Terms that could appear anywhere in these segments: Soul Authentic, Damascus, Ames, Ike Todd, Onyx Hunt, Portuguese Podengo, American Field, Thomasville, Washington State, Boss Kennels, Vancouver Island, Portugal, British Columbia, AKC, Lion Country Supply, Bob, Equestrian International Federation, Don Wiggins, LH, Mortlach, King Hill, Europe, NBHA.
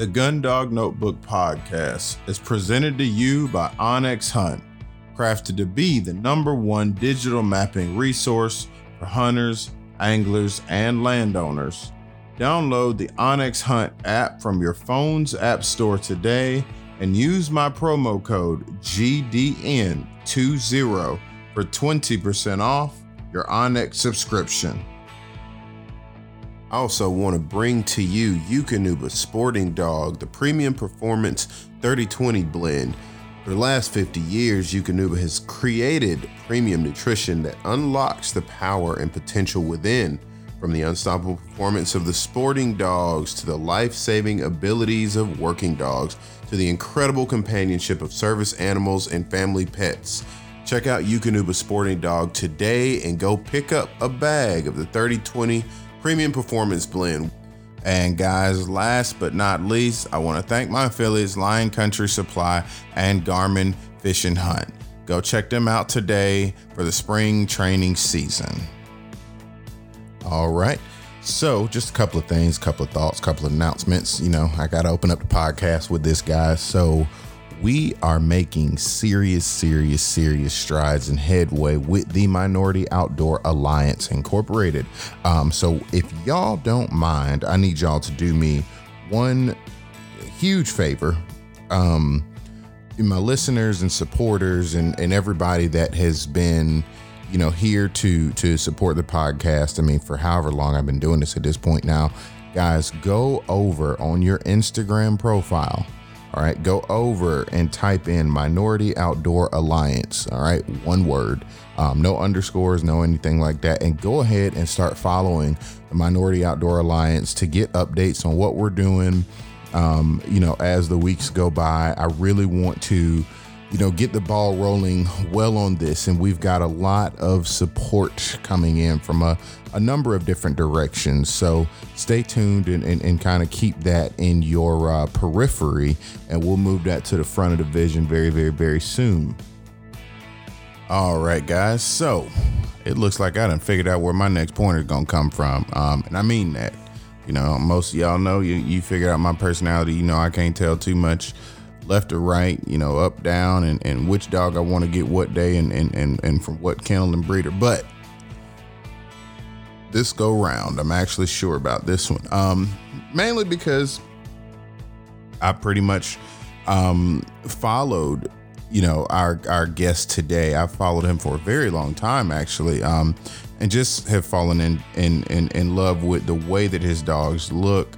The Gun Dog Notebook podcast is presented to you by Onyx Hunt, crafted to be the #1 digital mapping resource for hunters, anglers, and landowners. Download the Onyx Hunt app from your phone's app store today and use my promo code GDN20 for 20% off your Onyx subscription. I also want to bring to you Eukanuba Sporting Dog, the premium performance 30-20 blend. For the last 50 years, Eukanuba has created premium nutrition that unlocks the power and potential within. From the unstoppable performance of the sporting dogs to the life-saving abilities of working dogs to the incredible companionship of service animals and family pets. Check out Eukanuba Sporting Dog today and go pick up a bag of the 30-20 premium performance blend. And guys, last but not least, I want to thank my affiliates Lion Country Supply and Garmin Fish and Hunt. Go check them out today for the spring training season. All right, so just a couple of things, couple of thoughts, couple of announcements. You know, I got to open up the podcast with this, guys. So we are making serious strides and headway with the Minority Outdoor Alliance Incorporated. So if y'all don't mind, I need y'all to do me one huge favor. My listeners and supporters and everybody that has been, you know, here to support the podcast. I mean, for however long I've been doing this at this point now, guys, go over on your Instagram profile. All right, go over and type in Minority Outdoor Alliance. All right, one word, no underscores, no anything like that. And go ahead and start following the Minority Outdoor Alliance to get updates on what we're doing. You know, as the weeks go by, I really want to, you know, get the ball rolling well on this. And we've got a lot of support coming in from a number of different directions. So stay tuned and kind of keep that in your periphery, and we'll move that to the front of the vision very soon. All right, guys. So it looks like I done figured out where my next pointer is going to come from. And I mean that, you know, most of y'all know you figured out my personality. You know, I can't tell too much left or right, you know, up, down, and which dog I want to get what day and from what kennel and breeder. But this go round, I'm actually sure about this one. Mainly because I pretty much followed, you know, our guest today. I followed him for a very long time, actually, and just have fallen in love with the way that his dogs look.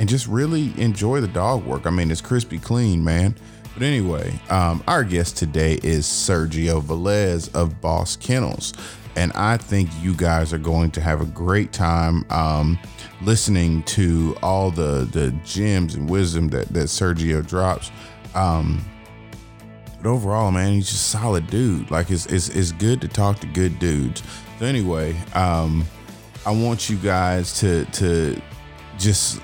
And just really enjoy the dog work. I mean, it's crispy clean, man. But anyway, our guest today is Sergio Velez of Boss Kennels. And I think you guys are going to have a great time listening to all the gems and wisdom that Sergio drops. But overall, man, he's just a solid dude. Like, it's good to talk to good dudes. So anyway, I want you guys to just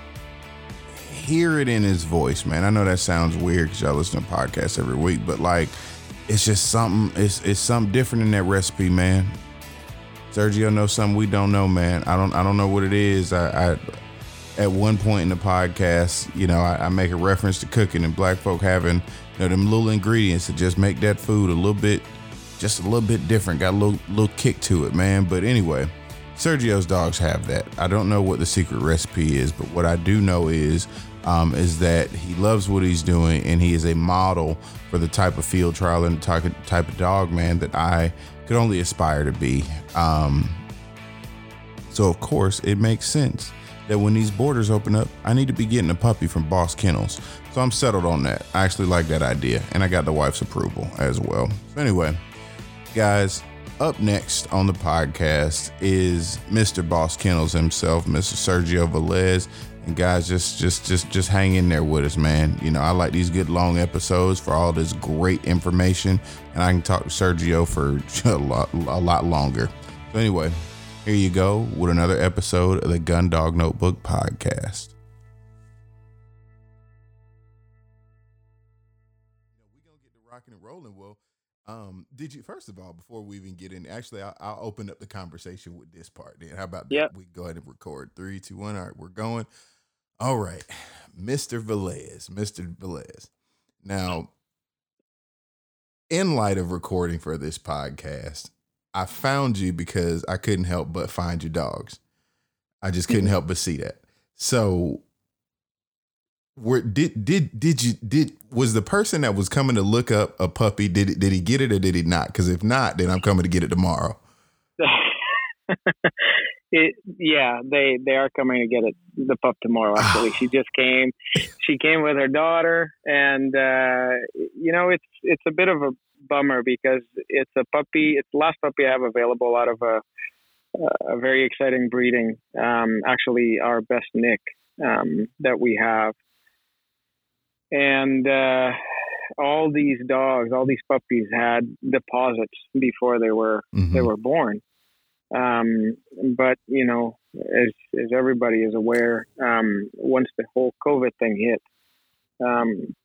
hear it in his voice, man. I know that sounds weird because y'all listen to podcasts every week, but like, it's just something, it's something different in that recipe, man. Sergio knows something we don't know, man. I don't know what it is. I at one point in the podcast, you know, I make a reference to cooking and black folk having, you know, them little ingredients that just make that food a little bit different, got a little kick to it, man. But anyway, Sergio's dogs have that. I don't know what the secret recipe is, but what I do know is that he loves what he's doing, and he is a model for the type of field trial and type of dog, man, that I could only aspire to be. So of course it makes sense that when these borders open up, I need to be getting a puppy from Boss Kennels. So I'm settled on that. I actually like that idea, and I got the wife's approval as well. So anyway, guys, up next on the podcast is Mr. Boss Kennels himself, Mr. Sergio Velez. And guys, just hang in there with us, man. You know, I like these good long episodes for all this great information, and I can talk to Sergio for a lot longer. So anyway, here you go with another episode of the Gun Dog Notebook podcast. We're gonna get to rocking and rolling. Well, did you, first of all, before we even get in, actually, I'll open up the conversation with this part. Then how about that? We go ahead and record 3, 2, 1. All right, we're going. All right, Mr. Velez. Now, in light of recording for this podcast, I found you because I couldn't help but find your dogs. I just couldn't help but see that. So, was the person that was coming to look up a puppy, did he get it or did he not? Because if not, then I'm coming to get it tomorrow. They are coming to get it, the pup tomorrow. Actually, she just came. She came with her daughter, and it's a bit of a bummer because it's a puppy. It's the last puppy I have available out of a very exciting breeding. Actually, our best Nick that we have, and all these dogs, all these puppies had deposits before they were born. But you know, as everybody is aware, once the whole COVID thing hit,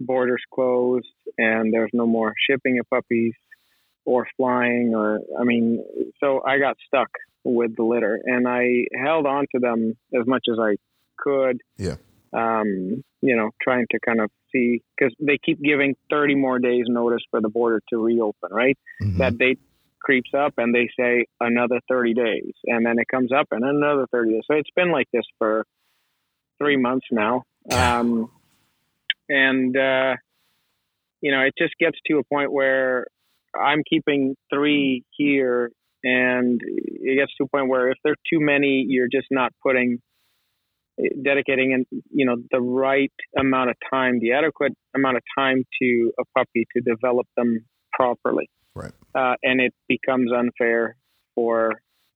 borders closed and there's no more shipping of puppies or flying so I got stuck with the litter and I held on to them as much as I could. Yeah. Trying to kind of see, cause they keep giving 30 more days notice for the border to reopen, right? Mm-hmm. That date creeps up and they say another 30 days and then it comes up and another 30 days. So it's been like this for 3 months now. It just gets to a point where I'm keeping 3 here and it gets to a point where if there are too many, you're just not dedicating and, the right amount of time, the adequate amount of time to a puppy to develop them properly. Right. And it becomes unfair for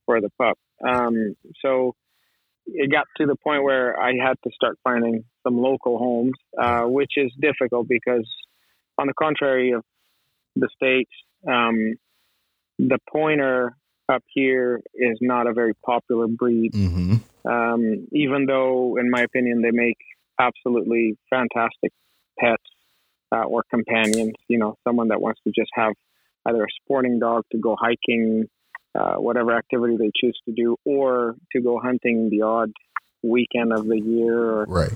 the pup. So it got to the point where I had to start finding some local homes, which is difficult because on the contrary of the States, the pointer up here is not a very popular breed. Mm-hmm. Even though, in my opinion, they make absolutely fantastic pets or companions, someone that wants to just have either a sporting dog to go hiking, whatever activity they choose to do, or to go hunting the odd weekend of the year. Or, right.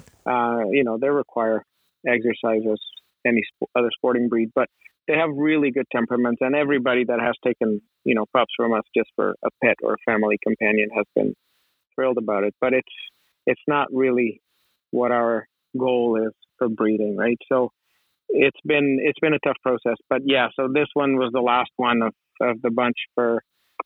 They require exercise as any other sporting breed, but they have really good temperaments. And everybody that has taken, pups from us just for a pet or a family companion has been thrilled about it. But it's not really what our goal is for breeding, right? So it's been a tough process, but yeah, so this one was the last one of the bunch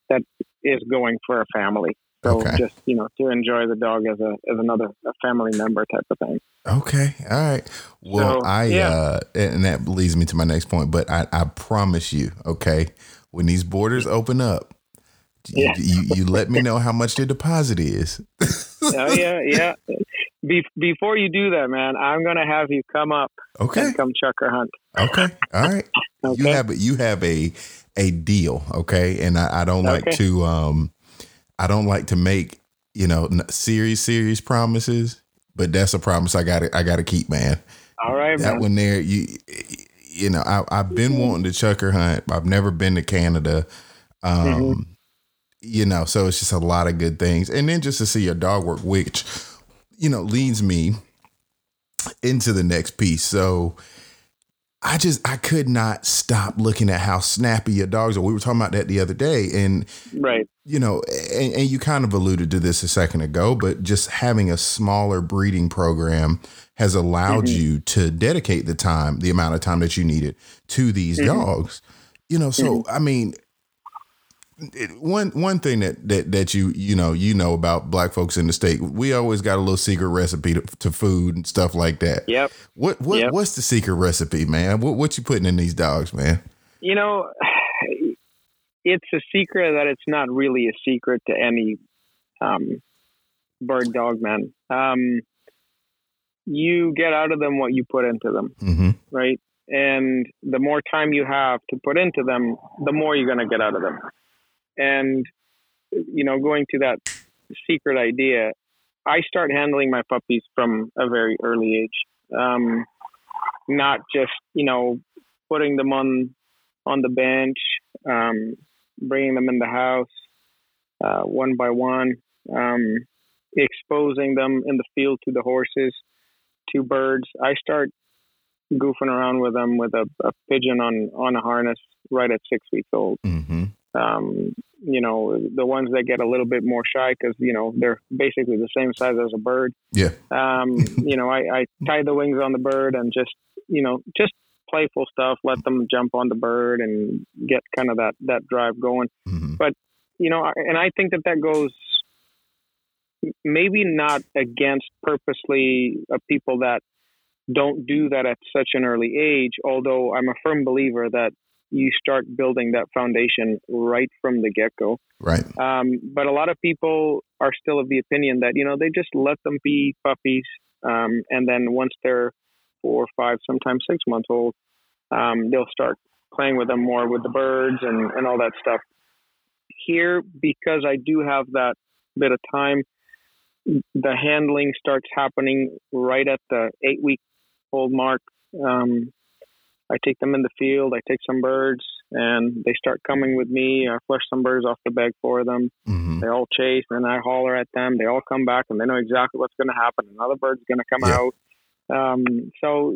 that is going for a family. So okay. Just, to enjoy the dog as another family member type of thing. Okay. All right. Well, and that leads me to my next point, but I promise you, okay, when these borders open up, yeah. you let me know how much the deposit is. Oh yeah. Before you do that, man, I'm gonna have you come up. Okay. And come chucker hunt. Okay. All right. Okay. You have a deal. Okay. And I don't like to make serious promises, but that's a promise I gotta keep, man. All right. That man. One there, I've been wanting to chucker hunt. I've never been to Canada. Mm-hmm. So it's just a lot of good things. And then just to see your dog work, which, leads me into the next piece. So I could not stop looking at how snappy your dogs are. We were talking about that the other day and, right. And you kind of alluded to this a second ago, but just having a smaller breeding program has allowed mm-hmm. you to dedicate the amount of time that you needed to these mm-hmm. dogs, so, mm-hmm. I mean, one thing that you know about black folks in the state, we always got a little secret recipe to food and stuff like that. Yep. What's the secret recipe, man? What you putting in these dogs, man? It's a secret that it's not really a secret to any bird dog man. You get out of them what you put into them, mm-hmm. right? And the more time you have to put into them, the more you're going to get out of them. And, going to that secret idea, I start handling my puppies from a very early age. Not just, putting them on the bench, bringing them in the house, one by one. exposing them in the field to the horses, to birds. I start goofing around with them with a pigeon on a harness right at 6 weeks old. Mm-hmm. You know, the ones that get a little bit more shy because, you know, they're basically the same size as a bird. Yeah. You know, I tie the wings on the bird and just, you know, just playful stuff, let them jump on the bird and get kind of that drive going. Mm-hmm. But, you know, and I think that goes maybe not against purposely people that don't do that at such an early age, although I'm a firm believer that you start building that foundation right from the get-go. Right. But a lot of people are still of the opinion that, you know, they just let them be puppies. And then once they're 4 or 5, sometimes 6 months old, they'll start playing with them more with the birds and all that stuff. Here, because I do have that bit of time, the handling starts happening right at the 8-week-old mark. I take them in the field, I take some birds, and they start coming with me. I flush some birds off the bag for them. Mm-hmm. They all chase, and I holler at them. They all come back, and they know exactly what's going to happen. Another bird's going to come out. So,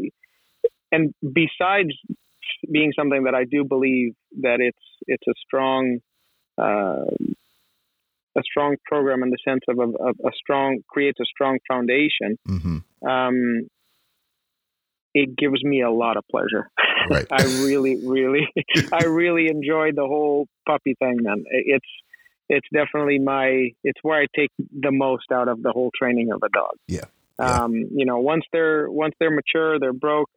and besides being something that I do believe that it's a strong program in the sense of creates a strong foundation. Mm-hmm. It gives me a lot of pleasure. Right. I really enjoy the whole puppy thing, man. It's definitely it's where I take the most out of the whole training of a dog. Yeah. You know, once they're mature, they're broke,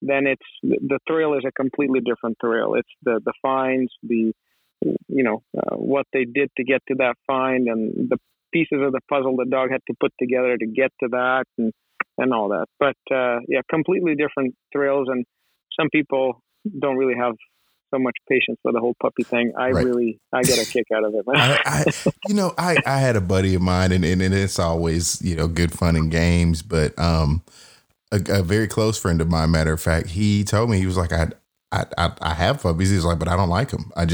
then it's the thrill is a completely different thrill. It's the fines, what they did to get to that find and the pieces of the puzzle the dog had to put together to get to that and all that. But, completely different thrills. And some people don't really have so much patience for the whole puppy thing. I get a kick out of it. I had a buddy of mine and it's always, you know, good fun and games, but, a very close friend of mine, matter of fact, he told me, he was like, I have puppies. He's like, but I don't like them. I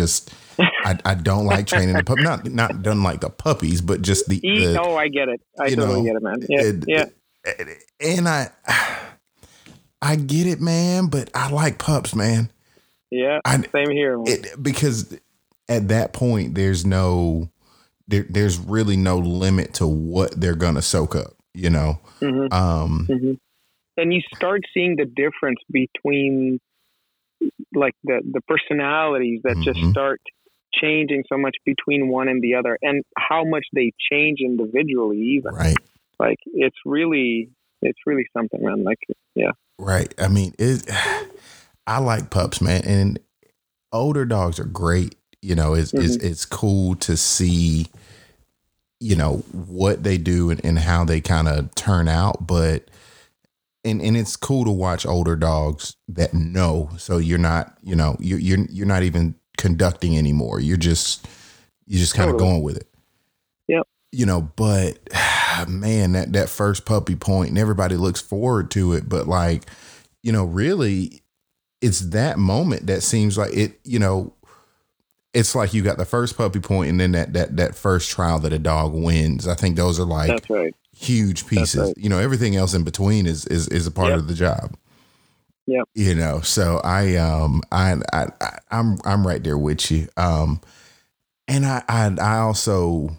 don't like training the puppy. Not don't like the puppies, but just the oh, I get it. I totally get it, man. Yeah, And I get it, man. But I like pups, man. Yeah, same here. Because at that point, there's really no limit to what they're gonna soak up. You know. Mm-hmm. And you start seeing the difference between, like, the personalities that mm-hmm. just start changing so much between one and the other, and how much they change individually even. Right. Like, it's really something, man. Like, yeah. Right. I mean, I like pups, man. And older dogs are great. You know, it's cool to see, you know, what they do and how they kind of turn out. But, and it's cool to watch older dogs that know. So you're not, you know, you're not even conducting anymore. You're just kind of going with it. Yep. You know, but man, that first puppy point, and everybody looks forward to it. But, like, you know, really, it's that moment that seems like it. You know, it's like you got the first puppy point, and then that first trial that a dog wins. I think those are, like, that's right, huge pieces. Right. You know, everything else in between is a part of the job. Yeah. You know, so I'm right there with you. And I also,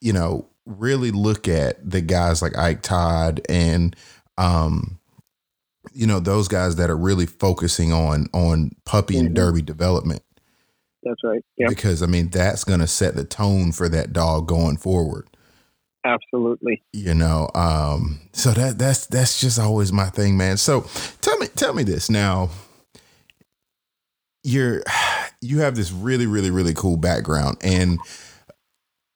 you know, really look at the guys like Ike Todd and, you know, those guys that are really focusing on puppy mm-hmm. and derby development. That's right. Yep. Because, I mean, that's going to set the tone for that dog going forward. Absolutely. You know, so that's just always my thing, man. So tell me this now. You have this really, really, really cool background, and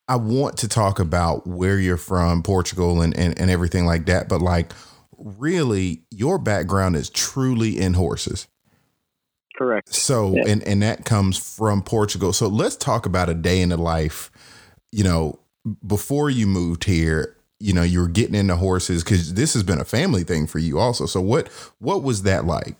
I want to talk about where you're from, Portugal and everything like that. But, like, really, your background is truly in horses. Correct. So, and that comes from Portugal. So let's talk about a day in the life, you know, before you moved here. You know, you were getting into horses, because this has been a family thing for you also. So what was that like?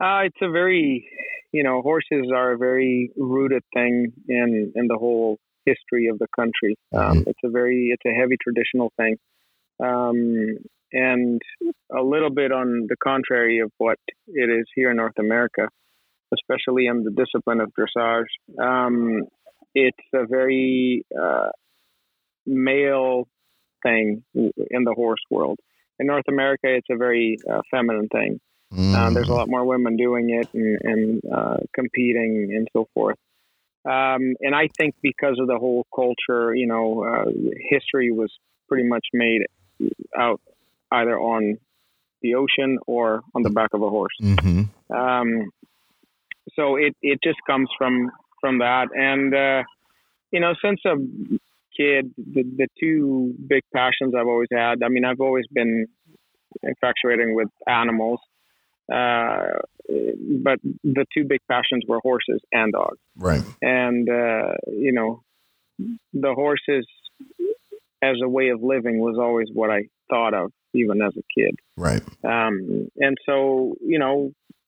It's a very, you know, horses are a very rooted thing in the whole history of the country. It's a heavy traditional thing. And a little bit on the contrary of what it is here in North America, especially in the discipline of dressage. It's a very male thing in the horse world. In North America, it's a very feminine thing. There's a lot more women doing it and competing and so forth. And I think because of the whole culture, history was pretty much made out either on the ocean or on the back of a horse. Mm-hmm. So it just comes from that. And, since a kid, the two big passions I've always had, I mean, I've always been infatuating with animals. But the two big passions were horses and dogs. Right. And, the horses as a way of living was always what I thought of, even as a kid. Right. And so,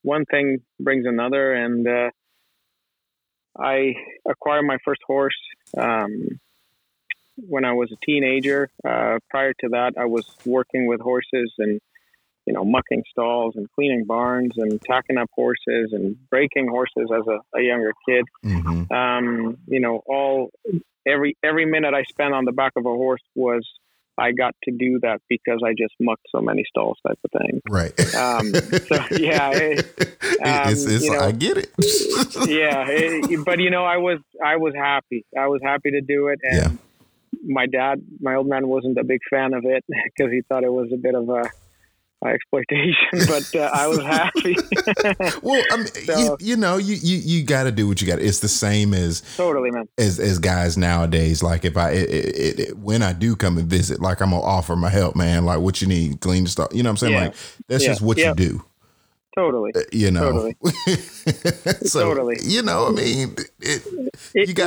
one thing brings another, and I acquired my first horse when I was a teenager. Prior to that, I was working with horses and, mucking stalls and cleaning barns and tacking up horses and breaking horses as a younger kid. Mm-hmm. Every minute I spent on the back of a horse was, I got to do that because I just mucked so many stalls, type of thing. Right. I get it. I was happy. I was happy to do it. And my old man wasn't a big fan of it because he thought it was a bit of a exploitation, but I was happy. Well, I mean, so, you got to do what you got. It's the same as totally, man. As guys nowadays, like if when I do come and visit, like I'm gonna offer my help, man. Like what you need, clean the stuff. You know what I'm saying? Yeah. Like that's just what you do. Totally. You got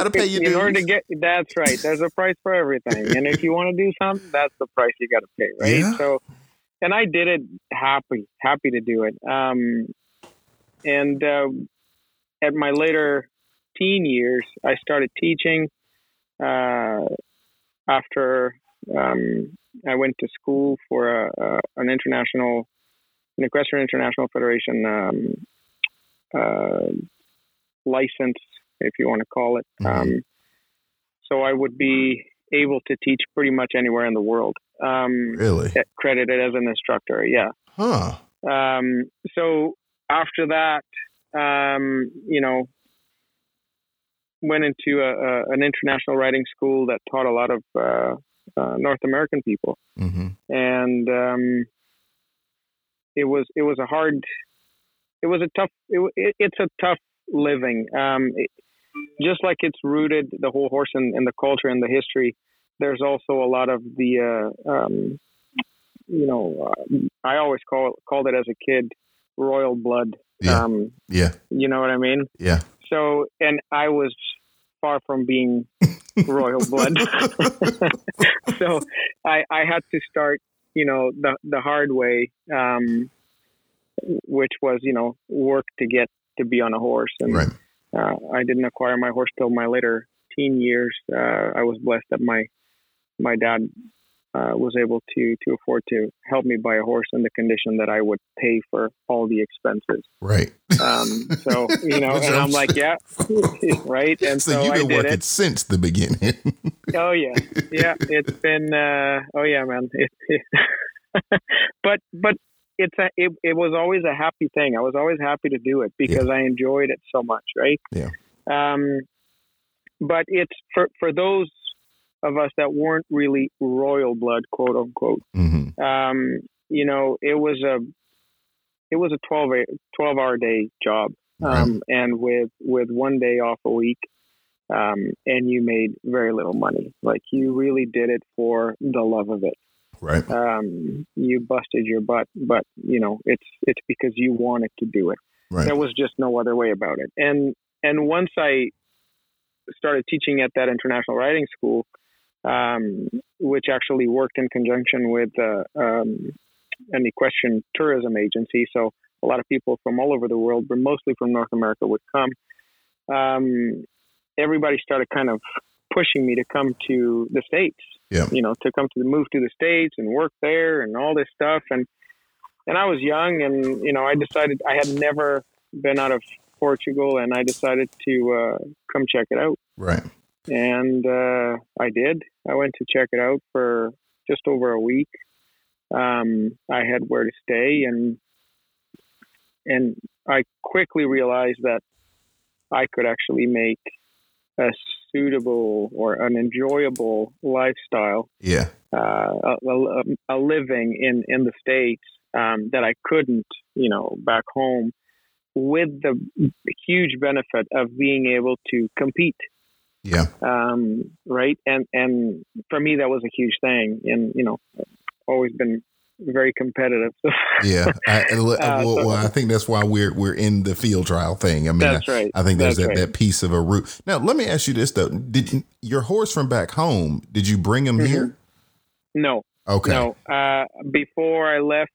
to pay your dues. In order to get, that's right. There's a price for everything, and if you want to do something, that's the price you got to pay, right? Yeah. So. And I did it happy to do it. At my later teen years, I started teaching after I went to school for an Equestrian International Federation license, if you want to call it. Mm-hmm. So I would be able to teach pretty much anywhere in the world. Really? Credited as an instructor. Yeah. Huh. So after that, went into an international riding school that taught a lot of, North American people. Mm-hmm. And, it's a tough living. Just like it's rooted the whole horse in the culture and the history. There's also a lot of the, I always called it as a kid, royal blood. Yeah. You know what I mean? Yeah. So, and I was far from being royal blood. So I had to start, the hard way, which was, work to get to be on a horse. And right. I didn't acquire my horse till my later teen years. I was blessed that my dad was able to afford to help me buy a horse in the condition that I would pay for all the expenses. Right. And I'm like, yeah, right. And so you've been working since the beginning. Oh yeah. Yeah. It's been, oh yeah, man. But it was always a happy thing. I was always happy to do it because I enjoyed it so much. Right. Yeah. But it's for those of us that weren't really royal blood, quote unquote. Mm-hmm. It was a 12-hour day job, and with one day off a week, and you made very little money. Like you really did it for the love of it. Right. You busted your butt, but it's because you wanted to do it. Right. There was just no other way about it. And once I started teaching at that international riding school, which actually worked in conjunction with an equestrian tourism agency. So a lot of people from all over the world, but mostly from North America, would come. Everybody started kind of pushing me to come to the States, you know, to come to the move to the States and work there and all this stuff. And I was young and, you know, I decided I had never been out of Portugal and I decided to come check it out. Right. And I did. I went to check it out for just over a week. I had where to stay and I quickly realized that I could actually make a suitable or an enjoyable lifestyle, a living in the States that I couldn't, you know, back home, with the huge benefit of being able to compete. Yeah. Right. And for me, that was a huge thing. And, you know, always been very competitive. I think that's why we're in the field trial thing. I mean, that's right. I think there's that piece of a root. Now, let me ask you this though. Your horse from back home, did you bring him here? No. Okay. No. Before I left,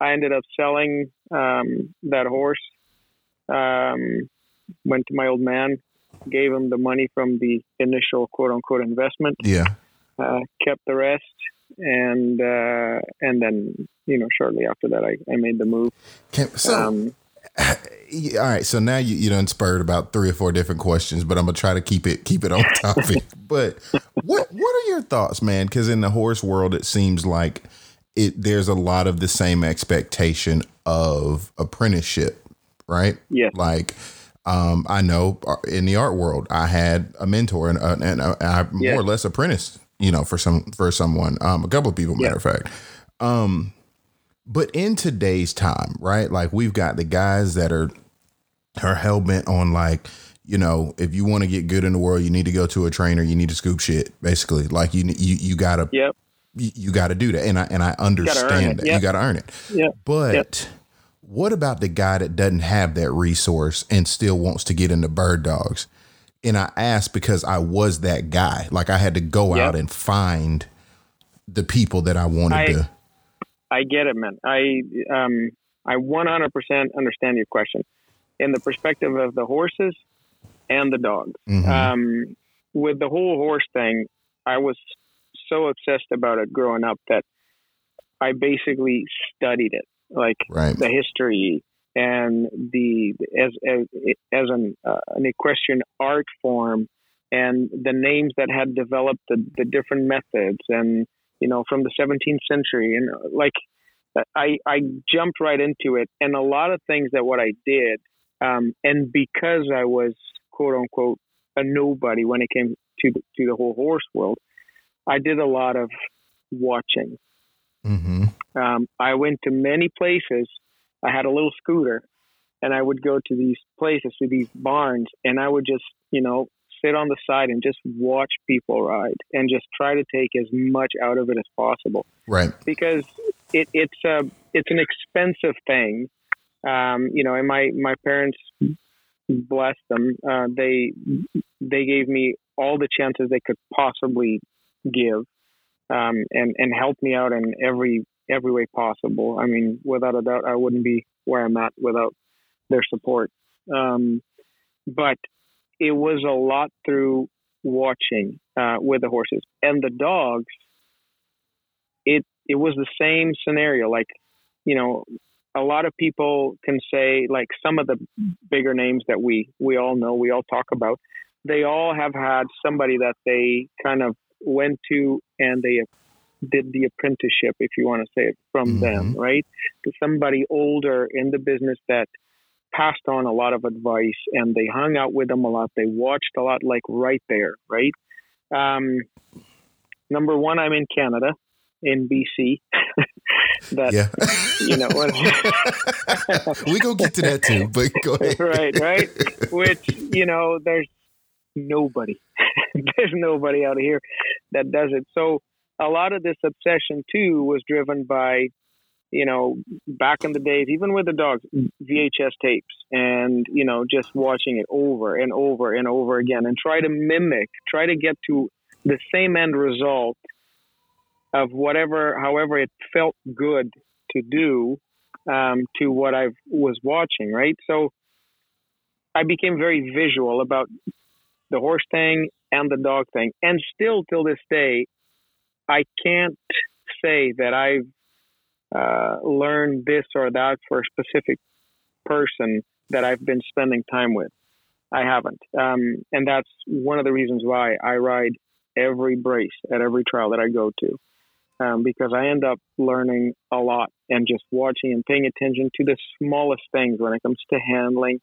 I ended up selling, that horse, went to my old man, gave him the money from the initial quote unquote investment. Yeah. Kept the rest. And then, you know, shortly after that, I made the move. All right. So now you done spurred about 3 or 4 different questions, but I'm going to try to keep it on topic. But what are your thoughts, man? Cause in the horse world, it seems like there's a lot of the same expectation of apprenticeship, right? Yeah. Like, I know in the art world, I had a mentor and I more or less apprenticed, you know, for someone, a couple of people, matter of fact. But in today's time, right? Like we've got the guys that are hell bent on like, you know, if you want to get good in the world, you need to go to a trainer. You need to scoop shit, basically. Like you gotta, you gotta do that. And I understand that you gotta earn it. Yep. But what about the guy that doesn't have that resource and still wants to get into bird dogs? And I asked because I was that guy. Like I had to go out and find the people that I wanted to. I get it, man. I 100% understand your question in the perspective of the horses and the dogs. Mm-hmm. With the whole horse thing, I was so obsessed about it growing up that I basically studied it, like the history and as an equestrian art form, and the names that had developed the different methods, and you know, from the 17th century, and like I jumped right into it, and a lot of things that what I did, and because I was quote unquote a nobody when it came to the whole horse world, I did a lot of watching. Mm-hmm. I went to many places. I had a little scooter and I would go to these places, to these barns, and I would just, you know, sit on the side and just watch people ride and just try to take as much out of it as possible. Right. Because it's an expensive thing. You know, and my parents, bless them, they gave me all the chances they could possibly give, and helped me out in every way possible. I mean, without a doubt, I wouldn't be where I'm at without their support. But it was a lot through watching with the horses and the dogs. It was the same scenario. Like, you know, a lot of people can say like some of the bigger names that we all know, we all talk about, they all have had somebody that they kind of went to and they did the apprenticeship, if you want to say it, from them, right? To somebody older in the business that passed on a lot of advice and they hung out with them a lot. They watched a lot, like right there, right? Number one, I'm in Canada, in BC. That, you know, we gonna get to that too, but go ahead. Right. Which, you know, there's nobody. There's nobody out of here that does it. So, a lot of this obsession too was driven by, you know, back in the days, even with the dogs, VHS tapes, and, you know, just watching it over and over and over again, and try to get to the same end result of however it felt good to do, to what I was watching. Right. So I became very visual about the horse thing and the dog thing. And still till this day, I can't say that I've learned this or that for a specific person that I've been spending time with. I haven't. And that's one of the reasons why I ride every brace at every trial that I go to, because I end up learning a lot and just watching and paying attention to the smallest things when it comes to handling.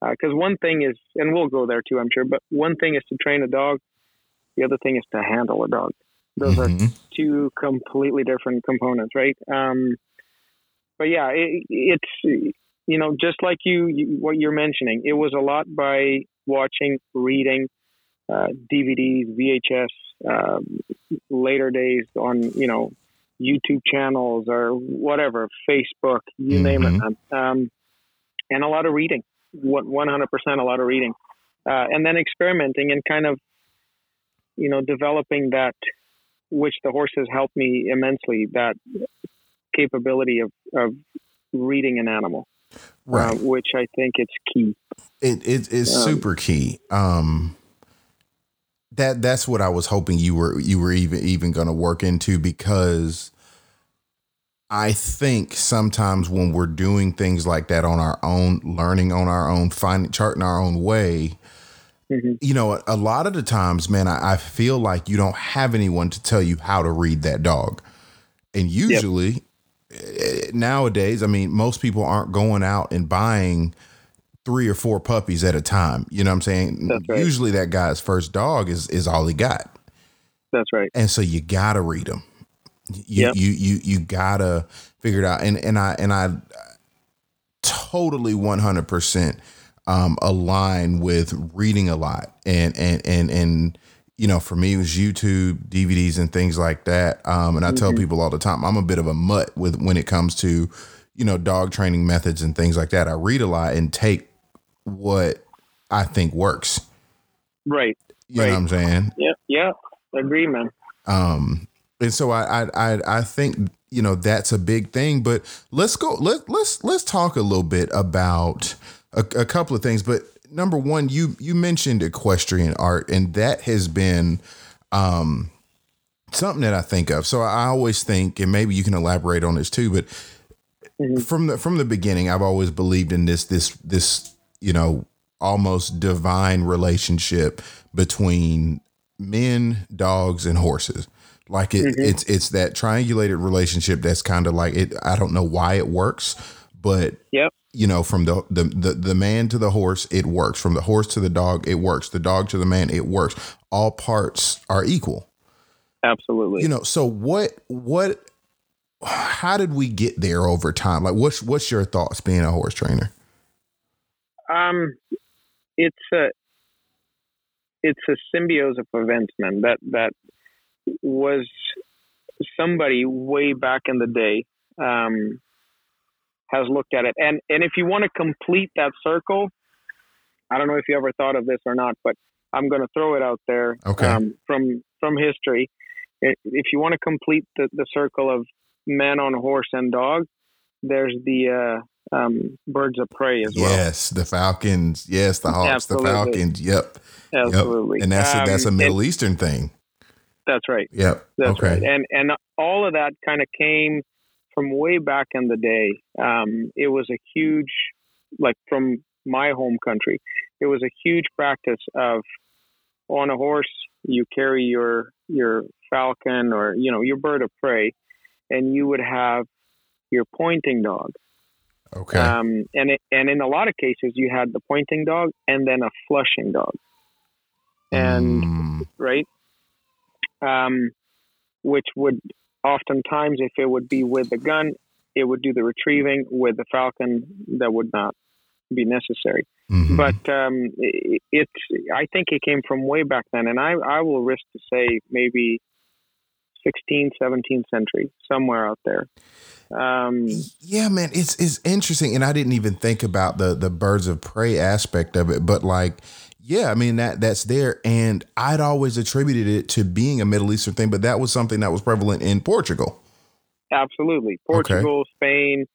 Because one thing is, and we'll go there too, I'm sure, but one thing is to train a dog. The other thing is to handle a dog. Those are two completely different components, right? But yeah, it's, you know, just like what you're mentioning, it was a lot by watching, reading, DVDs, VHS, later days on, you know, YouTube channels or whatever, Facebook, you name it. And a lot of reading, 100% a lot of reading. And then experimenting and kind of, you know, developing that, which the horses helped me immensely, that capability of reading an animal, right? Which I think it's key. It is super key. That's what I was hoping you were even going to work into, because I think sometimes when we're doing things like that on our own, learning on our own, finding, charting our own way, you know, a lot of the times, man, I feel like you don't have anyone to tell you how to read that dog. And usually nowadays, I mean, most people aren't going out and buying 3 or 4 puppies at a time. You know what I'm saying? That's right. Usually that guy's first dog is all he got. That's right. And so you got to read them. You got to figure it out. And I totally 100% align with reading a lot. And you know, for me, it was YouTube, DVDs and things like that. And I tell people all the time, I'm a bit of a mutt when it comes to, you know, dog training methods and things like that. I read a lot and take what I think works. Right. You know what I'm saying? Yeah. Yeah. Agree, man. And so I think, you know, that's a big thing, but let's talk a little bit about a couple of things. But number one, you mentioned equestrian art, and that has been something that I think of. So I always think, and maybe you can elaborate on this too, but from the beginning, I've always believed in this, you know, almost divine relationship between men, dogs, and horses. Like it's that triangulated relationship. That's kind of like it. I don't know why it works, but you know, from the man to the horse, it works. From the horse to the dog, it works. The dog to the man, it works. All parts are equal. Absolutely. You know, so what, how did we get there over time? Like what's your thoughts being a horse trainer? It's a symbiosis of events, man. That was somebody way back in the day, has looked at it. And if you want to complete that circle, I don't know if you ever thought of this or not, but I'm going to throw it out there. Okay. From history, if you want to complete the circle of man on horse and dog, there's the, birds of prey as well. Yes. The falcons. Yes. The hawks, the falcons. Yep. Absolutely. Yep. And that's a Middle Eastern thing. That's right. Yeah. That's okay. Right. And all of that kind of came from way back in the day. It was a huge, like from my home country, it was a huge practice of on a horse, you carry your falcon or, you know, your bird of prey, and you would have your pointing dog. Okay. And in a lot of cases you had the pointing dog and then a flushing dog. And right. Which would oftentimes, if it would be with the gun, it would do the retrieving. With the falcon, that would not be necessary. But I think it came from way back then, and I will risk to say maybe 16th, 17th century, somewhere out there. Yeah, man, it's interesting, and I didn't even think about the birds of prey aspect of it, but like. Yeah, I mean, that's there. And I'd always attributed it to being a Middle Eastern thing, but that was something that was prevalent in Portugal. Absolutely. Portugal, okay. Spain,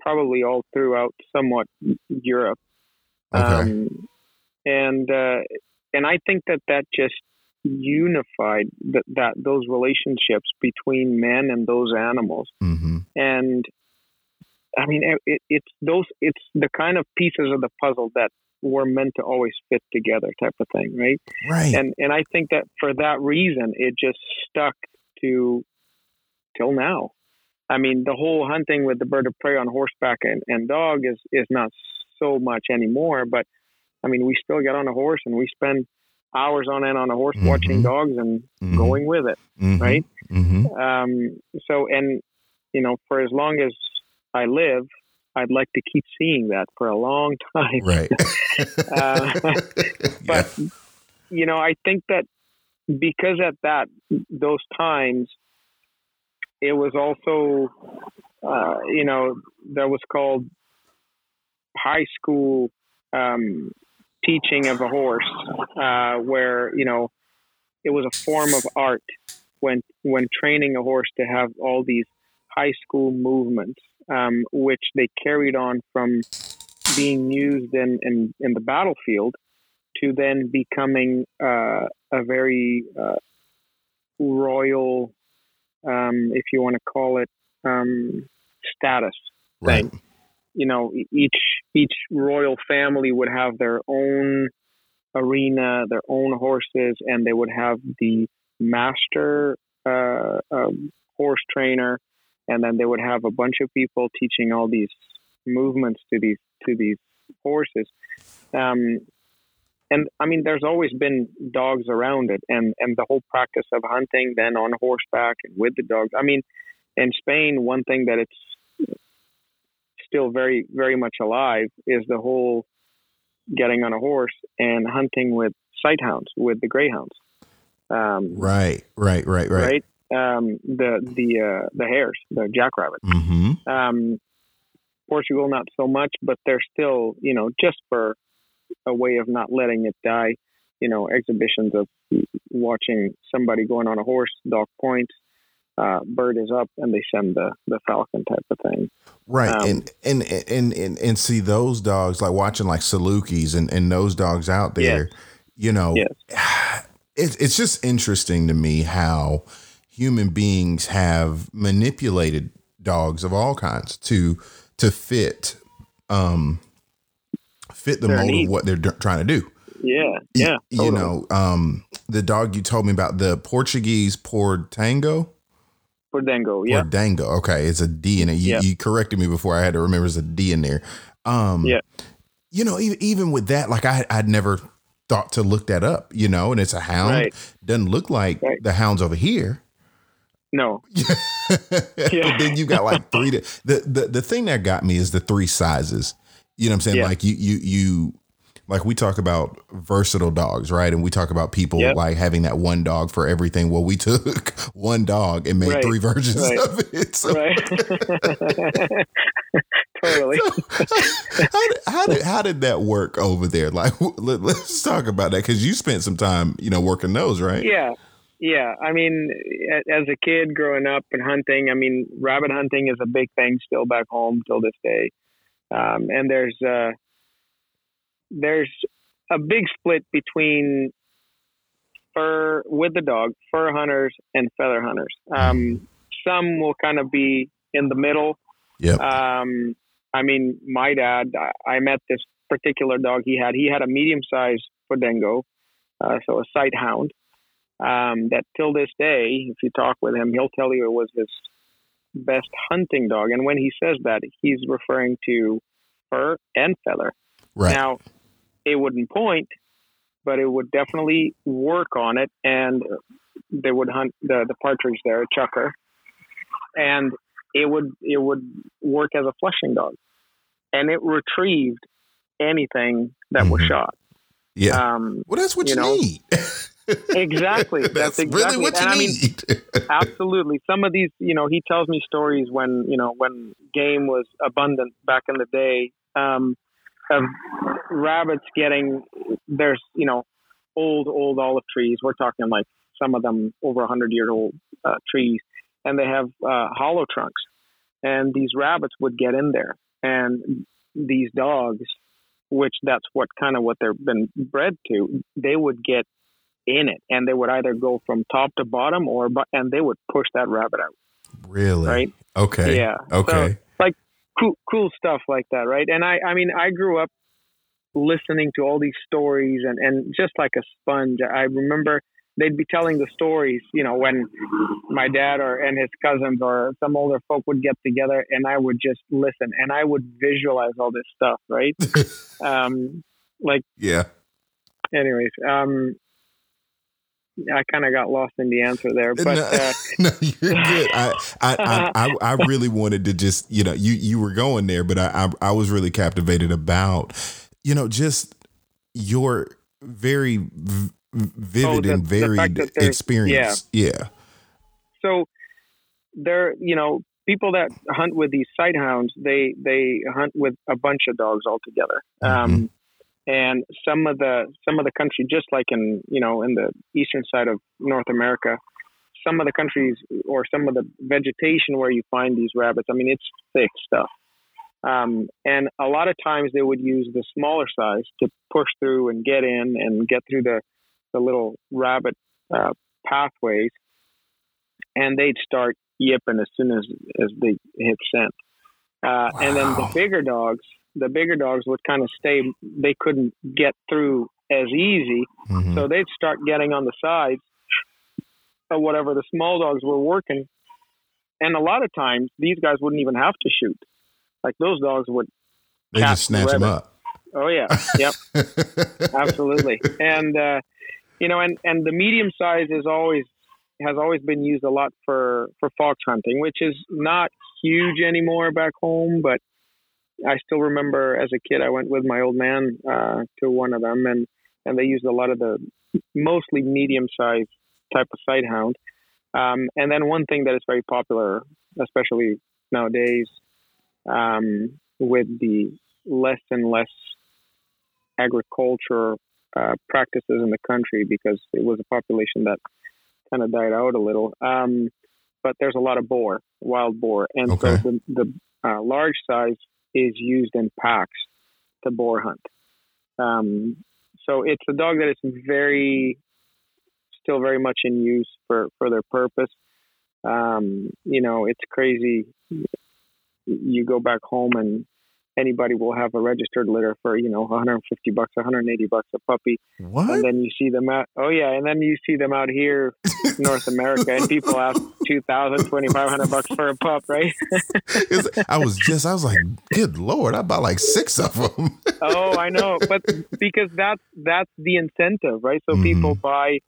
probably all throughout somewhat Europe. Okay. And And I think that that just unified that those relationships between men and those animals. Mm-hmm. And I mean, it's the kind of pieces of the puzzle that were meant to always fit together, type of thing, right? Right. And I think that for that reason, it just stuck to till now. I mean, the whole hunting with the bird of prey on horseback and dog is not so much anymore, but I mean, we still get on a horse and we spend hours on end on a horse, mm-hmm. watching dogs and mm-hmm. going with it, mm-hmm. right? Mm-hmm. So, and you know, for as long as I live, I'd like to keep seeing that for a long time. Right. But, yeah. You know, I think that because at those times, it was also, you know, that was called high school teaching of a horse, where, you know, it was a form of art when training a horse to have all these high school movements. Which they carried on from being used in the battlefield to then becoming a very royal, if you want to call it, status thing. Right. You know, each royal family would have their own arena, their own horses, and they would have the master horse trainer. And then they would have a bunch of people teaching all these movements to these horses. And I mean, there's always been dogs around it, and the whole practice of hunting then on horseback and with the dogs. I mean, in Spain, one thing that it's still very, very much alive is the whole getting on a horse and hunting with sighthounds, with the greyhounds. Right. The hares, the jackrabbits. Mm-hmm. Portugal, not so much, but they're still, you know, just for a way of not letting it die, you know, exhibitions of watching somebody going on a horse, dog points, bird is up, and they send the falcon type of thing. Right. And see those dogs, like watching like Salukis and those dogs out there, yes. You know, yes. It's just interesting to me how human beings have manipulated dogs of all kinds to fit the mold of what they're trying to do. Yeah. Yeah. Totally. You know, the dog you told me about, the Portuguese Podengo. Podengo. Yeah. Podengo. Okay. It's a D in it. You corrected me before I had to remember it's a D in there. Yeah. You know, even with that, like I'd never thought to look that up, you know, and it's a hound. Right. Doesn't look like the hounds over here. No. Yeah. But then you got like three. The thing that got me is the three sizes. You know what I'm saying? Yeah. Like you like we talk about versatile dogs, right? And we talk about people like having that one dog for everything. Well, we took one dog and made three versions of it. So. Right. Totally. So, how did that work over there? Like, let's talk about that, because you spent some time, you know, working those, right? Yeah. Yeah, I mean, as a kid growing up and hunting, I mean, rabbit hunting is a big thing still back home till this day. And there's a big split between fur with the dog, fur hunters and feather hunters. Some will kind of be in the middle. Yep. I mean, my dad, I met this particular dog he had a medium-sized Podengo, so a sight hound. That till this day, if you talk with him, he'll tell you it was his best hunting dog. And when he says that, he's referring to fur and feather. Right. Now, it wouldn't point, but it would definitely work on it. And they would hunt the partridge there, a chucker. And it would work as a flushing dog. And it retrieved anything that was shot. Yeah. Well, that's what you need. Exactly. That's exactly really what you need. I mean, absolutely. Some of these, you know, he tells me stories when, you know, when game was abundant back in the day, of rabbits getting, there's, you know, old olive trees. We're talking like some of them over 100-year-old trees, and they have hollow trunks, and these rabbits would get in there, and these dogs which that's what kind of what they've been bred to, they would get in it and they would either go from top to bottom or, and they would push that rabbit out. Really? Right. Okay. Yeah. Okay. So, like cool stuff like that. Right. And I mean, I grew up listening to all these stories and just like a sponge. I remember they'd be telling the stories, you know, when my dad and his cousins or some older folk would get together, and I would just listen and I would visualize all this stuff. Right. Yeah. Anyways, I kind of got lost in the answer there, but no, you're good. I really wanted to just, you know, you were going there, but I was really captivated about, you know, just your very vivid and varied experience. Yeah. So there, you know, people that hunt with these sight hounds, they hunt with a bunch of dogs altogether. Mm-hmm. And some of the country, just like in, you know, in the eastern side of North America, some of the countries or some of the vegetation where you find these rabbits, I mean, it's thick stuff. And a lot of times they would use the smaller size to push through and get in and get through the little rabbit pathways. And they'd start yipping as soon as they hit scent. Wow. And then the bigger dogs would kind of stay. They couldn't get through as easy. Mm-hmm. So they'd start getting on the sides of whatever the small dogs were working. And a lot of times these guys wouldn't even have to shoot. Like those dogs would. They just snatch them up. Oh yeah. Yep. Absolutely. And, you know, and the medium size has always been used a lot for fox hunting, which is not huge anymore back home, but I still remember as a kid, I went with my old man to one of them, and they used a lot of the mostly medium-sized type of sight hound. And then one thing that is very popular, especially nowadays, with the less and less agriculture practices in the country, because it was a population that kind of died out a little. But there's a lot of boar, wild boar. And okay. So the large size is used in packs to boar hunt. So it's a dog that is still very much in use for their purpose. You know, it's crazy. You go back home and anybody will have a registered litter for, you know, $150, $180 a puppy. What? And then you see them out. Oh yeah. And then you see them out here in North America and people ask $2,000, $2,500 for a pup. Right. I was like, good Lord, I bought like six of them. Oh, I know. But because that's the incentive, right? So people buy,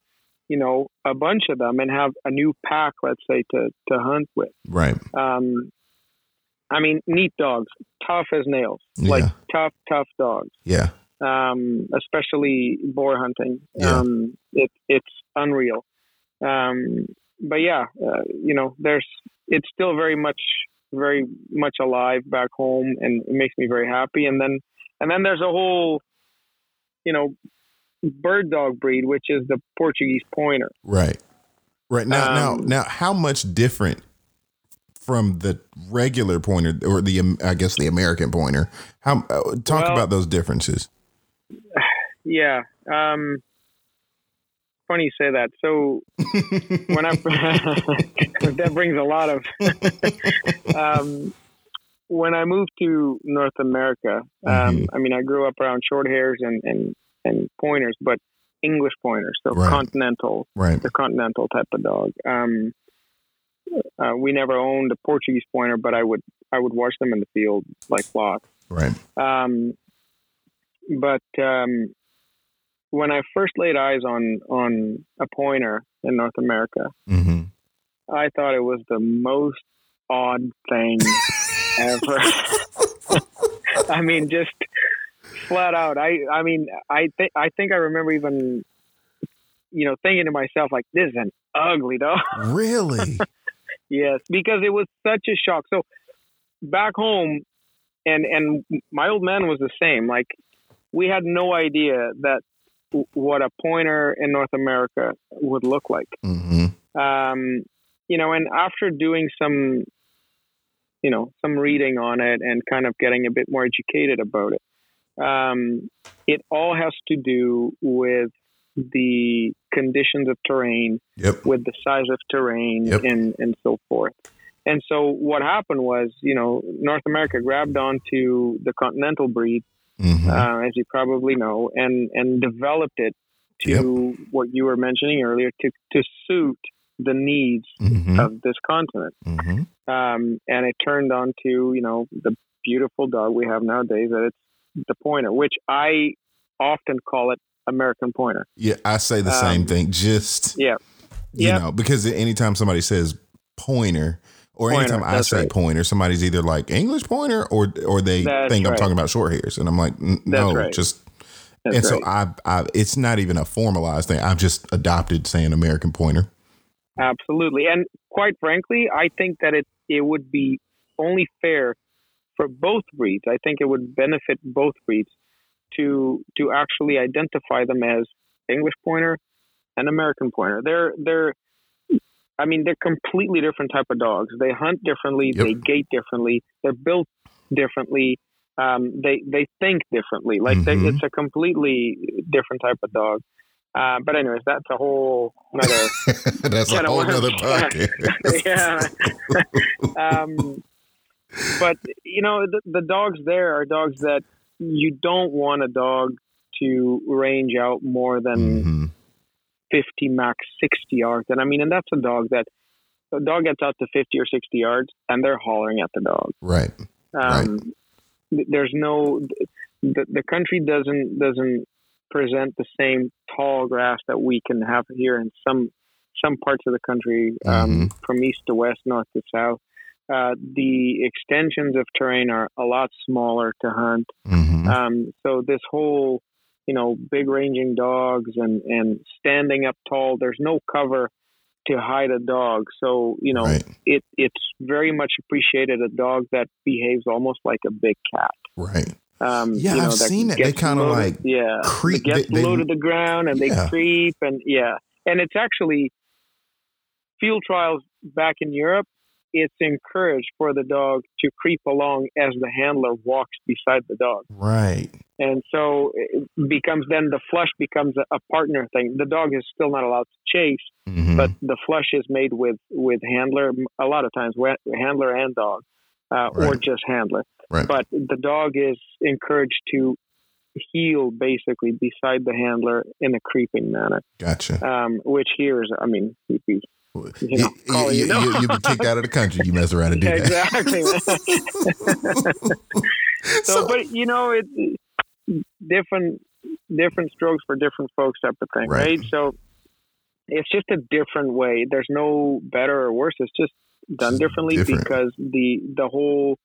you know, a bunch of them and have a new pack, let's say to hunt with. Right. I mean, neat dogs, tough as nails, yeah. Like tough dogs. Yeah. Especially boar hunting. Yeah. It's unreal. But yeah, you know, it's still very much alive back home, and it makes me very happy. And then there's a whole, you know, bird dog breed, which is the Portuguese Pointer. Right. Right. Now, how much different from the regular pointer or the American Pointer? How about those differences. Yeah. Funny you say that. So when I, that brings a lot of, when I moved to North America, I mean, I grew up around short hairs and pointers, but English pointers. So right. Continental, right. The continental type of dog. We never owned a Portuguese Pointer, but I would watch them in the field like lots. Right. But when I first laid eyes on a pointer in North America, I thought it was the most odd thing ever. I mean, just flat out. I think I remember even, you know, thinking to myself like, "This is an ugly dog." Really. Yes, because it was such a shock. So back home, and my old man was the same. Like, we had no idea that what a pointer in North America would look like. You know, and after doing some, you know, some reading on it and kind of getting a bit more educated about it, It all has to do with the conditions of terrain, with the size of terrain, and so forth. And so what happened was, you know, North America grabbed onto the continental breed, as you probably know, and developed it to what you were mentioning earlier, to suit the needs of this continent. And it turned onto, you know, the beautiful dog we have nowadays, that it's the pointer, which I often call it American Pointer. Yeah, I say the same thing. Just, you know, because anytime somebody says pointer, or anytime I say pointer, somebody's either like English pointer, or they think I'm talking about short hairs. And I'm like, no, just... That's and so I it's not even a formalized thing. I've just adopted saying American Pointer. Absolutely. And quite frankly, I think that it would be only fair for both breeds. I think it would benefit both breeds to actually identify them as English Pointer and American Pointer. They're completely different type of dogs. They hunt differently. They gait differently. They're built differently. They think differently. Like it's a completely different type of dog. But anyways, that's a whole another. That's a whole other podcast. But you know, the dogs there are dogs that you don't want a dog to range out more than 50 max 60 yards. And I mean, and that's a dog that the dog gets out to 50 or 60 yards and they're hollering at the dog. Right. Right. There's no, the country doesn't present the same tall grass that we can have here in some parts of the country, from east to west, north to south. The extensions of terrain are a lot smaller to hunt. So this whole, you know, big ranging dogs and standing up tall, there's no cover to hide a dog. So, you know, it's very much appreciated a dog that behaves almost like a big cat. Right. Yeah, I've seen it. They kind of like creep. They get low to the ground and they creep. And and it's actually field trials back in Europe. It's encouraged for the dog to creep along as the handler walks beside the dog. Right. And so it becomes, then the flush becomes a partner thing. The dog is still not allowed to chase, but the flush is made with handler. A lot of times handler and dog, or just handler. Right. But the dog is encouraged to heel basically beside the handler in a creeping manner. Gotcha. Which here is, I mean, creepy. You'll be kicked out of the country. You mess around and do that. Exactly. But you know, it's different strokes for different folks type of thing, right? So it's just a different way. There's no better or worse. It's just done differently because the whole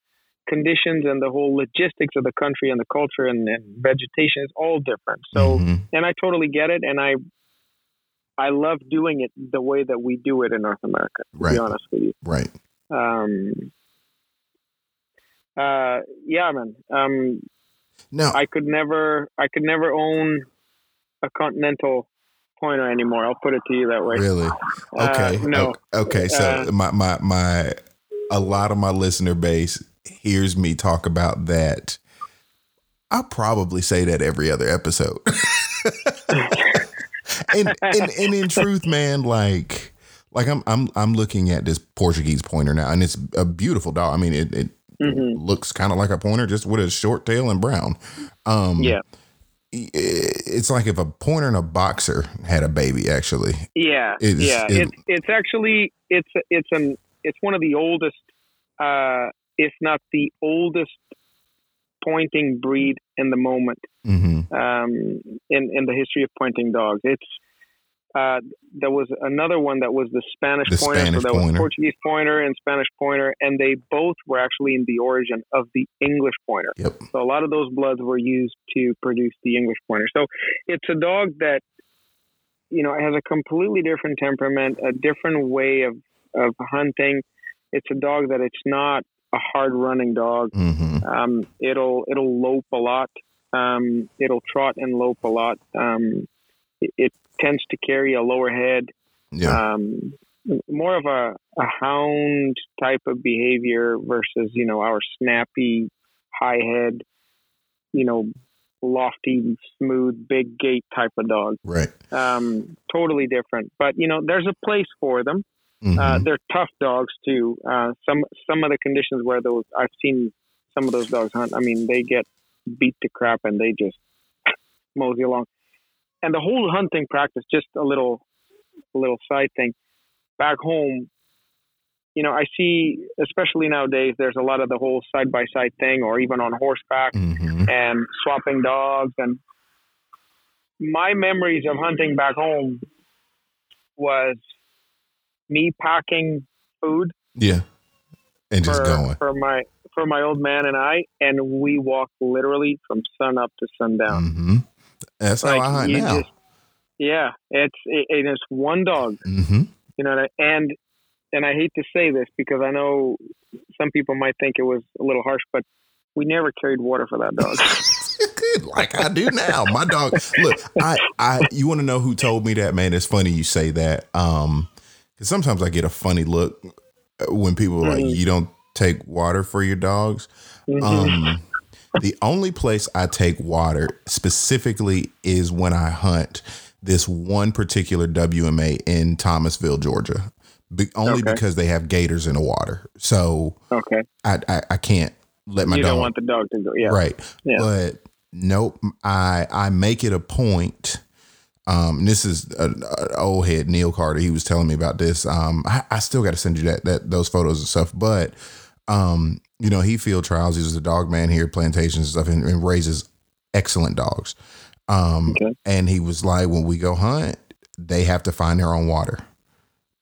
conditions and the whole logistics of the country and the culture and vegetation is all different. So, and I totally get it, and I love doing it the way that we do it in North America, to be honest with you. Right. Yeah, man. No, I could never own a continental pointer anymore. I'll put it to you that way. Really? Okay. No. Okay. So my a lot of my listener base hears me talk about that. I probably say that every other episode. And in truth, man, like I'm looking at this Portuguese pointer now, and it's a beautiful dog. I mean, it looks kind of like a pointer, just with a short tail and brown. It's like if a pointer and a boxer had a baby, actually. Yeah, It's one of the oldest, if not the oldest, pointing breed in the moment, in the history of pointing dogs. It's there was another one that was the Spanish pointer, so that was Portuguese pointer and Spanish pointer, and they both were actually in the origin of the English pointer. So a lot of those bloods were used to produce the English pointer. So it's a dog that, you know, has a completely different temperament, a different way of hunting. It's a dog that it's not a hard running dog. It'll lope a lot. It'll trot and lope a lot. It tends to carry a lower head. More of a hound type of behavior versus, you know, our snappy high head, you know, lofty, smooth, big gait type of dog. Right. Totally different. But, you know, there's a place for them. Mm-hmm. They're tough dogs too. Some of the conditions where those, I've seen some of those dogs hunt, I mean, they get beat to crap and they just mosey along. And the whole hunting practice, just a little side thing. Back home, you know, I see, especially nowadays, there's a lot of the whole side-by-side thing, or even on horseback, mm-hmm. and swapping dogs. And my memories of hunting back home was me packing food. Yeah. And just going. For my old man and I, and we walked literally from sun up to sundown. Mm-hmm. That's like, how I hunt now. It is one dog. Mm-hmm. You know, and I hate to say this because I know some people might think it was a little harsh, but we never carried water for that dog. Good, like I do now. My dog. Look, I you want to know who told me that, man? It's funny you say that. Because sometimes I get a funny look when people are mm-hmm. like, "You don't take water for your dogs." Mm-hmm. The only place I take water specifically is when I hunt this one particular WMA in Thomasville, Georgia. Because they have gators in the water. So okay. I can't let my dog. You don't want the dog to go. Yeah. Right. Yeah. But nope. I make it a point. This is an old head, Neil Carter. He was telling me about this. I still got to send you those photos and stuff. But, you know, he field trials. He was a dog man here, plantations and stuff, and raises excellent dogs. Okay. And he was like, when we go hunt, they have to find their own water.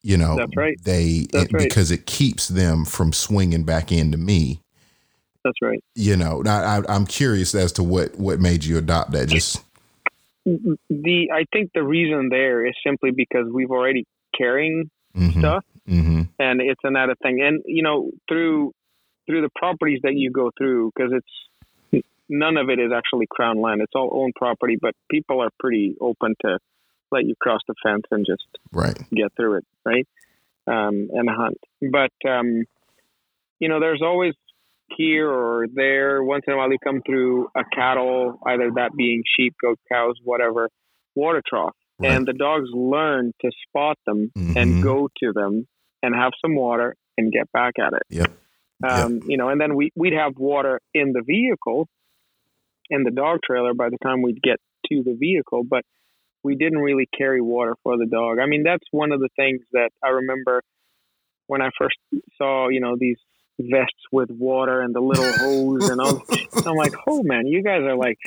You know, that's right. Because it keeps them from swinging back into me. That's right. You know, I'm curious as to what made you adopt that. Just I think the reason there is simply because we've already carrying mm-hmm. stuff, mm-hmm. and it's another thing. And you know, through the properties that you go through, because it's none of it is actually crown land; it's all owned property. But people are pretty open to let you cross the fence and just get through it, right? And hunt. But, you know, there's always here or there, once in a while you come through a cattle, either that being sheep, goat, cows, whatever, water trough. Right. And the dogs learn to spot them mm-hmm. and go to them and have some water and get back at it. Yep. You know, and then we'd have water in the vehicle, in the dog trailer by the time we'd get to the vehicle, but we didn't really carry water for the dog. I mean, that's one of the things that I remember when I first saw, you know, these vests with water and the little hose and all. I'm like, oh man, you guys are like,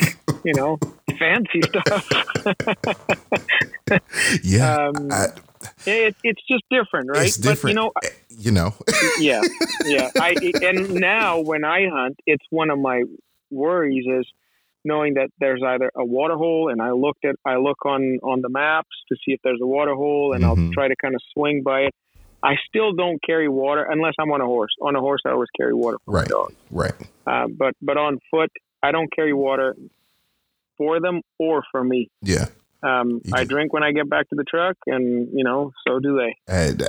you know, fancy stuff. Yeah. It's just different, right? It's different. But, you know. Yeah. Yeah. And now when I hunt, it's one of my worries is, knowing that there's either a water hole, and I look on the maps to see if there's a water hole, and mm-hmm. I'll try to kind of swing by it. I still don't carry water unless I'm on a horse. On a horse, I always carry water for my dog. Right. But on foot, I don't carry water for them or for me. Yeah. I drink when I get back to the truck, and you know, so do they. And,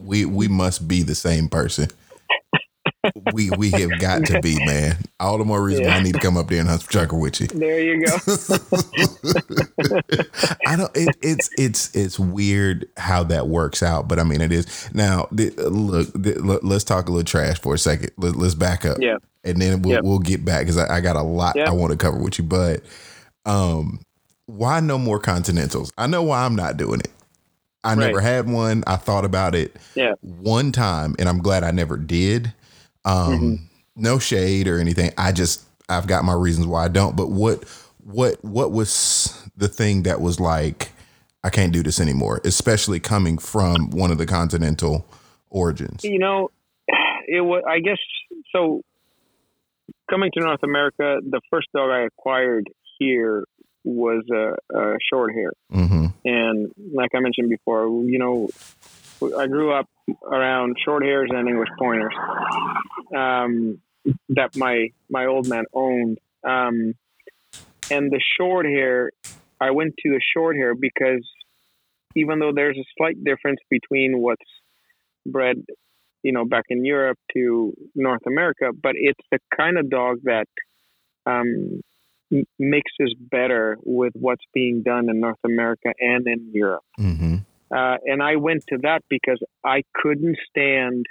we must be the same person. We have got to be, man. All the more reason why I need to come up there and hunt some chucker with you. There you go. I don't. It's weird how that works out, but I mean it is. Now look, let's talk a little trash for a second. Let's back up, and then we'll get back because I got a lot I want to cover with you. But why no more continentals? I know why I'm not doing it. I never had one. I thought about it one time, and I'm glad I never did. Mm-hmm. No shade or anything. I've got my reasons why I don't, but what was the thing that was like, I can't do this anymore, especially coming from one of the continental origins? You know, it was, I guess, so coming to North America, the first dog I acquired here was a short hair. Mm-hmm. And like I mentioned before, you know, I grew up around short hairs and English pointers that my old man owned. And the short hair, I went to the short hair because even though there's a slight difference between what's bred, you know, back in Europe to North America, but it's the kind of dog that mixes better with what's being done in North America and in Europe. Mm-hmm. And I went to that because I couldn't stand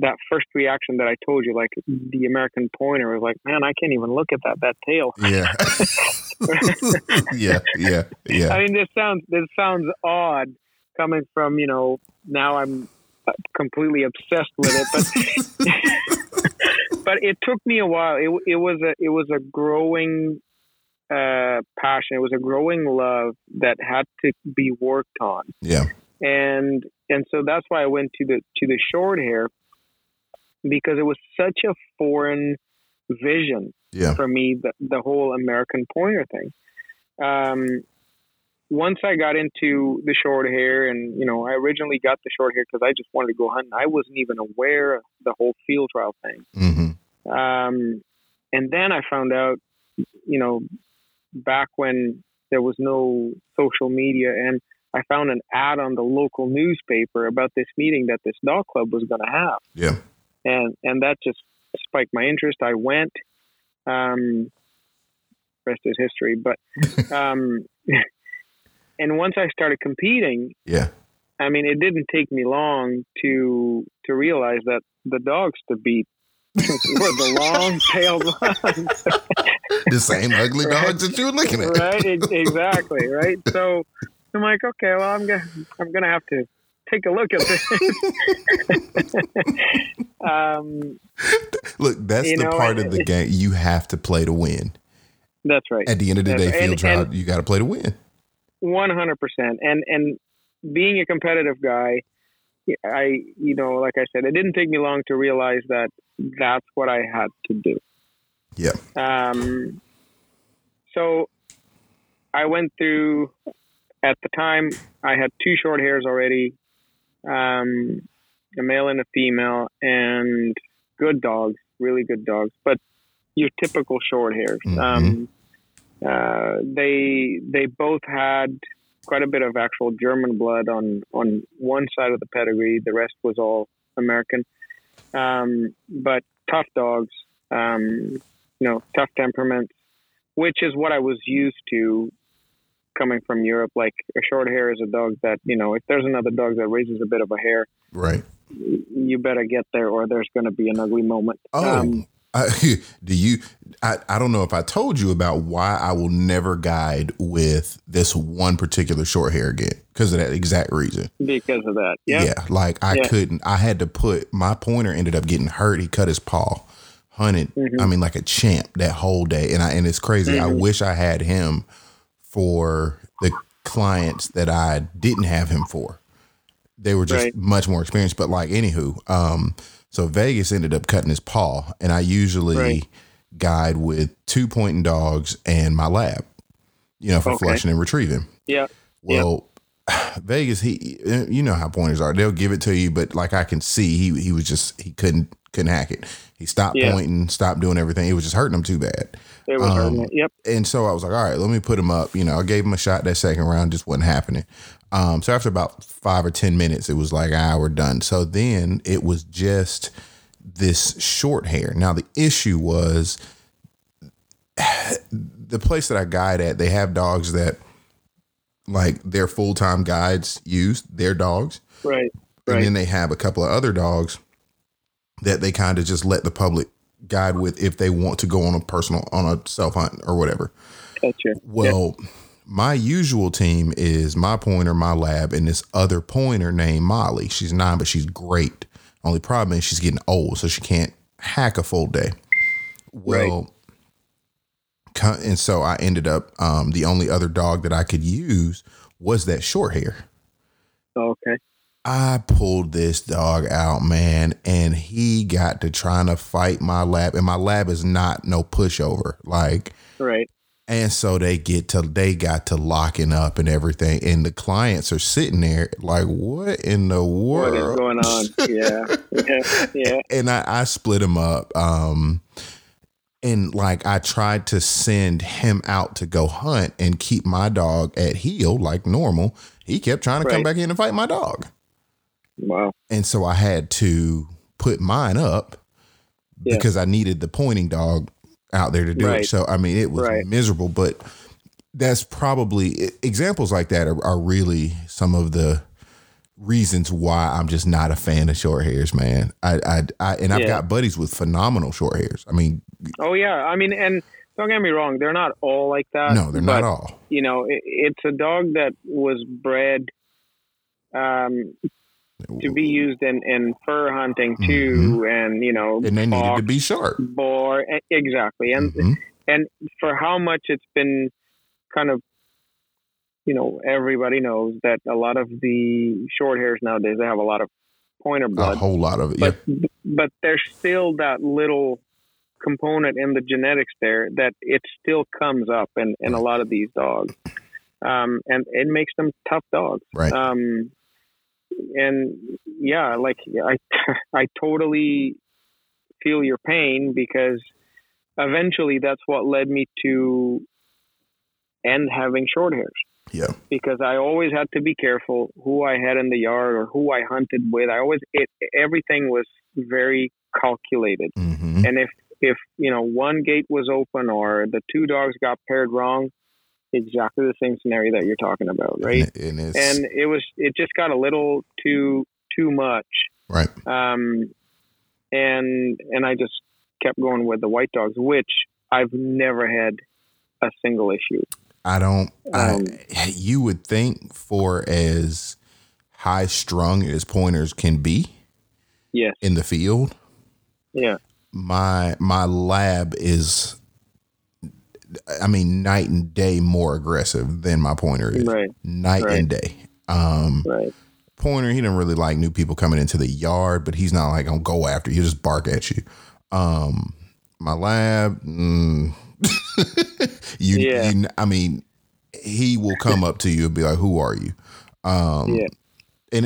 that first reaction that I told you, like the American pointer was like, man, I can't even look at that tail. Yeah. Yeah. I mean, this sounds odd coming from, you know, now I'm completely obsessed with it, but but it took me a while. It was a growing passion. It was a growing love that had to be worked on. Yeah. And so that's why I went to the short hair, because it was such a foreign vision for me, the whole American pointer thing. Once I got into the short hair, and, you know, I originally got the short hair because I just wanted to go hunting. I wasn't even aware of the whole field trial thing. Mm-hmm. And then I found out, you know, back when there was no social media, and I found an ad on the local newspaper about this meeting that this dog club was going to have. Yeah. And that just spiked my interest. I went, rest is history, but, and once I started competing, I mean, it didn't take me long to realize that the dogs to beat were the long-tailed ones. The same ugly dogs that you were looking at. Right, exactly, right? So I'm like, okay, well, I'm gonna have to take a look at this. Look, that's the part of the game. You have to play to win. That's right. At the end of the day, field trial, you got to play to win. 100%. And being a competitive guy, like I said, it didn't take me long to realize that that's what I had to do. Yeah. So I went through, at the time I had two short hairs already, a male and a female, and good dogs, really good dogs, but your typical short hairs. Mm-hmm. They both had quite a bit of actual German blood on one side of the pedigree. The rest was all American. But tough dogs, tough temperaments, which is what I was used to coming from Europe. Like, a short hair is a dog that, you know, if there's another dog that raises a bit of a hair, right, you better get there or there's going to be an ugly moment. Oh, I don't know if I told you about why I will never guide with this one particular short hair again, because of that exact reason. Because of that. Yeah. Yeah. Like, I couldn't, I had to put, my pointer ended up getting hurt. He cut his paw, hunted. Mm-hmm. I mean, like a champ that whole day. And it's crazy. Mm-hmm. I wish I had him for the clients that I didn't have him for. They were just much more experienced, but like, anywho, so Vegas ended up cutting his paw, and I usually guide with two pointing dogs and my lab, you know, for flushing and retrieving. Yeah. Well, Vegas, he, you know how pointers are. They'll give it to you, but like, I can see he was just, he couldn't hack it. He stopped pointing, stopped doing everything. It was just hurting him too bad. It was hurting him. Yep. And so I was like, all right, let me put him up. You know, I gave him a shot that second round, just wasn't happening. So after about 5 or 10 minutes, it was like, we're done. So then it was just this short hair. Now, the issue was the place that I guide at, they have dogs that, like, their full-time guides use their dogs. Right. And then they have a couple of other dogs that they kind of just let the public guide with if they want to go on a self hunt or whatever. Gotcha. Well, my usual team is my pointer, my lab, and this other pointer named Molly. She's 9, but she's great. Only problem is she's getting old, so she can't hack a full day. Well, and so I ended up, the only other dog that I could use was that short hair. Okay. I pulled this dog out, man, and he got to trying to fight my lab, and my lab is not no pushover. Like, right. And so they got to locking up and everything, and the clients are sitting there like, what in the world? What is going on? Yeah. And I split them up. And like, I tried to send him out to go hunt and keep my dog at heel like normal. He kept trying to come back in and fight my dog. Wow. And so I had to put mine up because I needed the pointing dog out there to do it. So, I mean, it was miserable, but that's probably examples like that are really some of the reasons why I'm just not a fan of short hairs, man. And I've got buddies with phenomenal short hairs. I mean, oh yeah. I mean, and don't get me wrong. They're not all like that. No, they're not all, you know, it's a dog that was bred, to be used in fur hunting too. Mm-hmm. And, you know, and they needed to be sharp. Boar, exactly. And, mm-hmm. and for how much it's been kind of, you know, everybody knows that a lot of the short hairs nowadays, they have a lot of pointer blood. A whole lot of it, but there's still that little component in the genetics there that it still comes up in a lot of these dogs. And it makes them tough dogs. Right. And yeah, like I totally feel your pain, because eventually that's what led me to end having short hairs. Yeah. Because I always had to be careful who I had in the yard or who I hunted with. Everything was very calculated. Mm-hmm. And if, you know, one gate was open or the two dogs got paired wrong, exactly the same scenario that you're talking about, right? And it just got a little too much. Right. And I just kept going with the white dogs, which I've never had a single issue. You would think, for as high strung as pointers can be, yes, in the field. Yeah. My lab is, I mean, night and day more aggressive than my pointer is. Right. Night and day. Right. Pointer, he didn't really like new people coming into the yard, but he's not like gonna go after you. He'll just bark at you. My lab, you, I mean, he will come up to you and be like, "Who are you?" And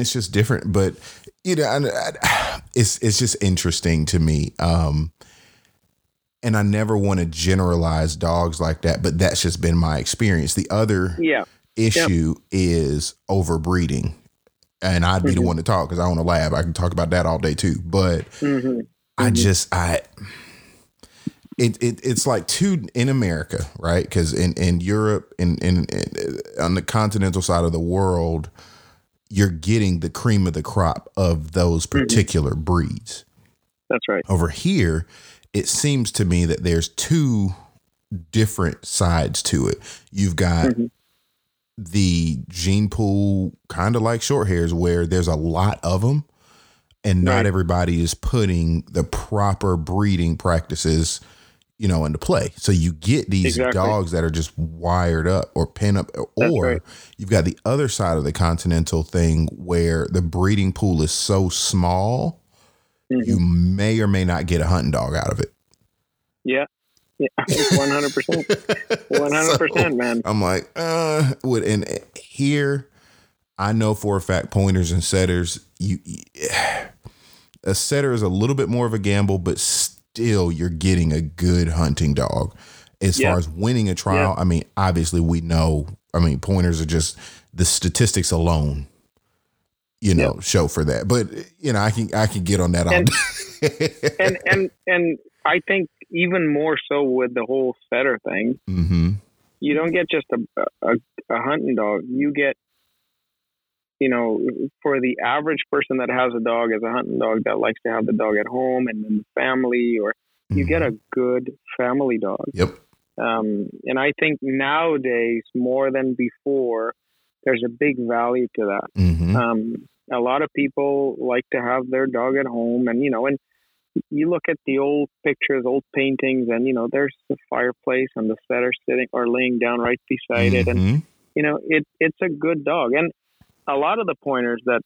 it's just different, but you know, it's just interesting to me. And I never want to generalize dogs like that, but that's just been my experience. The other issue is overbreeding, and I'd be the one to talk, because I own a lab. I can talk about that all day too, but it's like two in America, right? Because in Europe and in on the continental side of the world, you're getting the cream of the crop of those particular breeds. That's right. Over here, it seems to me that there's two different sides to it. You've got the gene pool, kind of like short hairs, where there's a lot of them, and not everybody is putting the proper breeding practices, you know, into play. So you get these dogs that are just wired up or pin up, or you've got the other side of the continental thing where the breeding pool is so small, you may or may not get a hunting dog out of it. Yeah. Yeah. 100%. 100%, so, man. I'm like, and here, I know for a fact pointers and setters, a setter is a little bit more of a gamble, but still you're getting a good hunting dog. As far as winning a trial, I mean, obviously we know, I mean, pointers are just, the statistics alone, you know, show for that. But, you know, I can get on that. And I think even more so with the whole setter thing, you don't get just a hunting dog. You get, you know, for the average person that has a dog as a hunting dog that likes to have the dog at home and in the family, or you get a good family dog. Yep. And I think nowadays more than before, there's a big value to that. A lot of people like to have their dog at home, and, you know, and you look at the old pictures, old paintings, and, you know, there's the fireplace and the setter sitting or laying down right beside it. And, you know, it's a good dog. And a lot of the pointers that,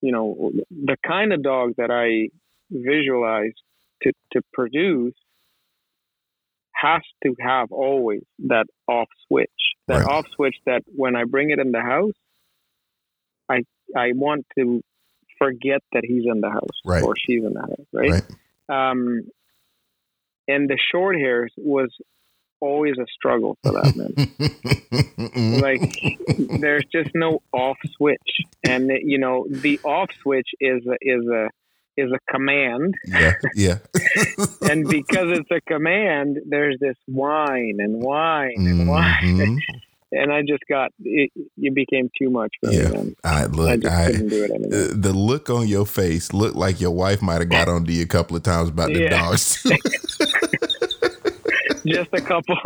you know, the kind of dog that I visualize to produce has to have always that off switch, that when I bring it in the house, I want to forget that he's in the house or she's in the house. Right. And the short hairs was always a struggle for that, man. Like, there's just no off switch. And, you know, the off switch is a is a command. Yeah, yeah. And because it's a command, there's this whine and whine and whine. And I just got, it became too much for me. I couldn't do it anymore. The look on your face looked like your wife might have got onto you a couple of times about the dogs. Just a couple.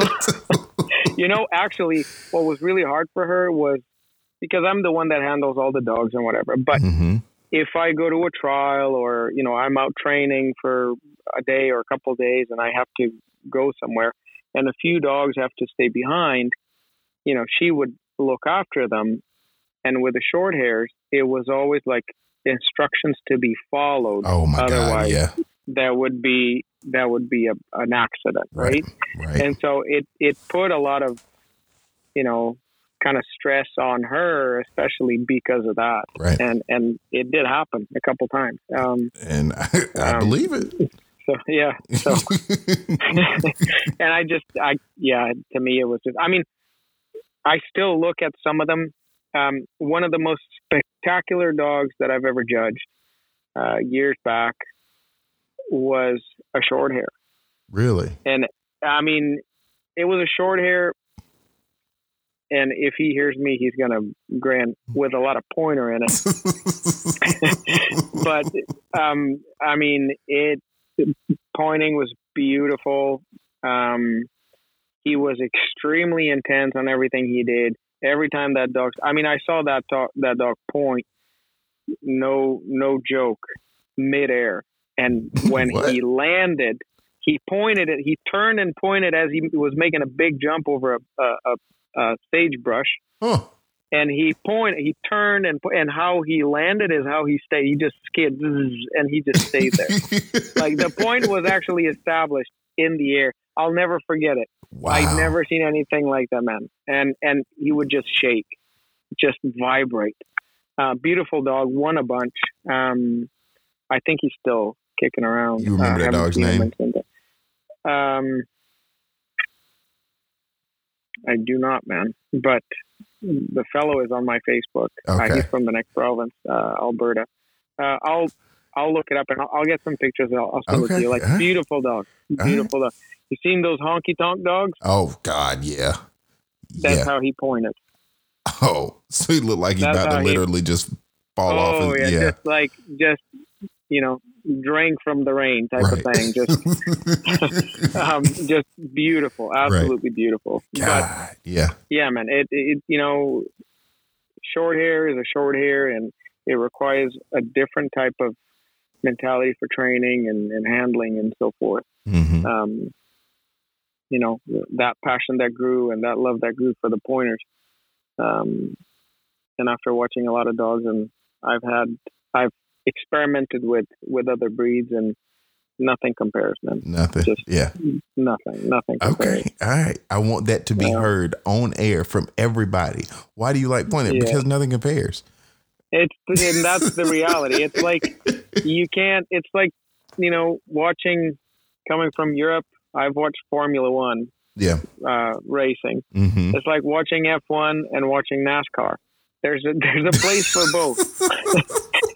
You know, actually, what was really hard for her was, because I'm the one that handles all the dogs and whatever. But if I go to a trial or, you know, I'm out training for a day or a couple of days and I have to go somewhere and a few dogs have to stay behind, you know, she would look after them. And with the short hairs, it was always like instructions to be followed. Oh my God, yeah. Otherwise, that would be an accident, right? And so it put a lot of, you know, kind of stress on her, especially because of that. Right. And it did happen a couple times. And I believe it. So, yeah. So, and to me, it was just, I mean, I still look at some of them. One of the most spectacular dogs that I've ever judged years back was a short hair. Really? And I mean, it was a short hair. And if he hears me, he's going to grin with a lot of pointer in it. But, I mean, pointing was beautiful. He was extremely intense on everything he did. Every time that dog, I mean, I saw that dog point, no joke, midair. And when he landed, he pointed it. He turned and pointed as he was making a big jump over a sagebrush. Oh. And he turned and how he landed is how he stayed. He just skidded and he just stayed there. Like the point was actually established in the air. I'll never forget it. Wow. I've never seen anything like that, man. And he would just shake, just vibrate. Beautiful dog, won a bunch. I think he's still kicking around. You remember that dog's name? I do not, man. But the fellow is on my Facebook. Okay. He's from the next province, Alberta. I'll look it up and I'll get some pictures. I'll send it to you. Like beautiful dog, beautiful dog. You seen those honky tonk dogs? Oh God, yeah. That's how he pointed. Oh, so he looked like he's about to literally just fall off. Oh yeah, just you know, drink from the rain type of thing. Just, just beautiful, absolutely beautiful. God, but, yeah, man. It you know, short hair is a short hair, and it requires a different type of mentality for training and handling and so forth. Mm-hmm. You know, that passion that grew and that love that grew for the pointers. And after watching a lot of dogs, and I've experimented with other breeds, and nothing compares, man. Nothing. Just nothing compares. Okay. All right. I want that to be heard on air from everybody. Why do you like pointer? Because nothing compares. And that's the reality. It's like, you can't, it's like, you know, watching, coming from Europe, I've watched Formula One racing. Mm-hmm. It's like watching F1 and watching NASCAR. There's a place for both,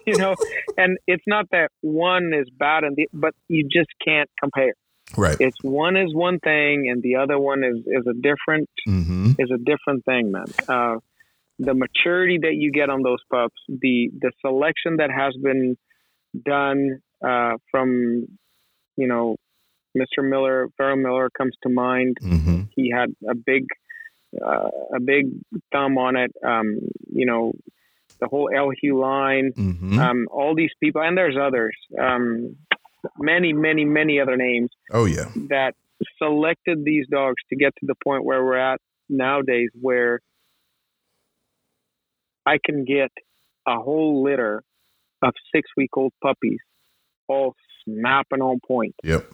you know, and it's not that one is bad, but you just can't compare. Right. It's one is one thing and the other one is a different thing, man. The maturity that you get on those pups, the selection that has been done from, you know, Mr. Miller, Farrell Miller comes to mind. Mm-hmm. He had a big thumb on it. You know, the whole LH line, all these people, and there's others, many, many, many other names. Oh yeah, that selected these dogs to get to the point where we're at nowadays, where I can get a whole litter of 6-week-old puppies, all snapping on point. Yep.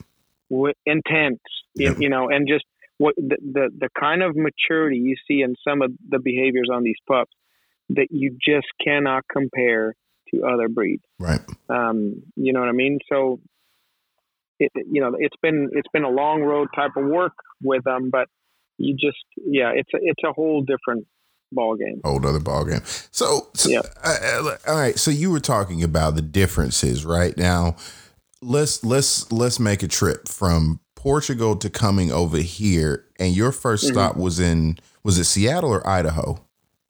Intense, you know, and just what the kind of maturity you see in some of the behaviors on these pups that you just cannot compare to other breeds. Right. You know what I mean? So, you know, it's been a long road type of work with them, but you just, it's a whole different ball game. Whole other ball game. So yeah. All right. So you were talking about the differences right now. Let's make a trip from Portugal to coming over here. And your first stop was it Seattle or Idaho?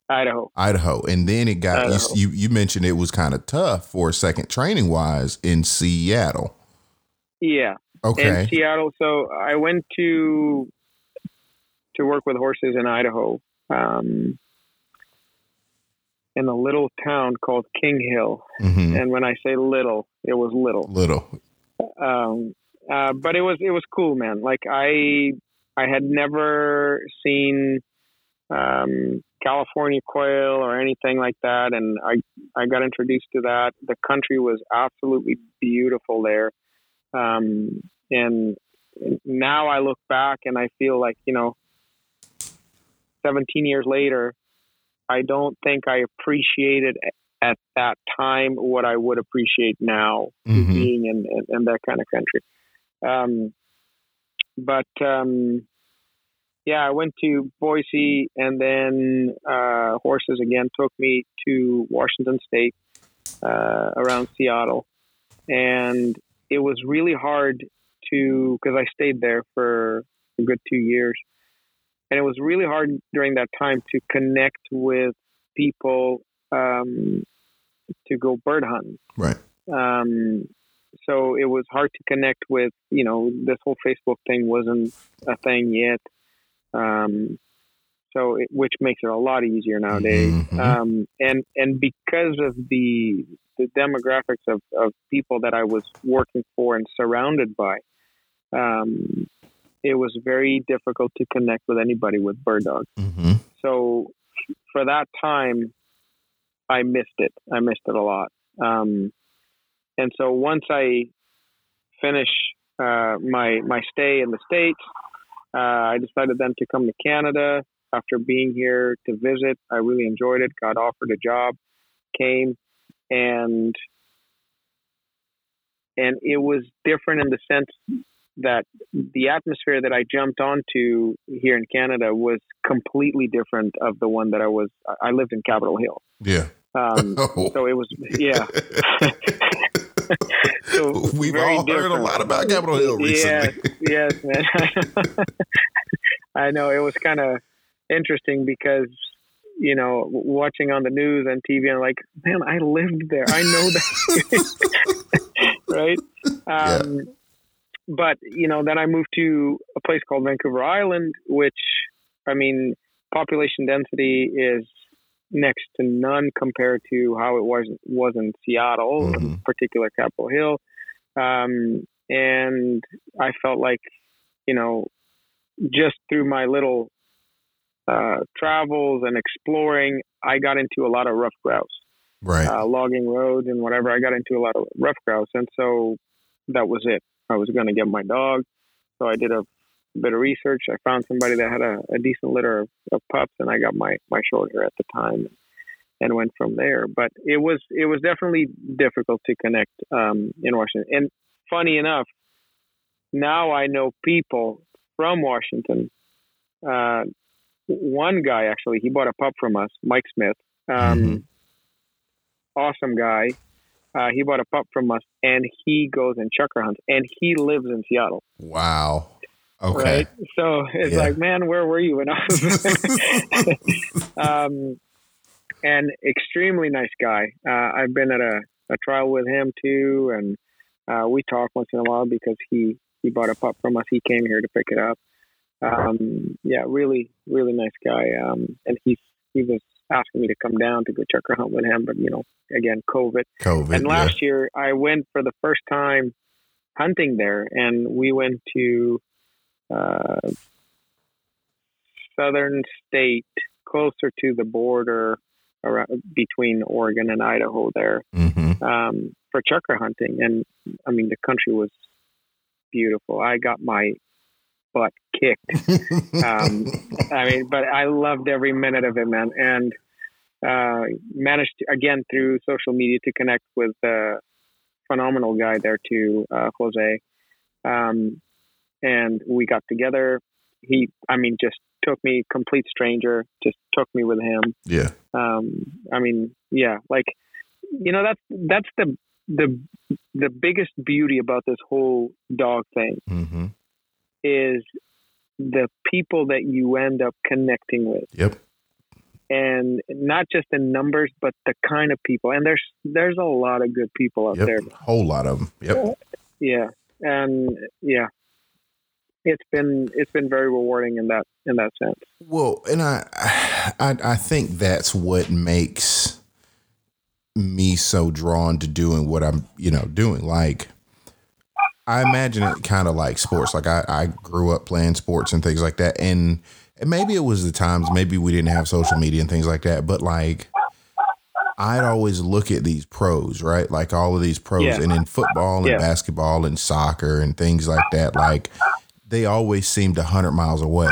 Idaho. And then it got, you mentioned it was kind of tough for a second training wise in Seattle. Yeah. Okay. In Seattle. So I went to work with horses in Idaho, in a little town called King Hill. Mm-hmm. And when I say little, it was little. But it was cool, man. Like I had never seen, California quail or anything like that. And I got introduced to that. The country was absolutely beautiful there. And now I look back and I feel like, 17 years later, I don't think I appreciated at that time what I would appreciate now, being in that kind of country. I went to Boise, and then horses again took me to Washington State around Seattle. And it was really hard because I stayed there for a good 2 years. And it was really hard during that time to connect with people to go bird hunting. Right. So it was hard to connect with, this whole Facebook thing wasn't a thing yet. Which makes it a lot easier nowadays. Mm-hmm. And because of the demographics of people that I was working for and surrounded by, it was very difficult to connect with anybody with bird dogs. Mm-hmm. So for that time, I missed it. I missed it a lot. And so once I finish my stay in the States, I decided then to come to Canada after being here to visit. I really enjoyed it, got offered a job, came, and it was different in the sense that the atmosphere that I jumped onto here in Canada was completely different of the one that I lived in Capitol Hill. Yeah. So it was, yeah. So we've all heard a lot about Capitol Hill recently. Yes, man. I know it was kind of interesting because, watching on the news and TV, I'm like, man, I lived there. I know that. Right. Yeah. But, then I moved to a place called Vancouver Island, which, population density is next to none compared to how it was in Seattle, in particular Capitol Hill. And I felt like, just through my little travels and exploring, I got into a lot of rough grouse. Right. Logging roads and whatever, I got into a lot of rough grouse. And so that was it. I was going to get my dog. So I did a bit of research. I found somebody that had a decent litter of pups, and I got my short hair at the time and went from there. But it was definitely difficult to connect in Washington. And funny enough, now I know people from Washington. One guy, actually, he bought a pup from us, Mike Smith. Awesome guy. He bought a pup from us, and he goes and chukar hunts, and he lives in Seattle. Wow. Okay. Right? So it's like, man, where were you when I was? And extremely nice guy. I've been at a trial with him too, and we talk once in a while because he bought a pup from us. He came here to pick it up. Really, really nice guy. And he was asking me to come down to go chukar hunt with him, but again, COVID. And last year I went for the first time hunting there, and we went to southern state, closer to the border around, between Oregon and Idaho there, for chukar hunting. And the country was beautiful. I got my butt kicked. But I loved every minute of it, man. And managed to, again, through social media, to connect with a phenomenal guy there too, Jose. And we got together. he, I mean, just took me, complete stranger, just took me with him. Yeah. I mean, yeah, like, you know, that's the biggest beauty about this whole dog thing, mm-hmm. is the people that you end up connecting with. Yep. And not just the numbers, but the kind of people. And there's a lot of good people out yep. there. A whole lot of them. Yep. Yeah. And yeah, it's been very rewarding in that sense. Well, and I think that's what makes me so drawn to doing what I'm, you know, doing. Like, I imagine it kind of like sports. Like I grew up playing sports and things like that. And maybe it was the times, maybe we didn't have social media and things like that, but like I'd always look at these pros, right? Like all of these pros yeah. and in football and yeah. basketball and soccer and things like that. Like they always seemed 100 miles away.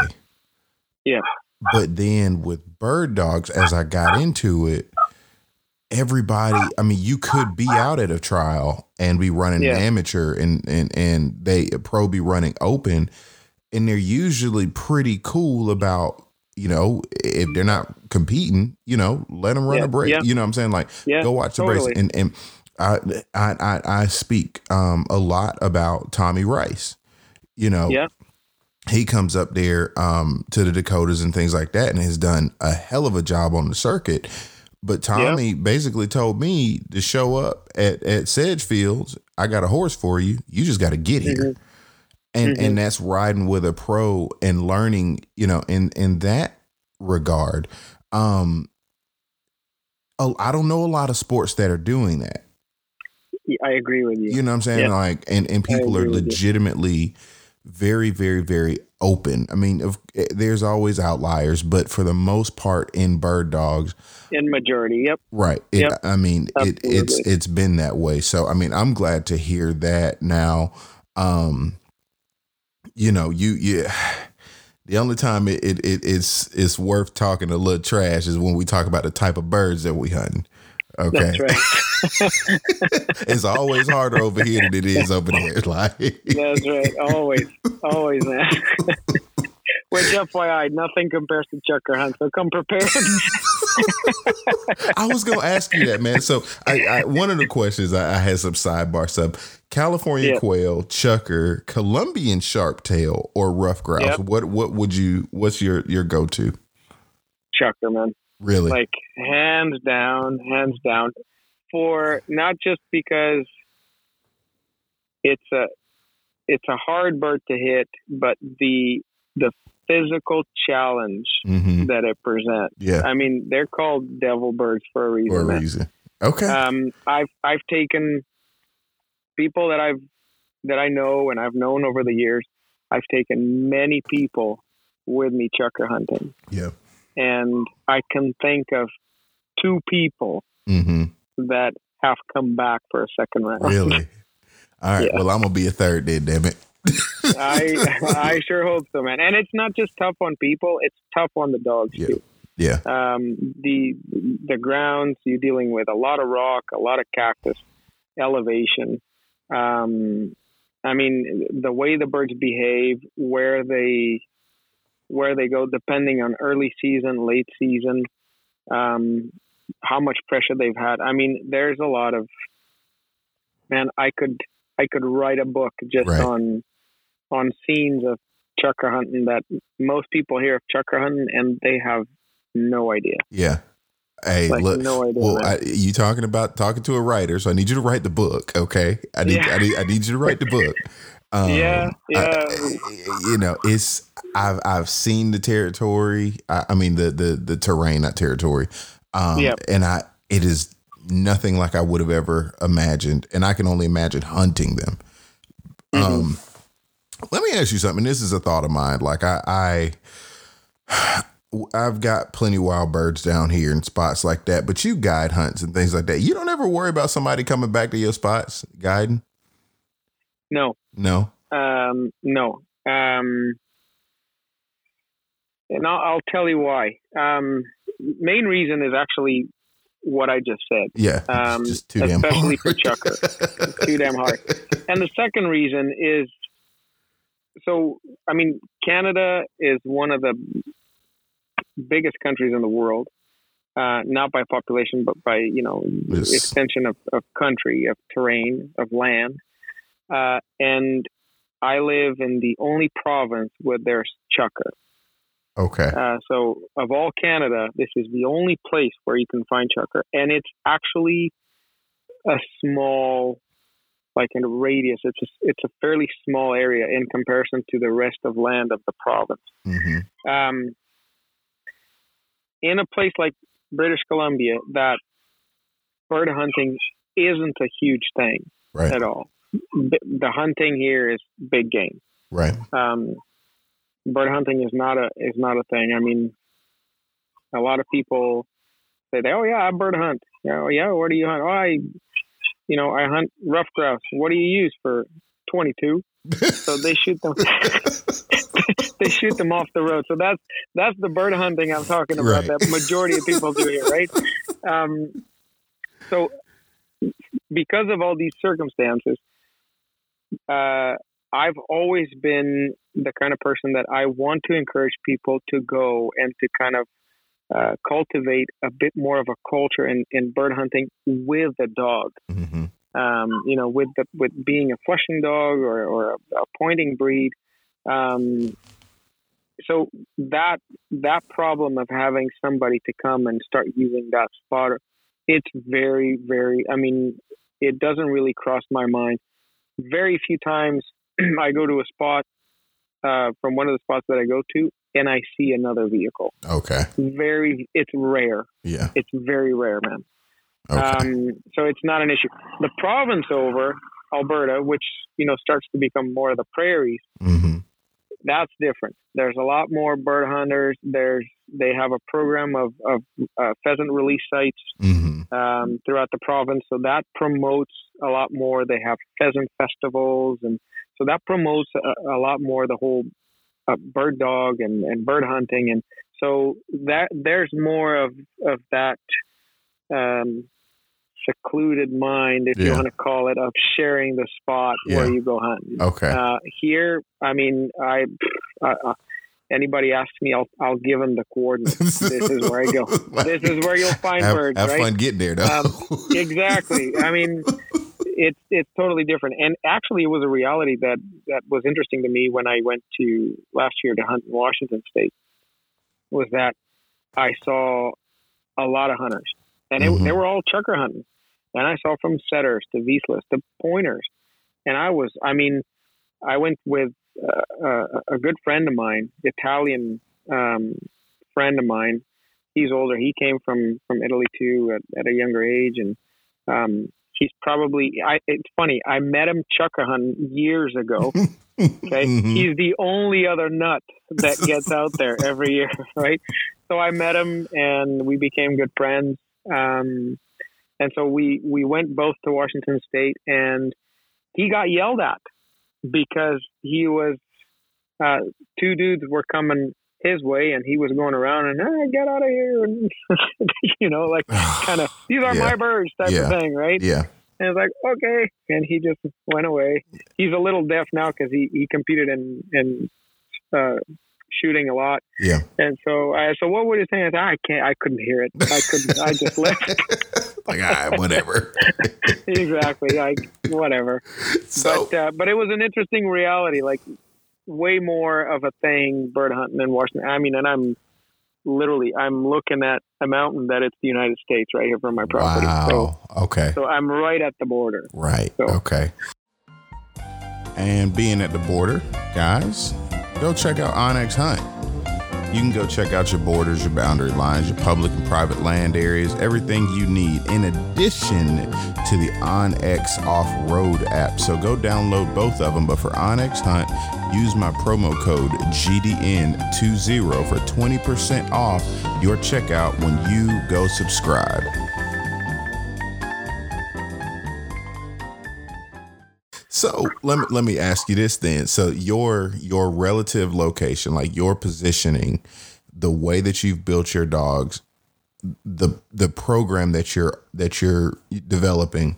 Yeah. But then with bird dogs, as I got into it, everybody, I mean, you could be out at a trial and be running yeah. an amateur and a pro be running open, and they're usually pretty cool about, you know, if they're not competing, you know, let them run yeah. a break. Yeah. You know what I'm saying? Like yeah, go watch the totally. Race. And I speak a lot about Tommy Rice, you know, yeah. he comes up there to the Dakotas and things like that and has done a hell of a job on the circuit. But Tommy yep. basically told me to show up at Sedgefields. I got a horse for you. You just got to get here. Mm-hmm. And mm-hmm. and that's riding with a pro and learning, you know, in that regard. I don't know a lot of sports that are doing that. I agree with you. You know what I'm saying? Yep. Like, and people are legitimately very, very, very open. I mean, there's always outliers, but for the most part in bird dogs, in majority. Yep. Right. Yep. I mean, it's been that way. So, I mean, I'm glad to hear that now. You know, the only time it's worth talking a little trash is when we talk about the type of birds that we hunting. Okay. That's right. It's always harder over here than it is over there. Like that's right. Always, man. Which, FYI, nothing compares to chukar hunt. So come prepared. I was going to ask you that, man. So one of the questions I had some sidebar stuff. California yeah. quail, chukar, Colombian sharp tail, or rough grouse. Yep. What's your go to? Chukar, man. Really? Like hands down for not just because it's a hard bird to hit, but the physical challenge mm-hmm. that it presents. Yeah. I mean, they're called devil birds for a reason. Okay. I've taken people that I know and I've known over the years. I've taken many people with me chukar hunting. Yeah. And I can think of two people mm-hmm. that have come back for a second round. Really? All right. Yeah. Well, I'm going to be a third then, damn it. I sure hope so, man. And it's not just tough on people. It's tough on the dogs, yeah. too. Yeah. The grounds, you're dealing with a lot of rock, a lot of cactus, elevation. I mean, the way the birds behave, where they go, depending on early season, late season, how much pressure they've had. I mean, there's a lot of, man, I could write a book just right. on scenes of chukar hunting that most people hear of chukar hunting and they have no idea. Yeah. Hey, like, look, no idea, well, you talking to a writer. So I need you to write the book. Okay. I need you to write the book. You know, it's, I've seen the territory. I mean, the terrain, not territory. Yep. And it is nothing like I would have ever imagined. And I can only imagine hunting them. Mm-hmm. Let me ask you something. This is a thought of mine. Like I've got plenty of wild birds down here in spots like that, but you guide hunts and things like that. You don't ever worry about somebody coming back to your spots guiding? No. No. And I'll tell you why. Main reason is actually what I just said. Yeah. Just too damn hard. Especially for chukar. Too damn hard. And the second reason is so, I mean, Canada is one of the biggest countries in the world, not by population, but by, you know, yes. extension of country, of terrain, of land. And I live in the only province where there's chukar. Okay. So of all Canada, this is the only place where you can find chukar. And it's actually a small, like in a radius, it's a fairly small area in comparison to the rest of land of the province. Mm-hmm. In a place like British Columbia, that bird hunting isn't a huge thing right. at all. The hunting here is big game. Right. Bird hunting is not a thing. I mean, a lot of people say, "Oh yeah, I bird hunt." "Oh yeah, where do you hunt?" "Oh, I hunt rough grouse." "What do you use for 22?" So they shoot them. They shoot them off the road. So that's the bird hunting I'm talking about. Right. That majority of people do here, right? So because of all these circumstances, I've always been the kind of person that I want to encourage people to go and to kind of cultivate a bit more of a culture in bird hunting with a dog. Mm-hmm. With being a flushing dog or a pointing breed. So that problem of having somebody to come and start using that spotter, it's very, very, I mean, it doesn't really cross my mind. Very few times I go to a spot from one of the spots that I go to and I see another vehicle. Okay. It's rare. Yeah. It's very rare, man. Okay. So it's not an issue. The province over, Alberta, which, you know, starts to become more of the prairies, mm-hmm. that's different. There's a lot more bird hunters. They have a program of pheasant release sites mm-hmm. Throughout the province. So that promotes a lot more. They have pheasant festivals. And so that promotes a lot more the whole bird dog and bird hunting. And so that there's more of that secluded mind, if yeah. you want to call it, of sharing the spot yeah. where you go hunting. Okay. Here, I mean, anybody asks me, I'll give them the coordinates. This is where I go. This is where you'll find birds. Have right? fun getting there, though. Exactly. I mean, it's totally different. And actually, it was a reality that was interesting to me when I went to last year to hunt in Washington State. Was that I saw a lot of hunters. And mm-hmm. they were all chukar hunting. And I saw from setters to veeslers to pointers. And I went with a good friend of mine, Italian friend of mine. He's older. He came from Italy too at a younger age. And he's probably, it's funny, I met him chukar hunting years ago. Okay, mm-hmm. He's the only other nut that gets out there every year, right? So I met him and we became good friends. And so we went both to Washington State, and he got yelled at because he was, two dudes were coming his way and he was going around and get out of here. And you know, like kind of, these are yeah. my birds type yeah. of thing. Right. Yeah. And it's like, okay. And he just went away. He's a little deaf now cause he competed in shooting a lot. Yeah. And so I said, what would you say? I couldn't hear it. I just left. Like, whatever. Exactly. Like, whatever. So, but it was an interesting reality, like way more of a thing bird hunting in Washington. I mean, and I'm looking at a mountain that it's the United States right here from my property. Wow. So, okay. So I'm right at the border. Right. So. Okay. And being at the border, guys, go check out Onyx Hunt. You can go check out your borders, your boundary lines, your public and private land areas, everything you need, in addition to the Onyx Off-Road app. So go download both of them. But for Onyx Hunt, use my promo code GDN20 for 20% off your checkout when you go subscribe. So let me ask you this then. So your relative location, like your positioning, the way that you've built your dogs, the program that you're developing,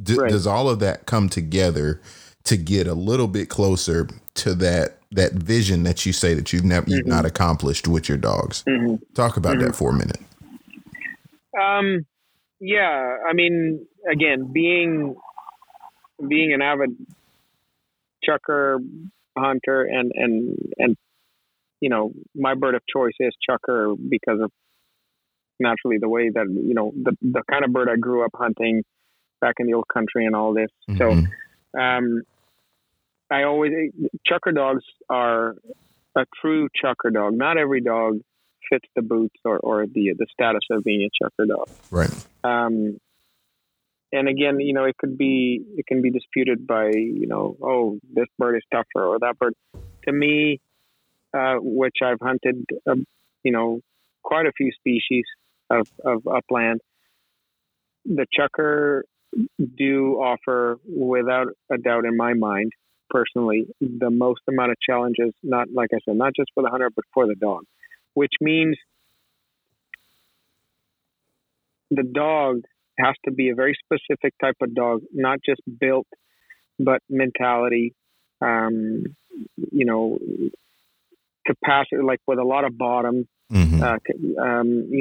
right. Does all of that come together to get a little bit closer to that vision that you say that you've not accomplished with your dogs. Mm-hmm. Talk about that for a minute. Yeah, I mean, again, being an avid chukar hunter and you know, my bird of choice is chukar because of naturally the way that, you know, the kind of bird I grew up hunting back in the old country and all this. Mm-hmm. So, chukar dogs are a true chukar dog. Not every dog fits the boots or the status of being a chukar dog. Right. And again, you know, it can be disputed by, you know, oh, this bird is tougher or that bird. To me, which I've hunted, you know, quite a few species of upland, the chukar do offer, without a doubt in my mind, personally, the most amount of challenges, not, like I said, not just for the hunter, but for the dog, which means the dog has to be a very specific type of dog, not just built, but mentality, you know, capacity, like with a lot of bottom, you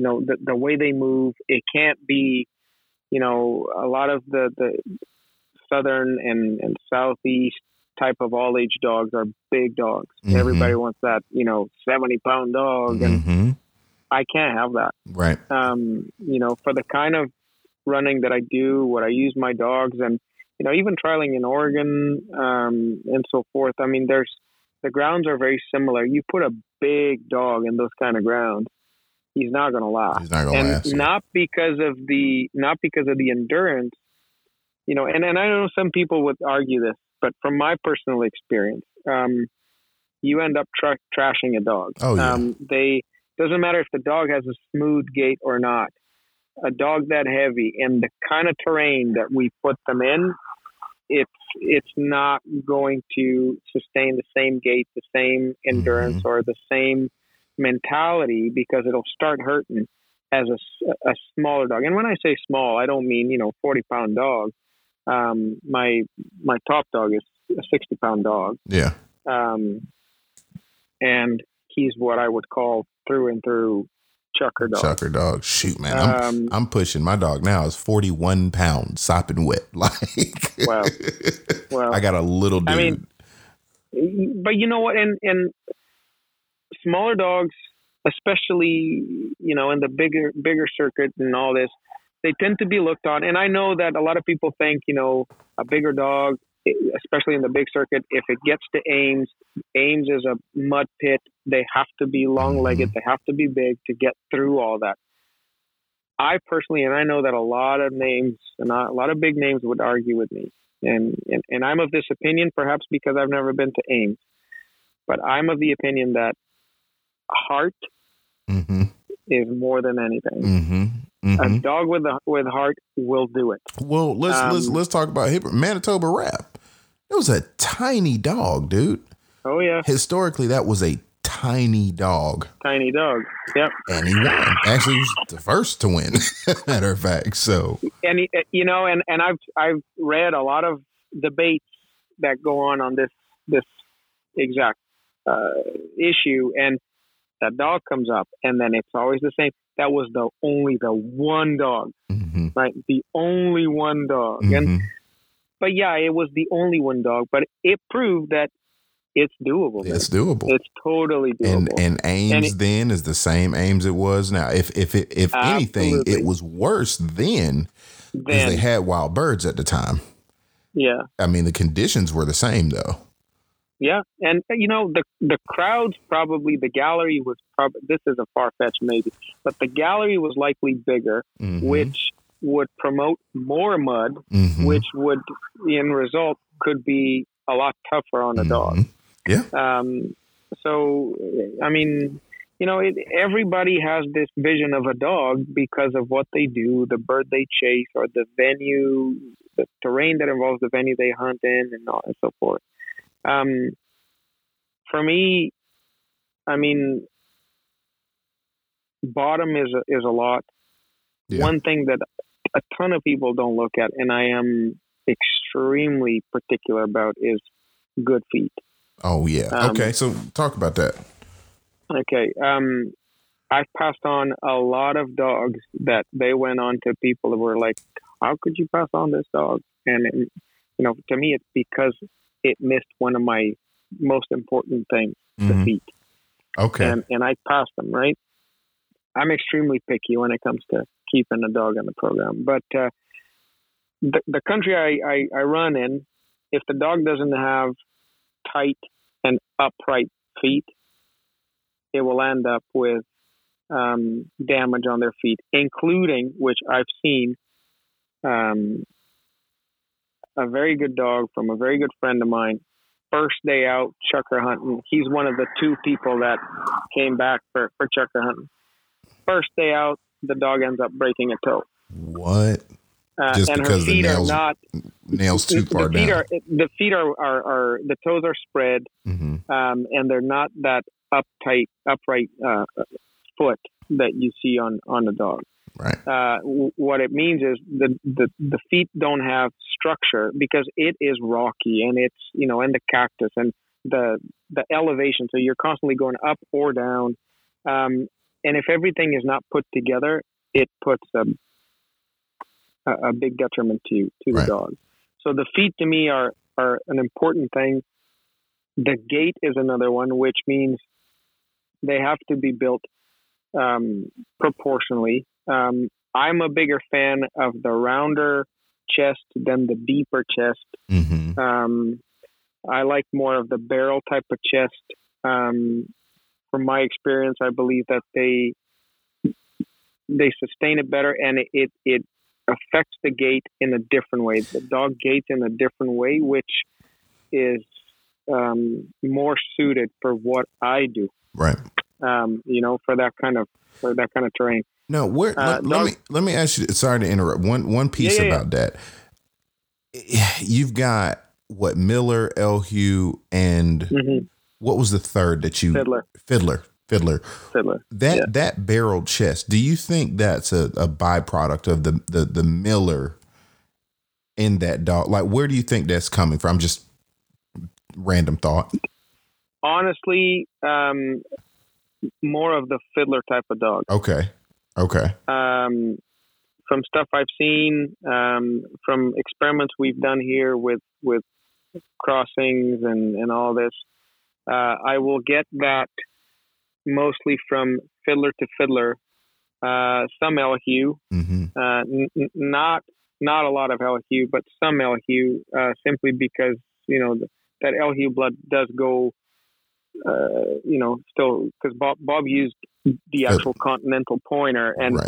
know, the way they move, it can't be, you know, a lot of the southern and southeast type of all age dogs are big dogs. Mm-hmm. Everybody wants that, you know, 70-pound dog, and I can't have that. Right. You know, for the kind of running that I do, what I use my dogs, and, you know, even trialing in Oregon, and so forth. I mean, the grounds are very similar. You put a big dog in those kind of grounds, he's not going to last. He's not going to last. Not because of the endurance, you know, and I know some people would argue this, but from my personal experience, you end up trashing a dog. Oh, yeah. Doesn't matter if the dog has a smooth gait or not. A dog that heavy and the kind of terrain that we put them in, it's not going to sustain the same gait, the same endurance, or the same mentality, because it'll start hurting as a smaller dog. And when I say small, I don't mean, you know, 40-pound dog. My top dog is a 60-pound dog. Yeah. And he's what I would call through and through chukar dog. Chukar dog. Shoot, man. I'm pushing. My dog now is 41 pounds, sopping wet. Like, well, I got a little dude. I mean, but you know what? And smaller dogs, especially, you know, in the bigger circuit and all this, they tend to be looked on. And I know that a lot of people think, you know, a bigger dog, especially in the big circuit, if it gets to Ames, Ames is a mud pit. They have to be long-legged. They have to be big to get through all that. I personally, and I know that a lot of names and a lot of big names would argue with me. And I'm of this opinion, perhaps because I've never been to Ames. But I'm of the opinion that heart is more than anything. A dog with heart will do it. Well, let's talk about Manitoba Wrap. It was a tiny dog, dude. Oh yeah. Historically, that was a tiny dog. Tiny dog. Yep. And he won. Actually, he was the first to win. Matter of fact. So. And he, you know, and I've read a lot of debates that go on this exact issue, and that dog comes up, and then it's always the same. That was the one dog, right? The only one dog. But yeah, it was the only one dog, but it proved that it's doable. It's doable. It's totally doable. And Ames then is the same Ames it was now. If anything, it was worse then because they had wild birds at the time. Yeah. I mean, the conditions were the same though. Yeah. And, you know, the crowds probably, the gallery was probably, this is a far-fetched maybe, but the gallery was likely bigger, which would promote more mud, which would, in result, could be a lot tougher on a dog. Yeah. So, I mean, you know, everybody has this vision of a dog because of what they do, the bird they chase, or the venue, the terrain that involves the venue they hunt in, and so forth. For me, I mean, bottom is a lot. Yeah. One thing that a ton of people don't look at, and I am extremely particular about, is good feet. Oh, yeah. Okay, so talk about that. Okay. I've passed on a lot of dogs that they went on to people that were like, how could you pass on this dog? And, it, you know, to me, it's because it missed one of my most important things, the feet. Okay. And I passed them, right? I'm extremely picky when it comes to keeping a dog in the program. But the country I run in, if the dog doesn't have tight and upright feet, it will end up with damage on their feet, including, which I've seen, a very good dog from a very good friend of mine. First day out chukar hunting, he's one of the two people that came back for chukar hunting. First day out, the dog ends up breaking a toe. What? Just and because her feet nails too far down. The feet are the toes are spread, and they're not that upright foot that you see on the dog. Right. What it means is the feet don't have structure because it is rocky and it's, you know, and the cactus and the elevation. So you're constantly going up or down. And if everything is not put together, it puts a big detriment to the dog. So the feet to me are an important thing. The gait is another one, which means they have to be built proportionally. I'm a bigger fan of the rounder chest than the deeper chest. I like more of the barrel type of chest. From my experience, I believe that they sustain it better, and it affects the gait in a different way. The dog gaits in a different way, which is more suited for what I do. Right. You know, for that kind of terrain. Now, where let me ask you. Sorry to interrupt. One piece about that. You've got what, Miller, Elhu, and what was the third that you Fiddler. That barrel chest. Do you think that's a byproduct of the Miller in that dog? Like, where do you think that's coming from? Just random thought. Honestly, more of the Fiddler type of dog. Okay. From stuff I've seen, from experiments we've done here with crossings and all this, I will get that mostly from Fiddler to Fiddler. Some LHU, not a lot of LHU, but some LHU, simply because, you know, that LHU blood does go, you know, still, because Bob used the actual continental pointer, and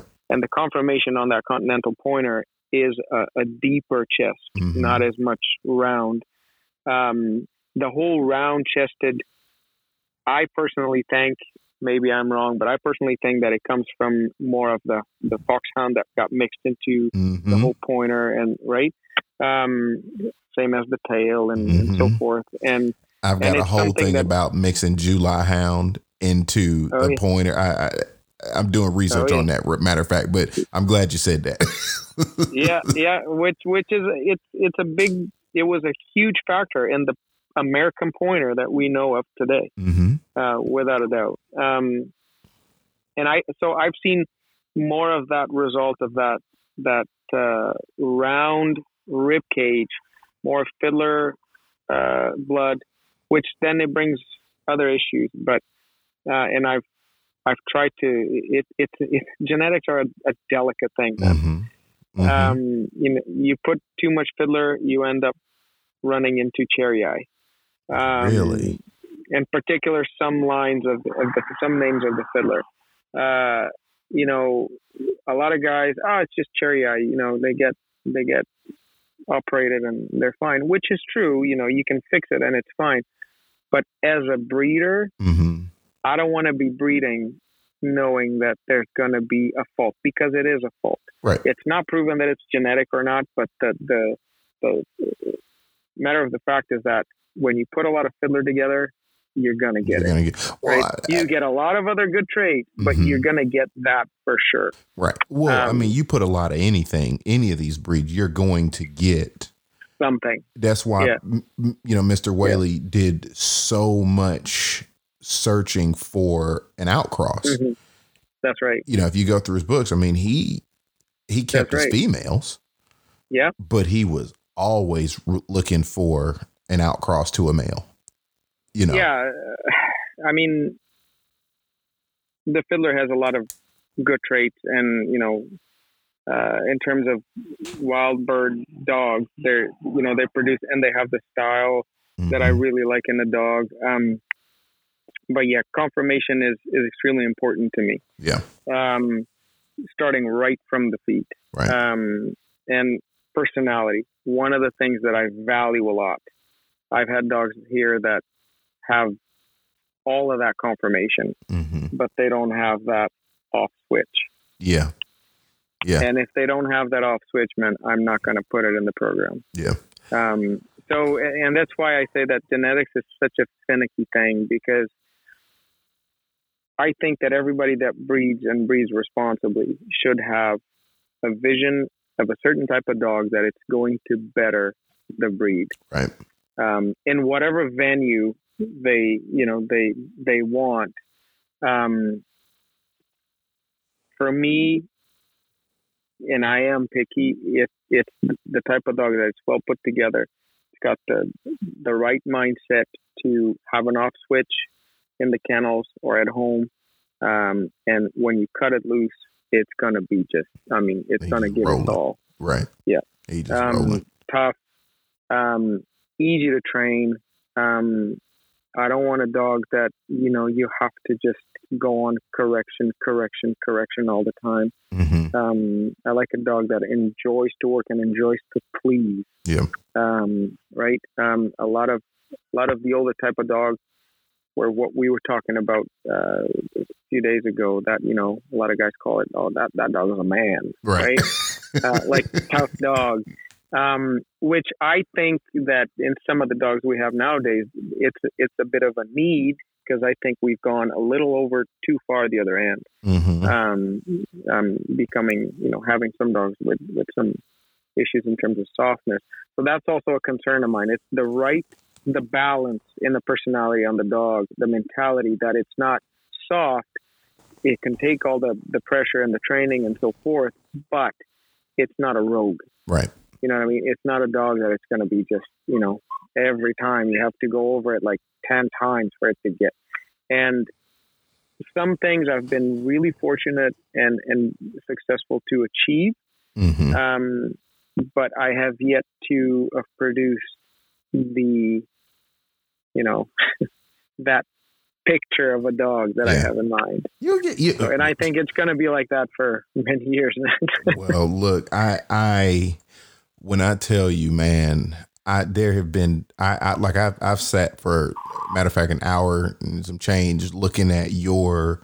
the conformation on that continental pointer is a deeper chest, not as much round. The whole round chested, I personally think, maybe I'm wrong, but I personally think that it comes from more of the foxhound that got mixed into the whole pointer, and same as the tail and so forth. And I've got a whole thing about mixing July hound into a pointer. I'm doing research on that, matter of fact, but I'm glad you said that. Which is it was a huge factor in the American pointer that we know of today, without a doubt. So I've seen more of that result of that round rib cage, more Fiddler blood, which then it brings other issues. But and I've tried to. Genetics are a delicate thing. You know, you put too much Fiddler, you end up running into cherry eye. Really? In particular, some lines of some names of the Fiddler. You know, a lot of guys, it's just cherry eye. You know, they get operated and they're fine, which is true. You know, you can fix it and it's fine. But as a breeder, I don't want to be breeding knowing that there's going to be a fault, because it is a fault. Right. It's not proven that it's genetic or not, but the matter of the fact is that when you put a lot of Fiddler together, you're going to get you get a lot of other good traits, but you're going to get that for sure. Right. Well, I mean, you put a lot of anything, any of these breeds, you're going to get something. That's why, you know, Mr. Whaley did so much searching for an outcross. Mm-hmm. That's right. You know, if you go through his books, I mean, he kept his females. Yeah. But he was always looking for an outcross to a male, you know? Yeah. I mean, the Fiddler has a lot of good traits and, you know, in terms of wild bird dogs, they're, you know, they produce and they have the style that I really like in a dog. But yeah, confirmation is extremely important to me. Yeah. Starting right from the feet. Right. And personality. One of the things that I value a lot. I've had dogs here that have all of that confirmation, but they don't have that off switch. Yeah. Yeah. And if they don't have that off switch, man, I'm not going to put it in the program. Yeah. So, and that's why I say that genetics is such a finicky thing, because I think that everybody that breeds and breeds responsibly should have a vision of a certain type of dog that it's going to better the breed. Right. In whatever venue they, you know, they want. For me, and I am picky, it's the type of dog that is well put together. It's got the right mindset to have an off switch in the kennels or at home. And when you cut it loose, it's going to be just, I mean, it's going to give it all. Right. Yeah. Tough, easy to train. I don't want a dog that, you know, you have to just go on correction all the time. Mm-hmm. I like a dog that enjoys to work and enjoys to please. Yeah. Right. A lot of the older type of dogs where what we were talking about a few days ago that, you know, a lot of guys call it, oh, that dog is a man. Right. Like tough dog. Which I think that in some of the dogs we have nowadays, it's a bit of a need, because I think we've gone a little over too far the other end. Mm-hmm. Becoming, you know, having some dogs with some issues in terms of softness. So that's also a concern of mine. It's the balance in the personality on the dog, the mentality that it's not soft. It can take all the pressure and the training and so forth, but it's not a rogue. Right. You know what I mean? It's not a dog that it's going to be just, you know, every time you have to go over it like 10 times for it to get. And some things I've been really fortunate and successful to achieve. Mm-hmm. But I have yet to have produced the, you know, that picture of a dog that I have in mind. So, and I think it's going to be like that for many years now. Well, look, I when I tell you, man, I've sat for, matter of fact, an hour and some change looking at your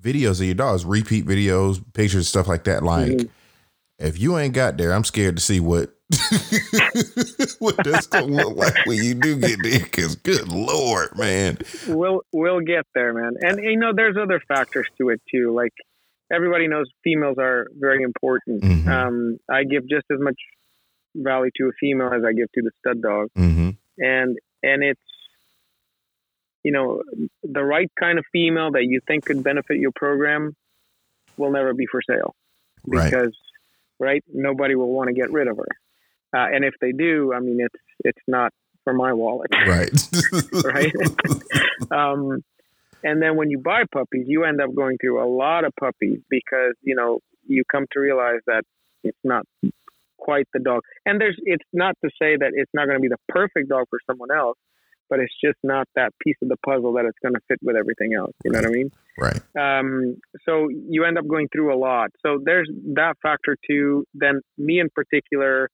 videos of your dogs, repeat videos, pictures, stuff like that. Like, if you ain't got there, I'm scared to see what what that's gonna look like when you do get there, because good Lord, man, we'll get there, man. And you know, there's other factors to it too. Like, everybody knows females are very important. Mm-hmm. I give just as much value to a female as I give to the stud dog. Mm-hmm. And it's, you know, the right kind of female that you think could benefit your program will never be for sale, because nobody will want to get rid of her. And if they do, I mean, it's not for my wallet. Right. Right. And then when you buy puppies, you end up going through a lot of puppies, because, you know, you come to realize that it's not quite the dog. And it's not to say that it's not going to be the perfect dog for someone else, but it's just not that piece of the puzzle that it's going to fit with everything else. You know what I mean? Right. So you end up going through a lot. So there's that factor too. Then me in particular,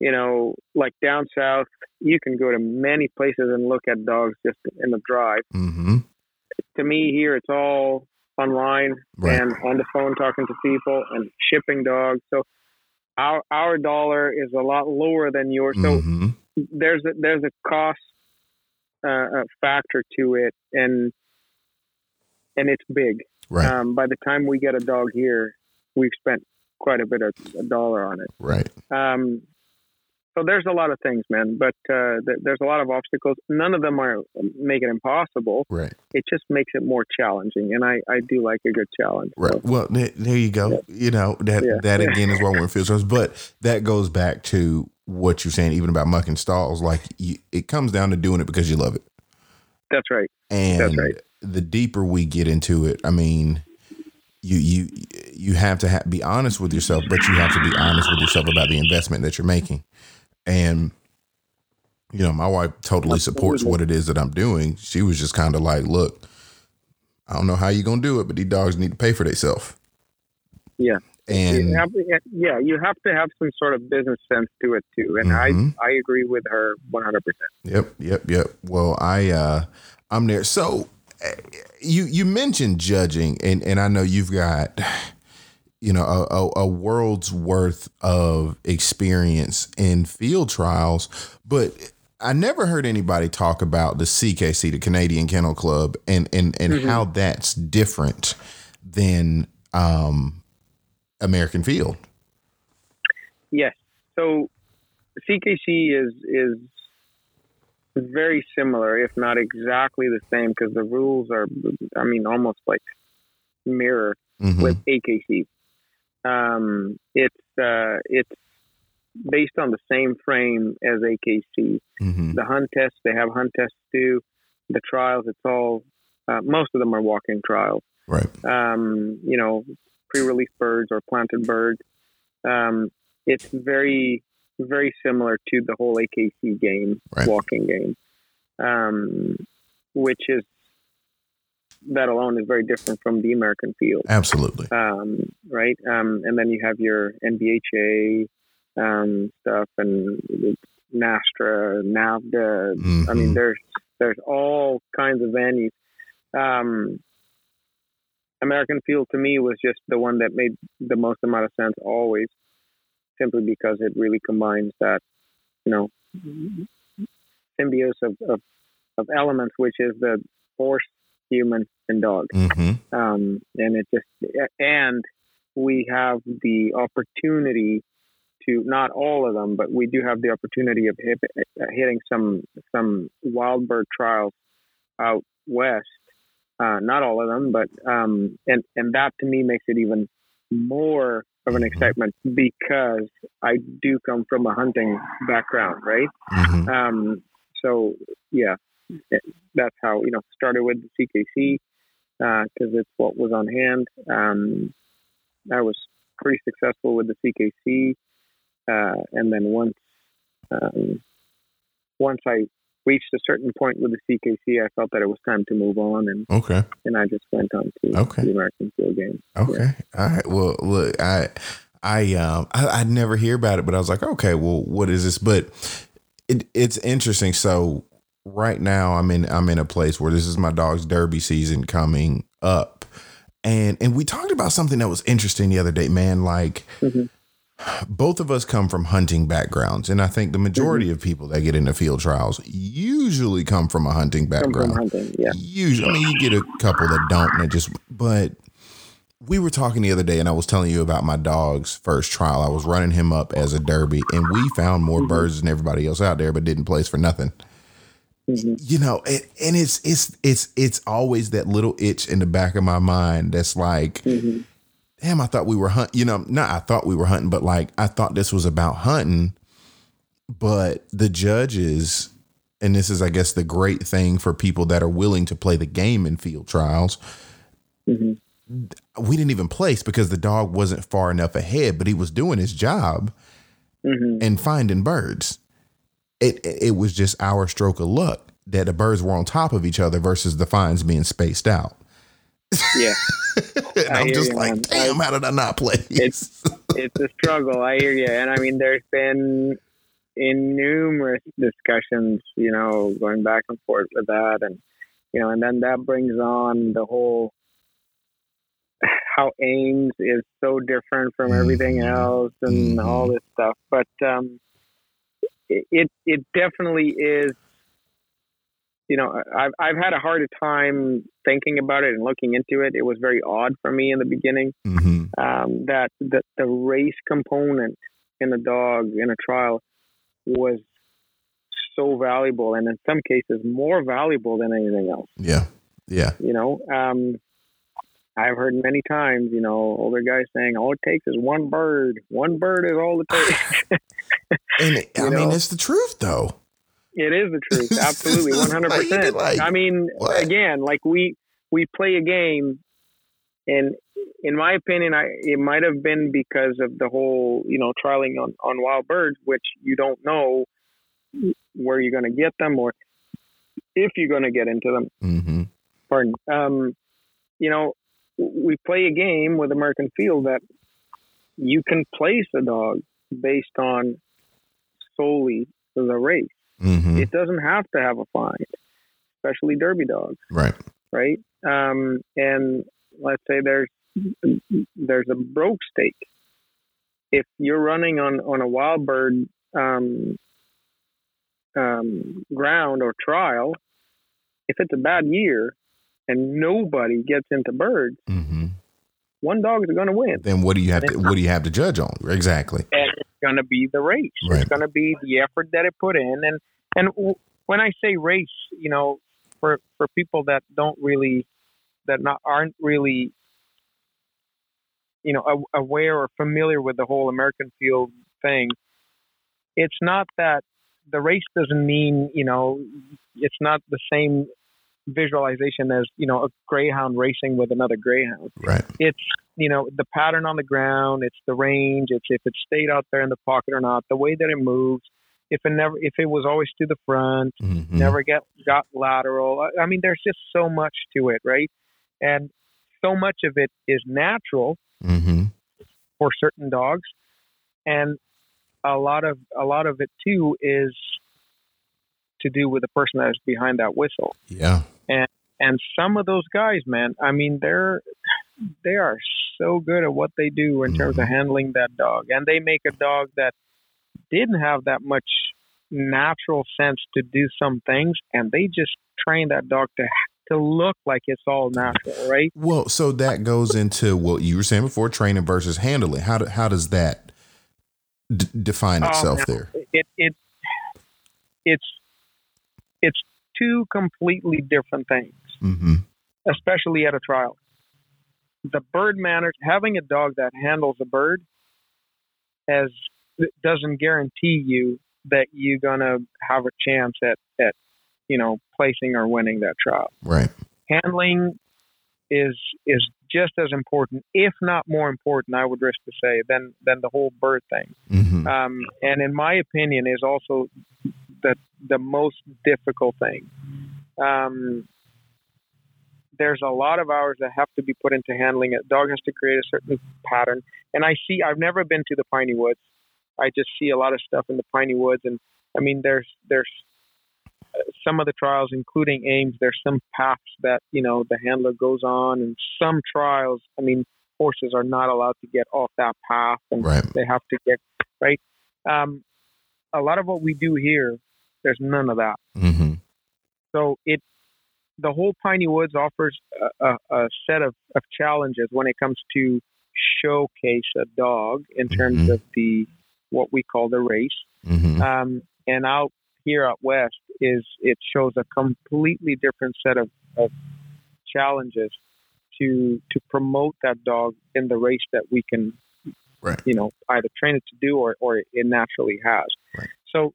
you know, like down south, you can go to many places and look at dogs just in the drive. Mm-hmm. To me here, it's all online and on the phone talking to people and shipping dogs. So our dollar is a lot lower than yours. So there's a cost factor to it, and it's big. Right. By the time we get a dog here, we've spent quite a bit of a dollar on it. Right. So there's a lot of things, man, but there's a lot of obstacles. None of them are make it impossible. Right. It just makes it more challenging, and I do like a good challenge. Right. So. Well, there you go. Yeah. You know, that again is why we're in field service, but that goes back to what you're saying, even about mucking stalls. Like, it comes down to doing it because you love it. That's right. And that's right. The deeper we get into it, I mean, you have to be honest with yourself, but you have to be honest with yourself about the investment that you're making. And, you know, my wife totally supports what it is that I'm doing. She was just kind of like, look, I don't know how you're going to do it, but these dogs need to pay for themselves. Yeah. And you have to have some sort of business sense to it too. And mm-hmm. I agree with her 100%. Yep. Well, I'm there. So you mentioned judging, and I know you've got, you know, a world's worth of experience in field trials, but I never heard anybody talk about the CKC, the Canadian Kennel Club, and mm-hmm. how that's different than American Field. Yes. So CKC is very similar, if not exactly the same, because the rules are, I mean, almost like mirror mm-hmm. with AKC. It's based on the same frame as AKC. Mm-hmm. The hunt tests, they have hunt tests too. The trials, it's all, most of them are walking trials. Right. You know, pre-release birds or planted birds. It's very, very similar to the whole AKC game, right. Walking game, which is, that alone is very different from the American Field. Absolutely. Right. And then you have your NBHA stuff and NASTRA, NAVDA. Mm-hmm. I mean, there's all kinds of venues. American Field to me was just the one that made the most amount of sense always, simply because it really combines that, you know, symbiosis of elements, which is the horse, human, and dog. Mm-hmm. And it just, and we have the opportunity to, not all of them, but we do have the opportunity of hitting some wild bird trials out west. Not all of them, but and that to me makes it even more of an excitement, because I do come from a hunting background, right? Mm-hmm. So yeah, that's how, you know, started with the CKC because it's what was on hand. I was pretty successful with the CKC, and then once I reached a certain point with the CKC, I felt that it was time to move on, and okay, and I just went on to the American Field game. Okay, yeah. All right. Well, look, I never hear about it, but I was like, okay, well, what is this? But it's interesting. So right now, I'm in a place where this is my dog's derby season coming up, and we talked about something that was interesting the other day, man. Like. Mm-hmm. Both of us come from hunting backgrounds, and I think the majority mm-hmm. of people that get into field trials usually come from a hunting background. Yeah. Usually, I mean, you get a couple that don't, and it just. But we were talking the other day, and I was telling you about my dog's first trial. I was running him up as a derby, and we found more mm-hmm. birds than everybody else out there, but didn't place for nothing. Mm-hmm. You know, and it's always that little itch in the back of my mind that's like. Mm-hmm. Damn, I thought we were hunting, you know, not I thought we were hunting, but like, I thought this was about hunting, but the judges, and this is, I guess, the great thing for people that are willing to play the game in field trials. Mm-hmm. We didn't even place because the dog wasn't far enough ahead, but he was doing his job mm-hmm. and finding birds. It was just our stroke of luck that the birds were on top of each other versus the finds being spaced out. Yeah. And I'm just like, man. Damn, how did I not play? It's a struggle. I hear you. And I mean, there's been in numerous discussions, you know, going back and forth with that. And, you know, and then that brings on the whole how Ames is so different from everything else and mm-hmm. all this stuff. But it definitely is. You know, I've had a harder time thinking about it and looking into it. It was very odd for me in the beginning mm-hmm. That the race component in a dog in a trial was so valuable, and in some cases more valuable than anything else. Yeah. Yeah. You know, I've heard many times, you know, older guys saying, all it takes is one bird. One bird is all it takes. And I mean, it's the truth, though. It is the truth. Absolutely. 100%. Like, I mean, what? Again, like we play a game, and in my opinion, it might have been because of the whole, you know, trialing on wild birds, which you don't know where you're going to get them or if you're going to get into them. Mm-hmm. Pardon. You know, we play a game with American Field that you can place a dog based on solely the race. Mm-hmm. It doesn't have to have a find, especially derby dogs. Right. Right. And let's say there's a broke stake. If you're running on a wild bird ground or trial, if it's a bad year and nobody gets into birds, mm-hmm. one dog is going to win. Then what do you have to judge on? Exactly. And it's going to be the race. Right. It's going to be the effort that it put in. And when I say race, you know, for people that don't really, aren't really, you know, aware or familiar with the whole American Field thing, it's not that the race doesn't mean, you know, it's not the same visualization as, you know, a greyhound racing with another greyhound. Right. It's, you know, the pattern on the ground, it's the range, it's if it stayed out there in the pocket or not, the way that it moves, if it was always to the front, mm-hmm. never got lateral. I mean, there's just so much to it, right? And so much of it is natural mm-hmm. for certain dogs, and a lot of it too is to do with the person that's behind that whistle. Yeah. And some of those guys, man, I mean, they are so good at what they do in mm-hmm. terms of handling that dog. And they make a dog that didn't have that much natural sense to do some things, and they just train that dog to look like it's all natural, right? Well, so that goes into what you were saying before, training versus handling. How does that define itself there? It's two completely different things, mm-hmm. especially at a trial. The bird manners, having a dog that handles a bird, doesn't guarantee you that you're gonna have a chance at you know, placing or winning that trial. Right. Handling is just as important, if not more important, I would risk to say, than the whole bird thing. Mm-hmm. And in my opinion, is also the most difficult thing. There's a lot of hours that have to be put into handling it. Dog has to create a certain pattern. And I've never been to the Piney Woods. I just see a lot of stuff in the Piney Woods. And I mean, there's some of the trials, including Ames, there's some paths that, you know, the handler goes on, and some trials, I mean, horses are not allowed to get off that path, and right. they have to get right. A lot of what we do here, there's none of that. Mm-hmm. So the whole Piney Woods offers a set of challenges when it comes to showcase a dog in terms mm-hmm. of what we call the race. Mm-hmm. And out here out west it shows a completely different set of challenges to promote that dog in the race that we can, right. you know, either train it to do or it naturally has. Right. So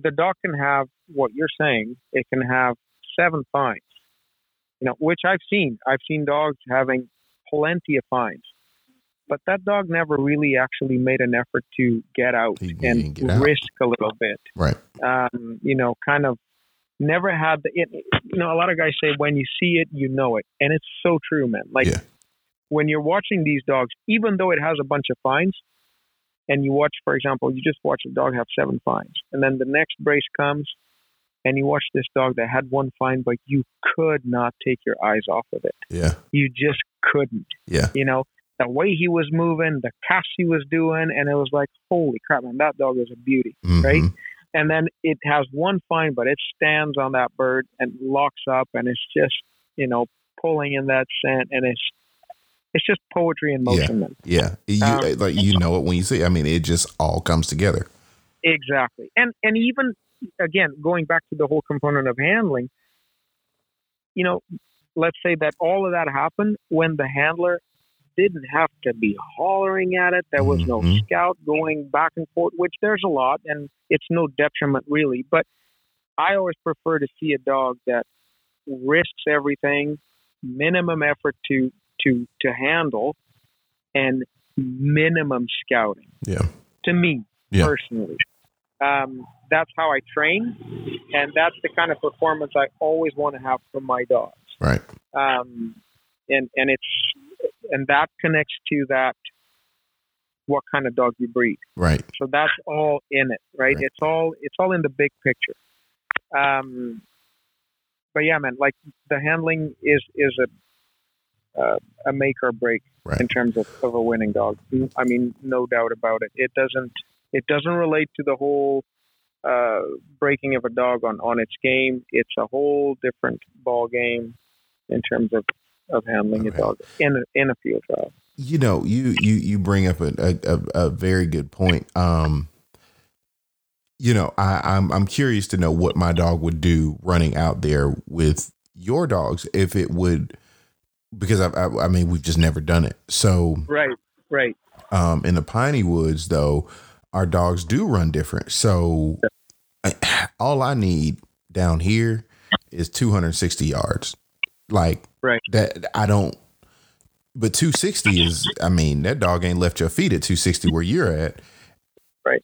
the dog can have what you're saying. It can have 7 fines, you know, which I've seen. I've seen dogs having plenty of fines, but that dog never really actually made an effort to get out and risk a little bit. Right. You know, kind of never had you know, a lot of guys say, when you see it, you know it. And it's so true, man. Like yeah. when you're watching these dogs, even though it has a bunch of fines, and you watch, for example, you just watch a dog have 7 fines, and then the next brace comes and you watch this dog that had 1 fine, but you could not take your eyes off of it. Yeah. You just couldn't. Yeah. You know, the way he was moving, the cast he was doing, and it was like, holy crap, man, that dog is a beauty, mm-hmm. right? And then it has 1 fine, but it stands on that bird and locks up, and it's just, you know, pulling in that scent, and it's just poetry in motion. Yeah, yeah. You know it when you see it. I mean, it just all comes together. Exactly. And even, again, going back to the whole component of handling, you know, let's say that all of that happened when the handler didn't have to be hollering at it. There was no scout going back and forth, which there's a lot, and it's no detriment really. But I always prefer to see a dog that risks everything, minimum effort to handle, and minimum scouting. Yeah. To me personally. That's how I train, and that's the kind of performance I always want to have from my dogs. Right. And that connects to that, what kind of dog you breed. Right. So that's all in it, right? It's all in the big picture. But yeah, man, like the handling is a make or break in terms of a winning dog. I mean, no doubt about it. It doesn't relate to the whole breaking of a dog on its game. It's a whole different ball game in terms of handling a dog in a field trial. You know, you bring up a very good point. You know, I'm curious to know what my dog would do running out there with your dogs if it would, because I mean, we've just never done it. So right. In the Piney Woods, though, our dogs do run different. So all I need down here is 260 yards. Like that, I don't. But 260 is, I mean, that dog ain't left your feet at 260 where you're at. Right.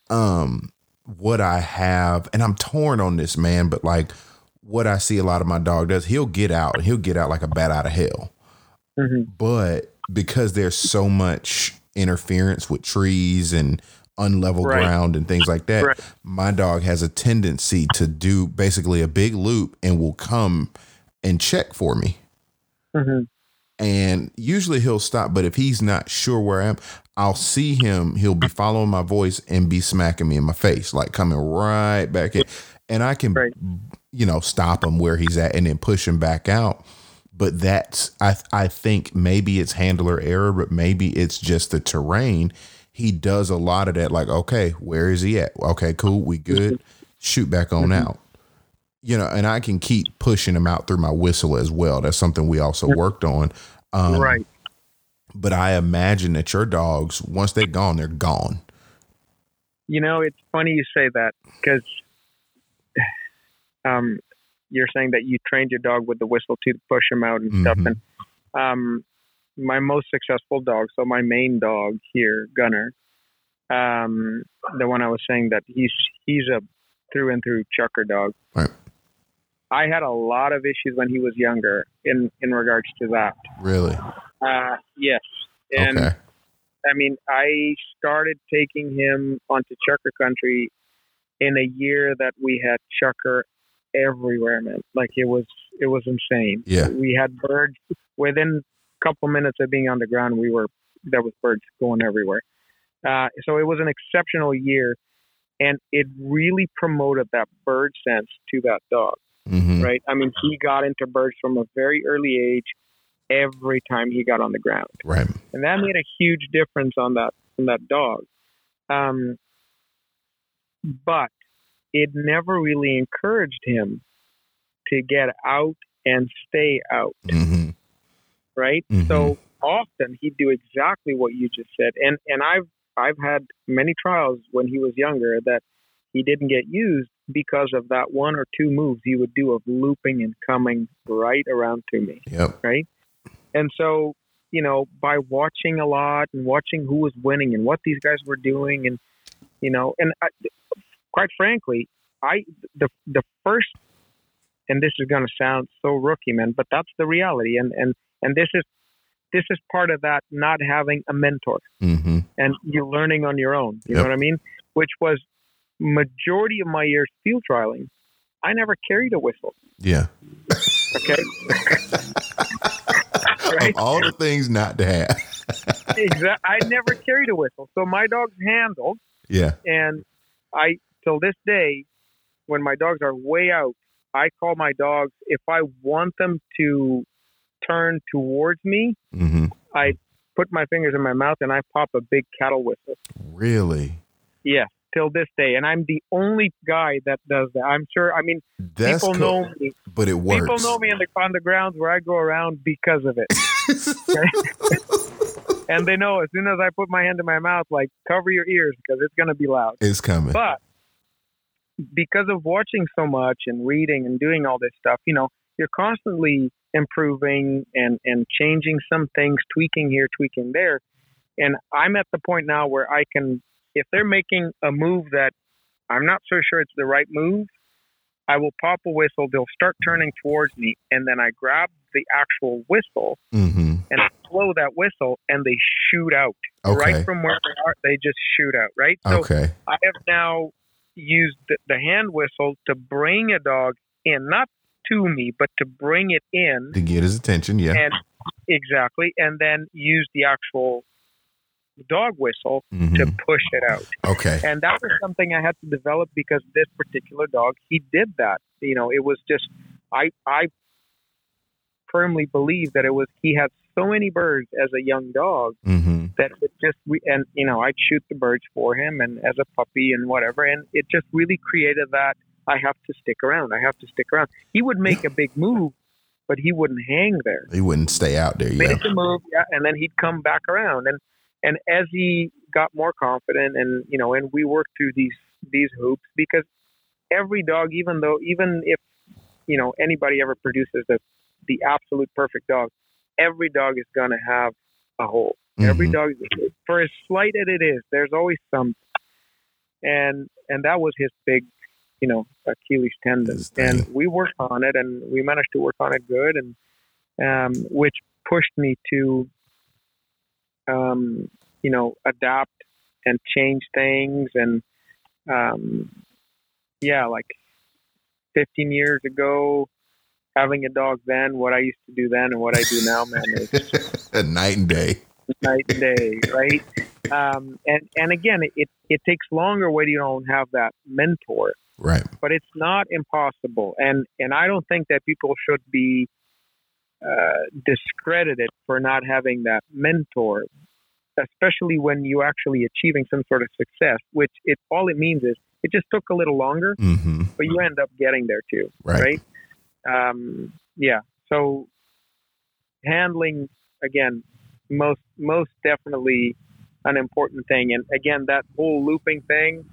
What I have, and I'm torn on this, man. But like, what I see a lot of my dog does, he'll get out like a bat out of hell. Mm-hmm. But because there's so much interference with trees and unlevel ground and things like that, my dog has a tendency to do basically a big loop and will come and check for me. Mm-hmm. And usually he'll stop, but if he's not sure where I am, I'll see him. He'll be following my voice and be smacking me in my face, like coming right back in. And I can, you know, stop him where he's at and then push him back out. But that's, I think maybe it's handler error, but maybe it's just the terrain. He does a lot of that. Like, okay, where is he at? Okay, cool. We good. Shoot back on out. You know, and I can keep pushing him out through my whistle as well. That's something we also worked on. But I imagine that your dogs, once they're gone, they're gone. You know, it's funny you say that because you're saying that you trained your dog with the whistle to push him out and stuff. And my most successful dog, so my main dog here, Gunner, the one I was saying that he's a through and through chucker dog. Right. I had a lot of issues when he was younger in regards to that. Really? Yes. And I mean, I started taking him onto chucker country in a year that we had chucker everywhere, man. Like it was insane. Yeah. We had birds within a couple minutes of being on the ground. There was birds going everywhere. So it was an exceptional year, and it really promoted that bird sense to that dog. Mm-hmm. Right. I mean, he got into birds from a very early age every time he got on the ground. Right. And that made a huge difference on that dog. But it never really encouraged him to get out and stay out. Mm-hmm. Right. Mm-hmm. So often he'd do exactly what you just said. And I've had many trials when he was younger that he didn't get used because of that one or two moves he would do of looping and coming right around to me. Yep. Right. And so, you know, by watching a lot and watching who was winning and what these guys were doing, and, you know, and I, quite frankly, the first, and this is going to sound so rookie, man, but that's the reality. And this is part of that, not having a mentor and you're learning on your own. You know what I mean? Which was majority of my years field trialing. I never carried a whistle. Yeah. Okay. Right? Of all the things not to have. Exactly. I never carried a whistle. So my dogs handled. Yeah. And I, till this day, when my dogs are way out, I call my dogs. If I want them to turn towards me, I put my fingers in my mouth and I pop a big cattle whistle. Really? Yeah. till this day, and I'm the only guy that does that. I'm sure. I mean, that's people know me, but it works. People know me on the grounds where I go around because of it, and they know as soon as I put my hand in my mouth, like, cover your ears because it's gonna be loud. It's coming. But because of watching so much and reading and doing all this stuff, you know, you're constantly improving and changing some things, tweaking here, tweaking there. And I'm at the point now where I can, if they're making a move that I'm not so sure it's the right move, I will pop a whistle. They'll start turning towards me. And then I grab the actual whistle and I blow that whistle and they shoot out right from where they are. They just shoot out. Right. So I have now used the hand whistle to bring a dog in, not to me, but to bring it in. To get his attention. Yeah, and, exactly. And then use the actual dog whistle to push it out. Okay. And that was something I had to develop because this particular dog, he did that. You know, it was just, I firmly believe that it was, he had so many birds as a young dog that it just, and you know, I'd shoot the birds for him and as a puppy and whatever. And it just really created that I have to stick around. I have to stick around. He would make a big move, but he wouldn't hang there. He wouldn't stay out there. Yeah. Make the move, yeah, and then he'd come back around. And as he got more confident and, you know, and we worked through these hoops because every dog, even if, you know, anybody ever produces the absolute perfect dog, every dog is going to have a hole. Every dog, for as slight as it is, there's always some. And that was his big, you know, Achilles tendon. And we worked on it and we managed to work on it good. And, which pushed me to, you know, adapt and change things. And, yeah, like 15 years ago, having a dog then, what I used to do then and what I do now, man, is a night and day. Right. And again, it takes longer when you don't have that mentor, right? But it's not impossible. And I don't think that people should be, discredited for not having that mentor, especially when you actually achieving some sort of success, which it all it means is it just took a little longer, but you end up getting there too. Right? Yeah. So handling, again, most definitely an important thing. And again, that whole looping thing,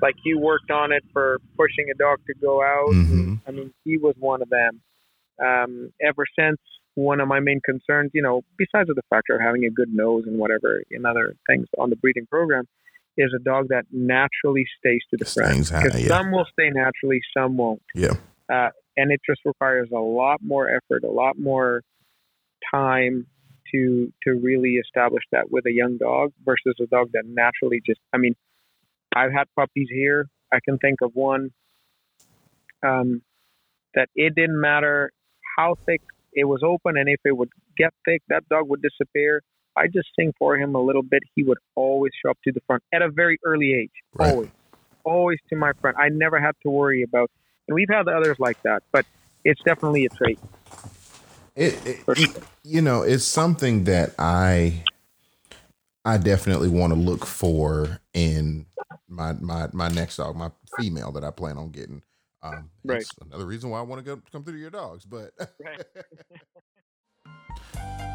like you worked on it for pushing a dog to go out. I mean, he was one of them. Ever since, one of my main concerns, you know, besides the factor of having a good nose and whatever and other things on the breeding program, is a dog that naturally stays to the front. Because some will stay naturally, some won't. And it just requires a lot more effort, a lot more time to really establish that with a young dog versus a dog that naturally just, I mean, I've had puppies here. I can think of one that it didn't matter how thick it was open, and if it would get thick, that dog would disappear. I just sing for him a little bit. He would always show up to the front at a very early age. Right. Always to my front. I never had to worry about, and we've had others like that, but it's definitely a trait. It you know, it's something that I definitely want to look for in my next dog, my female that I plan on getting. Right. That's another reason why I want to come through your dogs, but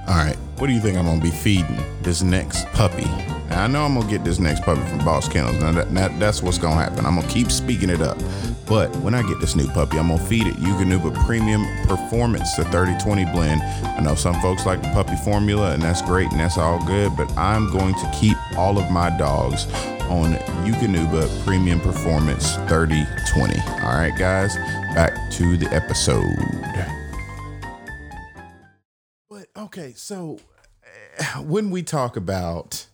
all right, what do you think I'm gonna be feeding this next puppy? Now, I know I'm gonna get this next puppy from Boss Kennels. Now that's what's gonna happen. I'm gonna keep speaking it up, but when I get this new puppy, I'm gonna feed it Eukanuba Premium Performance, the 30/20 blend. I know some folks like the puppy formula, and that's great, and that's all good, but I'm going to keep all of my dogs on Eukanuba Premium Performance 30/20. All right, guys, back to the episode. But okay, so when we talk about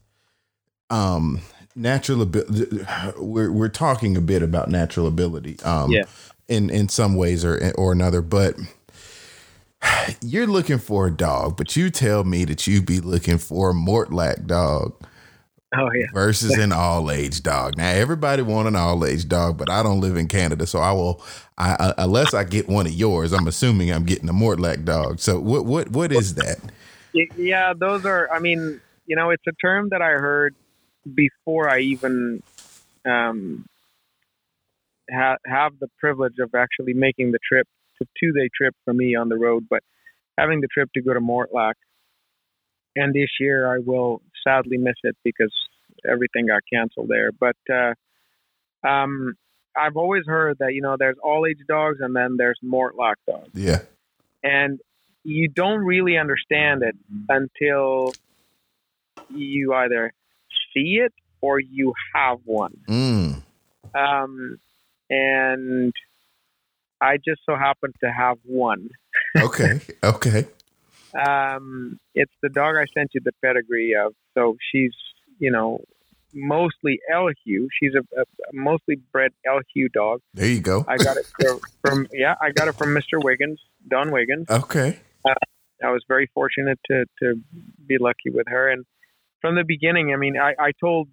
natural ability, we're talking a bit about natural ability, in some ways or another. But you're looking for a dog, but you tell me that you be looking for a Mortlach dog. Oh, yeah. Versus an all-age dog. Now, everybody want an all-age dog, but I don't live in Canada, so I will. Unless I get one of yours, I'm assuming I'm getting a Mortlach dog. So, what is that? Yeah, those are. I mean, you know, it's a term that I heard before I even have the privilege of actually making the trip. It's a two-day trip for me on the road, but having the trip to go to Mortlach. And this year I will sadly miss it because everything got canceled there. But I've always heard that, you know, there's all-age dogs and then there's Mortlach dogs. Yeah. And you don't really understand it until you either see it or you have one. Mm. And I just so happen to have one. Okay. Okay. It's the dog I sent you the pedigree of. So she's, you know, mostly LH. She's a mostly bred LH dog. There you go. I got it from Mr. Wiggins, Don Wiggins. Okay. I was very fortunate to be lucky with her. And from the beginning, I mean, I told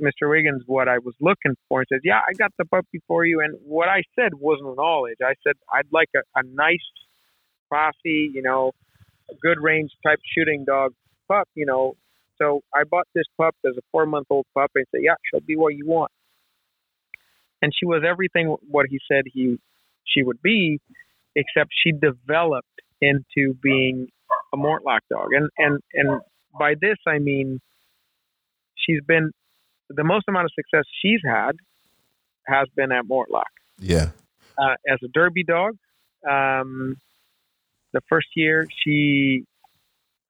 Mr. Wiggins what I was looking for and said, yeah, I got the puppy for you. And what I said wasn't an all-age. I said, I'd like a nice, classy, you know, good range type shooting dog pup, you know. So I bought this pup as a 4-month-old pup and said, yeah, she'll be what you want. And she was everything what he said she would be, except she developed into being a Mortlach dog. And by this, I mean, she's been, the most amount of success she's had has been at Mortlach. Yeah. As a derby dog, the first year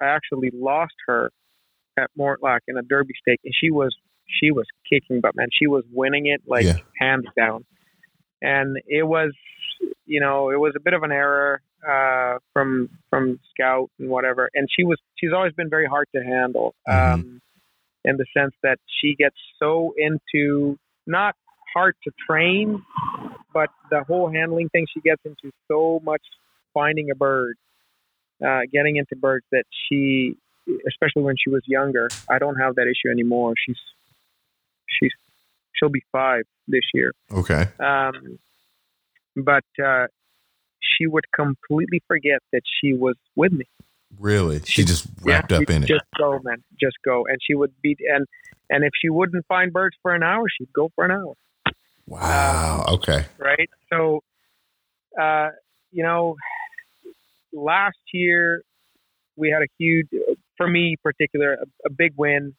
I actually lost her at Mortlach in a derby stake, and she was kicking butt, man. She was winning it hands down. And it was, you know, it was a bit of an error from Scout and whatever. And she's always been very hard to handle. Mm-hmm. In the sense that she gets so into, not hard to train, but the whole handling thing, she gets into so much finding a bird, getting into birds, that she, especially when she was younger, I don't have that issue anymore. She'll be 5 this year. Okay. But she would completely forget that she was with me. Really? She just wrapped up in it. Just go, man. Just go. And she would be, and if she wouldn't find birds for an hour, she'd go for an hour. Wow. Okay. Right. So, you know, last year we had a huge, for me in particular, a big win,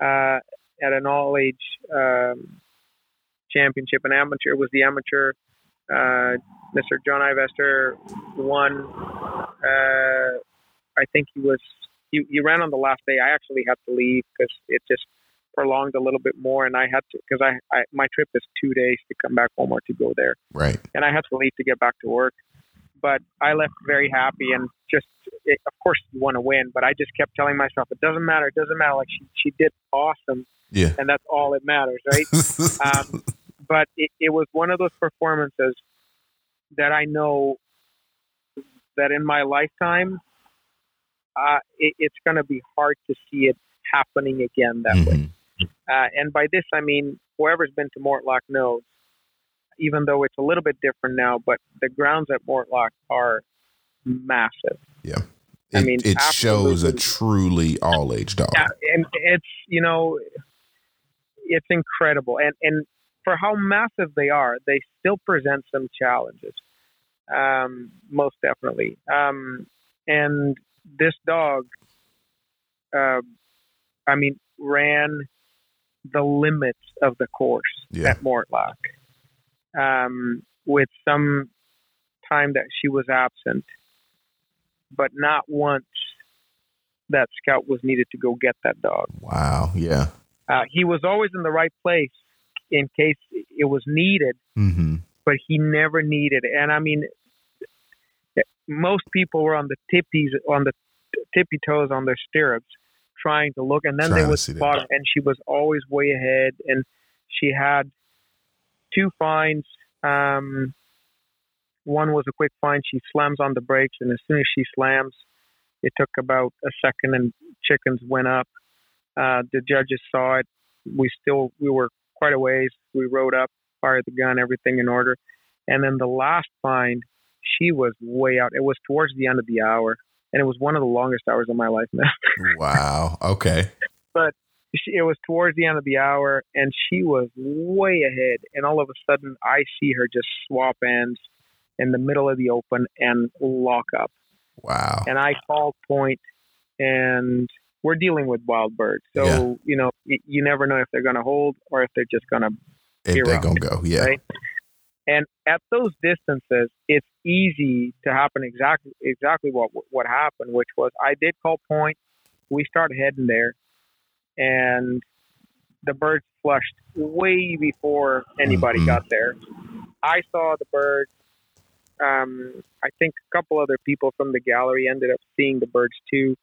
at an all age, championship, an amateur. It was the amateur, Mr. John Ivester won, I think he ran on the last day. I actually had to leave because it just prolonged a little bit more. And I had to, because I my trip is 2 days to come back home or to go there. Right. And I had to leave to get back to work, but I left very happy and just, of course you want to win, but I just kept telling myself, it doesn't matter. It doesn't matter. Like she did awesome. Yeah. And that's all that matters. Right. But it was one of those performances that I know that in my lifetime, it's going to be hard to see it happening again that way. And by this, I mean, whoever's been to Mortlach knows, even though it's a little bit different now, but the grounds at Mortlach are massive. Yeah. It shows a truly all-age dog. Yeah, and it's, you know, it's incredible. And for how massive they are, they still present some challenges. Most definitely. And this dog, ran the limits of the course at Mortlach, with some time that she was absent, but not once that Scout was needed to go get that dog. Wow. Yeah. He was always in the right place in case it was needed, but he never needed it. And I mean, most people were on the tippy toes on their stirrups trying to look, and then they would spot her, and she was always way ahead, and she had 2 finds. One was a quick find. She slams on the brakes, and as soon as she slams, it took about a second and chickens went up. The judges saw it. We were quite a ways. We rode up, fired the gun, everything in order. And then the last find, she was way out. It was towards the end of the hour, and it was one of the longest hours of my life now. Wow. Okay. But It was towards the end of the hour, and she was way ahead. And all of a sudden, I see her just swap ends in the middle of the open and lock up. Wow. And I called point, and we're dealing with wild birds. So, you know, you never know if they're going to hold or if they're just going to go. Yeah. Right? And at those distances, it's easy to happen exactly what happened, which was I did call point. We start heading there, and the birds flushed way before anybody got there. I saw the bird. I think a couple other people from the gallery ended up seeing the birds too,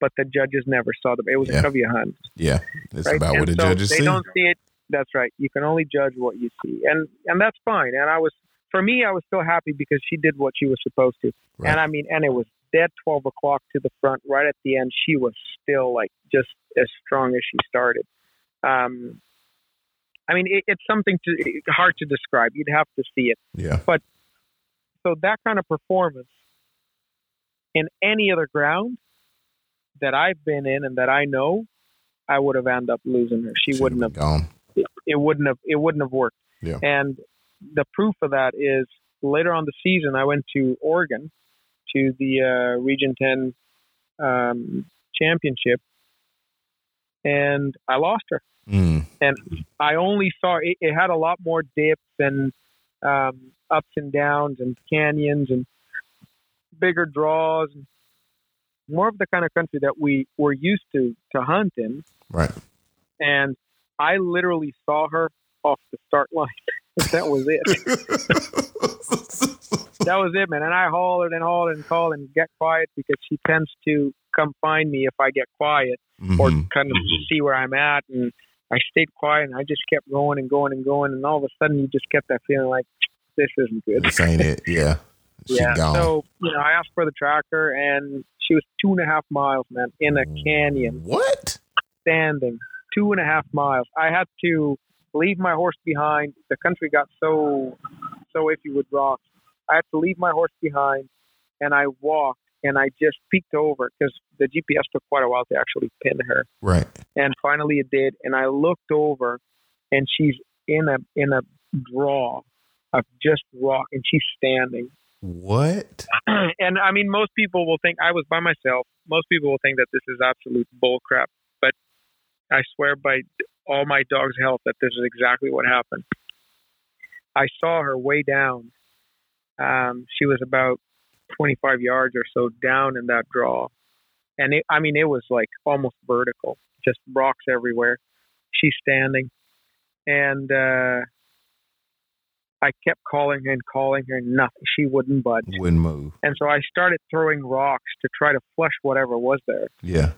but the judges never saw them. It was a covey hunt. Yeah, it's right? about and what the so judges they see. They don't see it. That's right. You can only judge what you see, and that's fine. And I was so happy because she did what she was supposed to. Right. And I mean, and it was dead 12 o'clock to the front. Right at the end, she was still like just as strong as she started. I mean, it's something hard to describe. You'd have to see it. Yeah. But so that kind of performance in any other ground that I've been in and that I know, I would have ended up losing her. She wouldn't have gone. It wouldn't have worked. Yeah. And the proof of that is later on the season, I went to Oregon to the Region 10 championship, and I lost her. Mm. And I only saw it had a lot more dips and ups and downs and canyons and bigger draws, and more of the kind of country that we were used to hunt in. Right. And I literally saw her off the start line. That was it. That was it, man. And I hollered and hollered and called and get quiet because she tends to come find me if I get quiet or kind of see where I'm at. And I stayed quiet, and I just kept going and going and going. And all of a sudden, you just kept that feeling like, this isn't good. This ain't it. Yeah. Yeah. Gone. So, you know, I asked for the tracker, and she was 2.5 miles, man, in a canyon. What? Standing. 2.5 miles. I had to leave my horse behind. The country got so iffy with rocks. I had to leave my horse behind, and I walked, and I just peeked over because the GPS took quite a while to actually pin her. Right. And finally it did. And I looked over, and she's in a draw of just rock, and she's standing. What? And I mean, most people will think I was by myself. Most people will think that this is absolute bull crap, but I swear by all my dog's health that this is exactly what happened. I saw her way down. She was about 25 yards or so down in that draw. And it was like almost vertical, just rocks everywhere. She's standing. And I kept calling her, nothing. She wouldn't budge. Wouldn't move. And so I started throwing rocks to try to flush whatever was there. Yeah.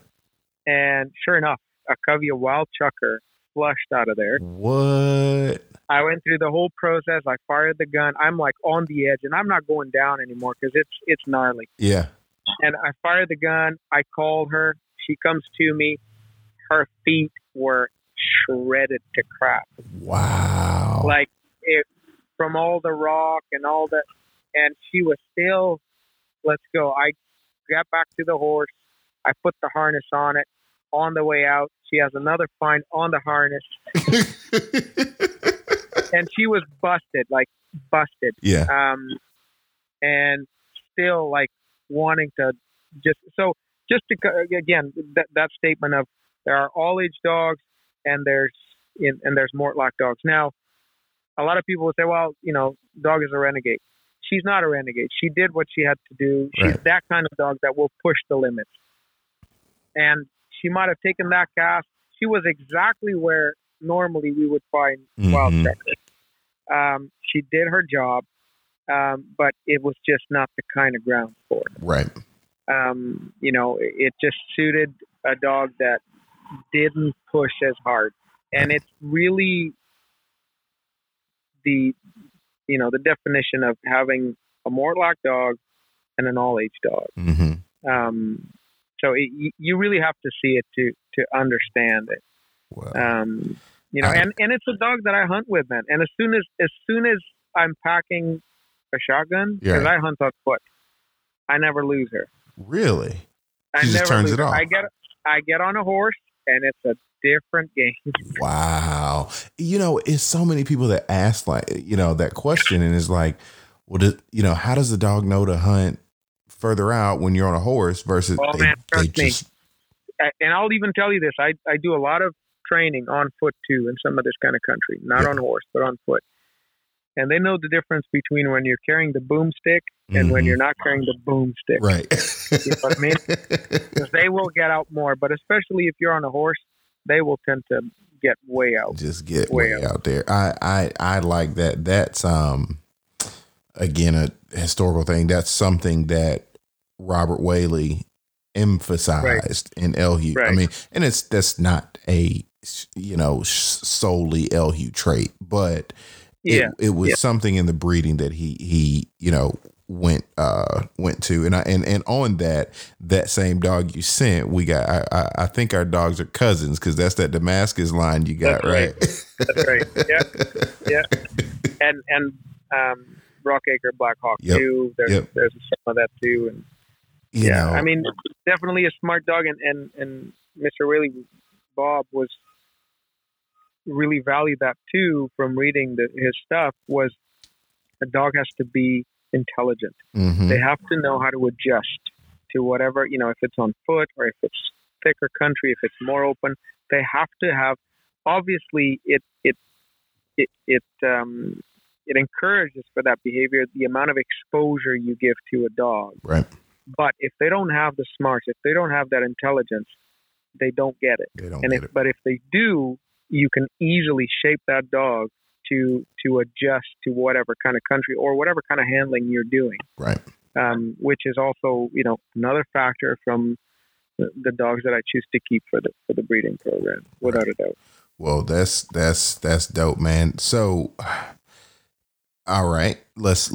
And sure enough, a covey of wild chucker flushed out of there. What? I went through the whole process. I fired the gun. I'm like on the edge, and I'm not going down anymore because it's gnarly. Yeah. And I fired the gun. I called her. She comes to me. Her feet were shredded to crap. Wow. Like it. From all the rock and all that, and she was still, let's go. I got back to the horse. I put the harness on it. On the way out, she has another find on the harness. And she was busted. Yeah. And still like wanting to again, that statement of there are all age dogs and there's Mortlach dogs. Now, a lot of people would say, well, you know, dog is a renegade. She's not a renegade. She did what she had to do. She's right. That kind of dog that will push the limits. And she might have taken that cast. She was exactly where normally we would find wild checkers. She did her job, but it was just not the kind of ground for it. Right. You know, it just suited a dog that didn't push as hard. And it's really the definition of having a Mortlach dog and an all-age dog. Mm-hmm. So you really have to see it to understand it. Wow. You know, and it's a dog that I hunt with, man. And as soon as I'm packing a shotgun, because I hunt on foot, I never lose her. Really? She just turns it off. I get on a horse. and it's a different game. Wow. You know, it's so many people that ask, like, you know, that question, and it's like, well, you know, how does the dog know to hunt further out when you're on a horse versus and I'll even tell you this. I do a lot of training on foot too in some of this kind of country, not on horse, but on foot. And they know the difference between when you're carrying the boom stick and when you're not carrying the boom stick. Right. You know what I mean? Because they will get out more, but especially if you're on a horse, they will tend to get way out. Just get way out there. I like that. That's, again, a historical thing. That's something that Robert Whaley emphasized in LH. Right. I mean, and that's not a, you know, solely LH trait, but it was something in the breeding that he, you know, went to. And I on that same dog you sent, we got, I think our dogs are cousins. 'Cause that's that Damascus line you got, right? That's right. Yeah. Yeah. And Rockacre Black Hawk too. There's some of that too. And you know, I mean, definitely a smart dog. And Mr. Whaley, Bob, was really valued that too from reading his stuff, was a dog has to be intelligent. Mm-hmm. They have to know how to adjust to whatever, you know, if it's on foot or if it's thicker country, if it's more open, they have to have, obviously it encourages for that behavior, the amount of exposure you give to a dog. Right. But if they don't have the smarts, if they don't have that intelligence, they don't get it. But if they do, you can easily shape that dog to adjust to whatever kind of country or whatever kind of handling you're doing. Right. Which is also, you know, another factor from the dogs that I choose to keep for the breeding program, without a doubt. Well, that's dope, man. So, all right, let's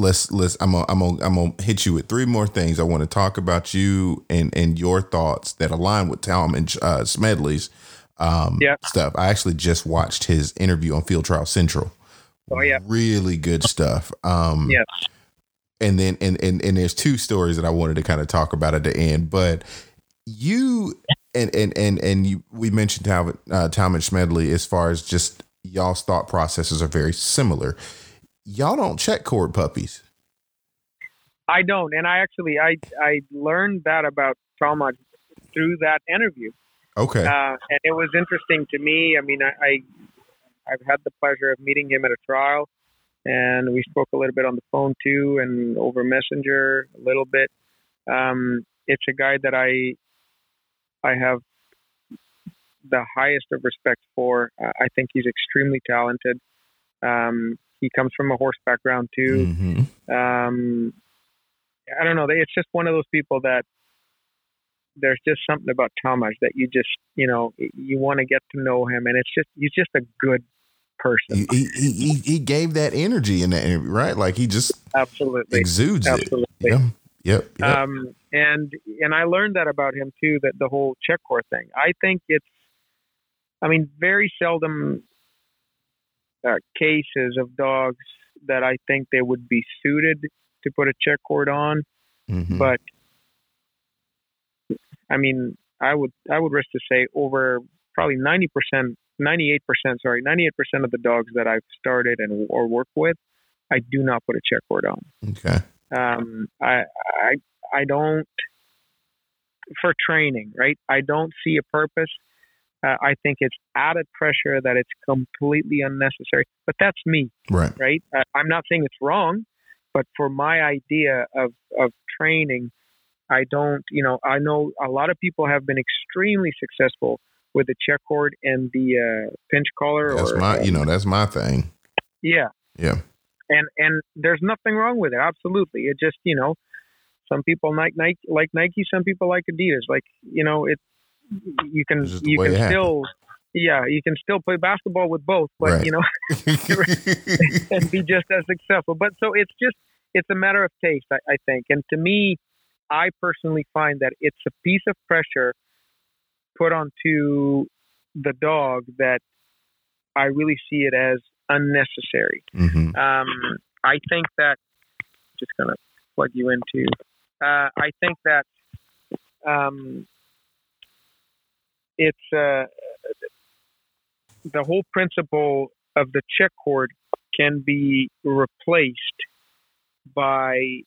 I'm gonna hit you with three more things. I want to talk about you and your thoughts that align with Talmadge Smedley's. Stuff. I actually just watched his interview on Field Trial Central. Oh yeah. Really good stuff. And then, and there's two stories that I wanted to kind of talk about at the end, but you, and you, we mentioned Talmadge Smedley, as far as just y'all's thought processes are very similar. Y'all don't check cord puppies. I don't. And I actually, I learned that about Talmadge through that interview. Okay. And it was interesting to me. I mean, I've had the pleasure of meeting him at a trial, and we spoke a little bit on the phone too, and over Messenger a little bit. It's a guy that I have the highest of respect for. I think he's extremely talented. He comes from a horse background too. Mm-hmm. I don't know. It's just one of those people that, there's just something about Talmadge that you just, you know, you want to get to know him, and it's just, he's just a good person. He gave that energy in that interview, right? Like he just absolutely exudes it. Yep. And I learned that about him too, that the whole check cord thing. I think it's, I mean, very seldom cases of dogs that I think they would be suited to put a check cord on, but. I mean, I would risk to say over probably 98% of the dogs that I've started and or work with, I do not put a check cord on. Okay. I don't, for training, right? I don't see a purpose. I think it's added pressure that it's completely unnecessary, but that's me, right? I'm not saying it's wrong, but for my idea of training, I don't, you know, I know a lot of people have been extremely successful with the check cord and the pinch collar. That's my thing. Yeah. Yeah. And there's nothing wrong with it. Absolutely. It just, you know, some people like Nike, some people like Adidas. Like, you know, you can still play basketball with both, but you know, and be just as successful. But so it's just, it's a matter of taste, I think. And to me, I personally find that it's a piece of pressure put onto the dog that I really see it as unnecessary. Mm-hmm. I think that, just going to plug you into, I think that the whole principle of the check cord can be replaced by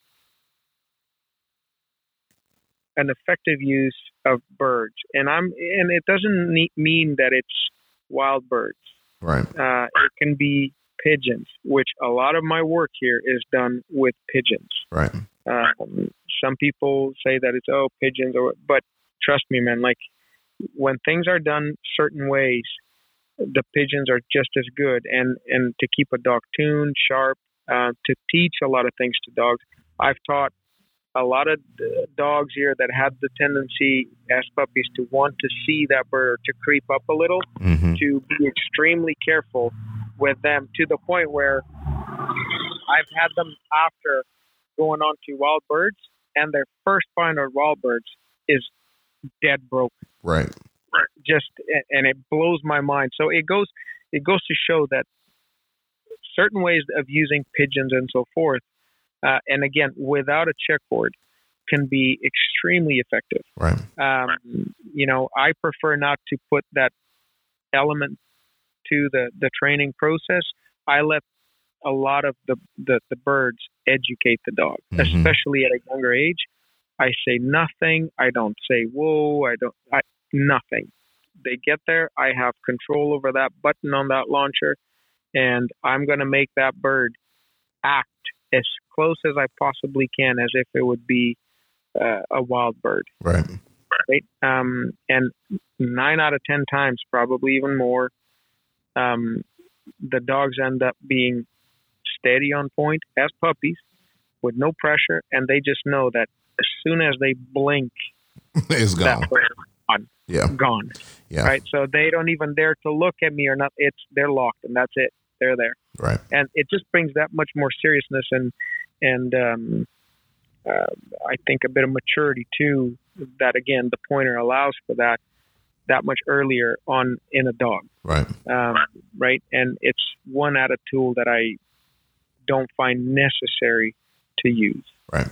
an effective use of birds, and it doesn't mean that it's wild birds. Right. It can be pigeons, which a lot of my work here is done with pigeons. Right. Some people say that it's pigeons, but trust me, man. Like, when things are done certain ways, the pigeons are just as good. And to keep a dog tuned, sharp, to teach a lot of things to dogs. I've taught a lot of dogs here that have the tendency as puppies to want to see that bird, to creep up a little, mm-hmm. to be extremely careful with them, to the point where I've had them after going on to wild birds, and their first find of wild birds is dead broke. Right. Just, and it blows my mind. So it goes to show that certain ways of using pigeons and so forth, and again, without a checkerboard, can be extremely effective. Right. You know, I prefer not to put that element to the training process. I let a lot of the birds educate the dog, mm-hmm. especially at a younger age. I say nothing. I don't say, whoa, nothing. They get there. I have control over that button on that launcher, and I'm going to make that bird act as close as I possibly can, as if it would be a wild bird. Right. Right. And 9 out of 10 times, probably even more, the dogs end up being steady on point as puppies with no pressure. And they just know that as soon as they blink, it's gone. That bird's gone. Yeah. Gone. Yeah. Right. So they don't even dare to look at me or not. They're locked, and that's it. They're there. Right. And it just brings that much more seriousness and I think a bit of maturity too, that again, the pointer allows for that much earlier on in a dog. Right. Right. And it's one added tool that I don't find necessary to use. Right.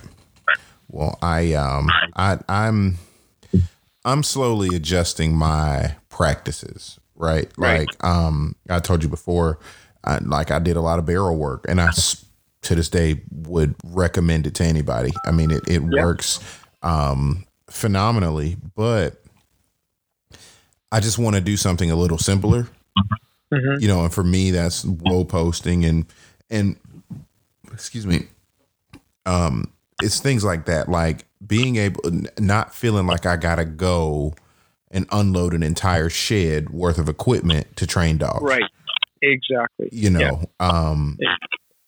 Well, I'm slowly adjusting my practices, right? Right. Like, I told you before, I did a lot of barrel work, and I to this day would recommend it to anybody. I mean, it works phenomenally, but I just want to do something a little simpler, mm-hmm. you know, and for me, that's low posting and excuse me. It's things like that, like being able, not feeling like I got to go and unload an entire shed worth of equipment to train dogs. Right. Exactly. You know, yeah.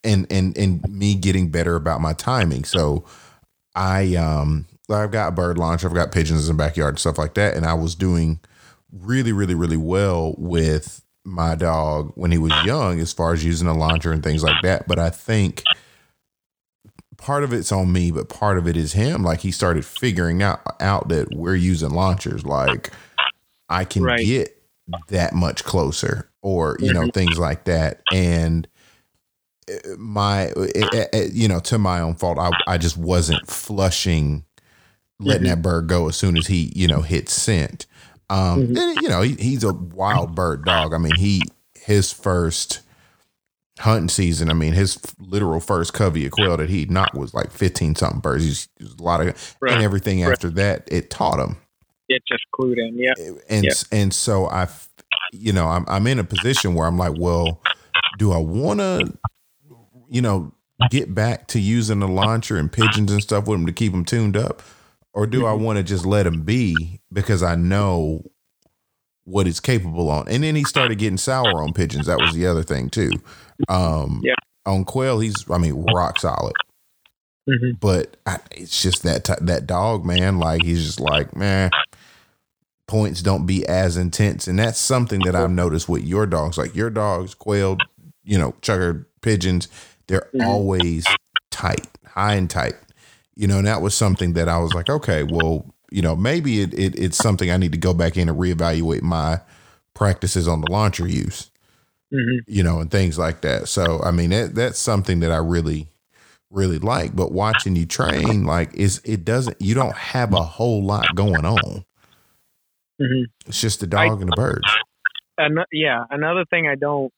And me getting better about my timing. So I've got bird launcher, I've got pigeons in the backyard and stuff like that. And I was doing really, really, really well with my dog when he was young, as far as using a launcher and things like that. But I think part of it's on me, but part of it is him. Like, he started figuring out that we're using launchers. Like, I can get that much closer, or, you know, things like that. And to my own fault, I just wasn't flushing, letting that bird go as soon as he, you know, hit scent. And, you know, he's a wild bird dog. I mean, his first hunting season, I mean, his literal first covey of quail that he knocked was like 15 something birds. He was a lot of, and everything after that, it taught him. It just clued him. Yeah. And so I'm in a position where I'm like, well, do I want to, you know, get back to using the launcher and pigeons and stuff with him to keep him tuned up? Or do I want to just let him be, because I know what it's capable on? And then he started getting sour on pigeons. That was the other thing too. On quail, he's rock solid, but it's just that dog, man. Like, he's just like, man, points don't be as intense. And that's something that I've noticed with your dogs, like your dogs, quail, you know, chugger, pigeons, they're always tight, high and tight, you know. And that was something that I was like, okay, well, you know, maybe it's something I need to go back in and reevaluate my practices on the launcher use, you know, and things like that. So, I mean, that's something that I really, really like. But watching you train, like, you don't have a whole lot going on. Mm-hmm. It's just the dog and the birds. Yeah. Another thing I don't,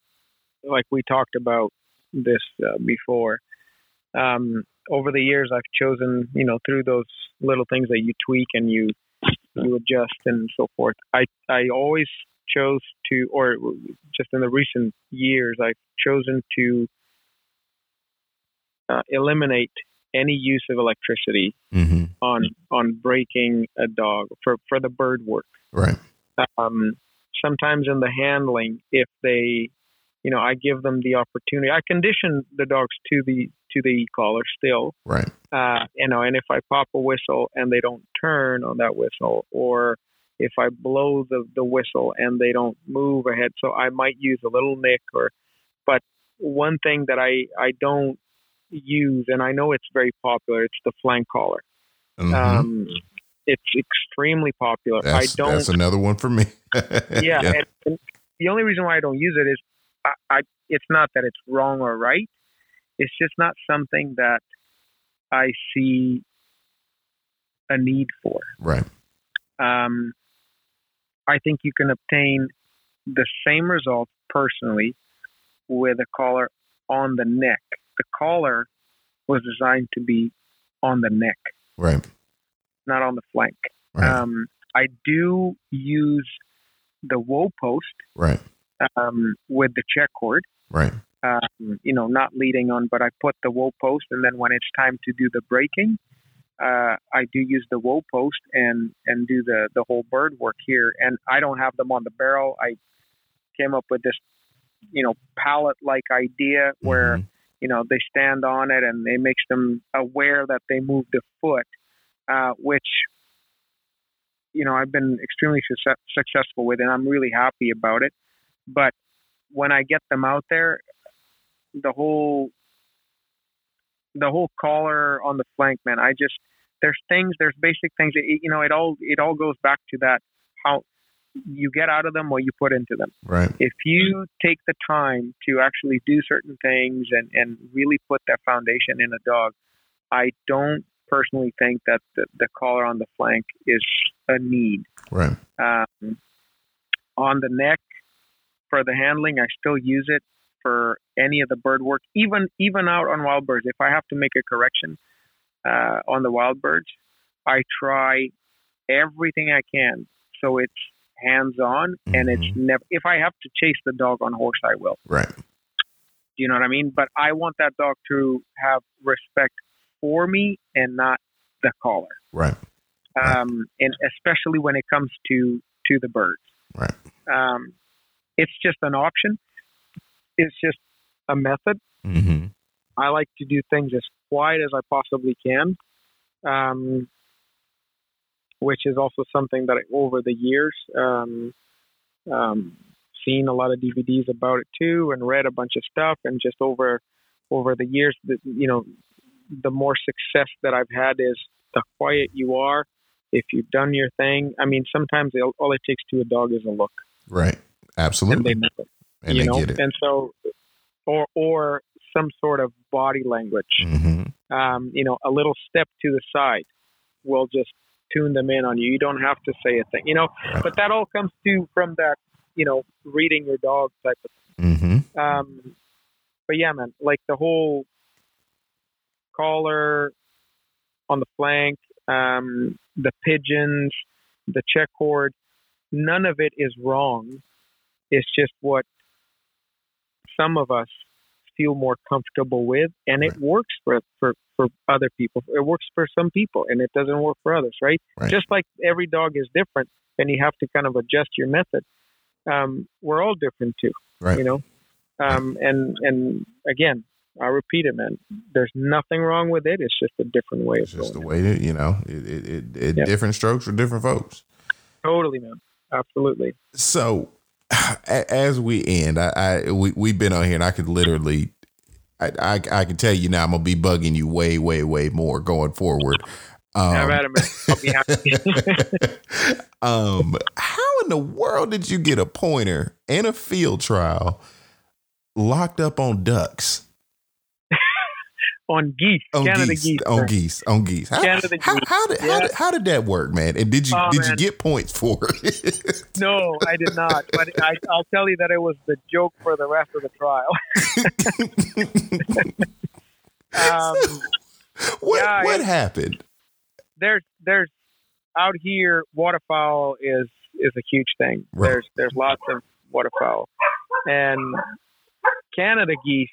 like we talked about this before, over the years I've chosen, you know, through those little things that you tweak and you adjust and so forth. I always chose to, or just in the recent years, I've chosen to eliminate any use of electricity mm-hmm. on breaking a dog for the bird work. Right. Sometimes in the handling, if they, you know, I give them the opportunity. I condition the dogs to the e-collar still. Right. You know, and if I pop a whistle and they don't turn on that whistle, or if I blow the whistle and they don't move ahead, so I might use a little nick but one thing that I don't use, and I know it's very popular, it's the flank collar. Mm-hmm. It's extremely popular. That's another one for me. Yeah. And the only reason why I don't use it is it's not that it's wrong or right. It's just not something that I see a need for. Right. I think you can obtain the same result personally with a collar on the neck. The collar was designed to be on the neck. Right. Not on the flank. Right. I do use the woe post. Right. With the check cord. Right. You know, not leading on, but I put the woe post, and then when it's time to do the breaking, I do use the woe post and do the whole bird work here. And I don't have them on the barrel. I came up with this, you know, pallet-like idea where, mm-hmm. you know, they stand on it and it makes them aware that they moved the foot, which, you know, I've been extremely successful with, and I'm really happy about it. But when I get them out there, the whole collar on the flank, man, I just, there's basic things that, you know, it all goes back to that, how you get out of them what you put into them. Right. If you take the time to actually do certain things and really put that foundation in a dog, I don't personally think that the collar on the flank is a need. Right. On the neck for the handling, I still use it for any of the bird work, even out on wild birds. If I have to make a correction on the wild birds, I try everything I can. So it's hands-on, mm-hmm. and it's never, if I have to chase the dog on horse, I will. Right. You know what I mean? But I want that dog to have respect for me and not the collar. Right. And especially when it comes to the birds. Right. It's just an option. It's just a method. Mm-hmm. I like to do things as quiet as I possibly can, which is also something that over the years, seen a lot of DVDs about it too, and read a bunch of stuff. And just over the years, you know, the more success that I've had is the quiet you are. If you've done your thing, I mean, sometimes all it takes to a dog is a look. Right. Absolutely. And they know it. And you know, get it. And so, or some sort of body language, mm-hmm. You know, a little step to the side will just tune them in on you. You don't have to say a thing, you know, right. But that all comes from that, you know, reading your dog type of thing. Mm-hmm. But yeah, man, like the whole collar on the flank, the pigeons, the check cord, none of it is wrong. It's just what some of us feel more comfortable with, and it works for other people. It works for some people, and it doesn't work for others, right? Just like every dog is different, and you have to kind of adjust your method. We're all different too, right. You know? And again, I repeat it, man, there's nothing wrong with it. It's just a different way of doing it. It's just the way that, you know, it different strokes for different folks. Totally, man. Absolutely. So, as we end, we've been on here, and I could literally, I can tell you now, I'm gonna be bugging you way, way, way more going forward. I'll be happy. How in the world did you get a pointer and a field trial locked up on ducks? on geese, on Canada geese, geese on geese, on geese. How did that work, man? And did you get points for it? No, I did not. But I'll tell you that it was the joke for the rest of the trial. What happened? There's out here, waterfowl is a huge thing. Right. There's lots of waterfowl, and Canada geese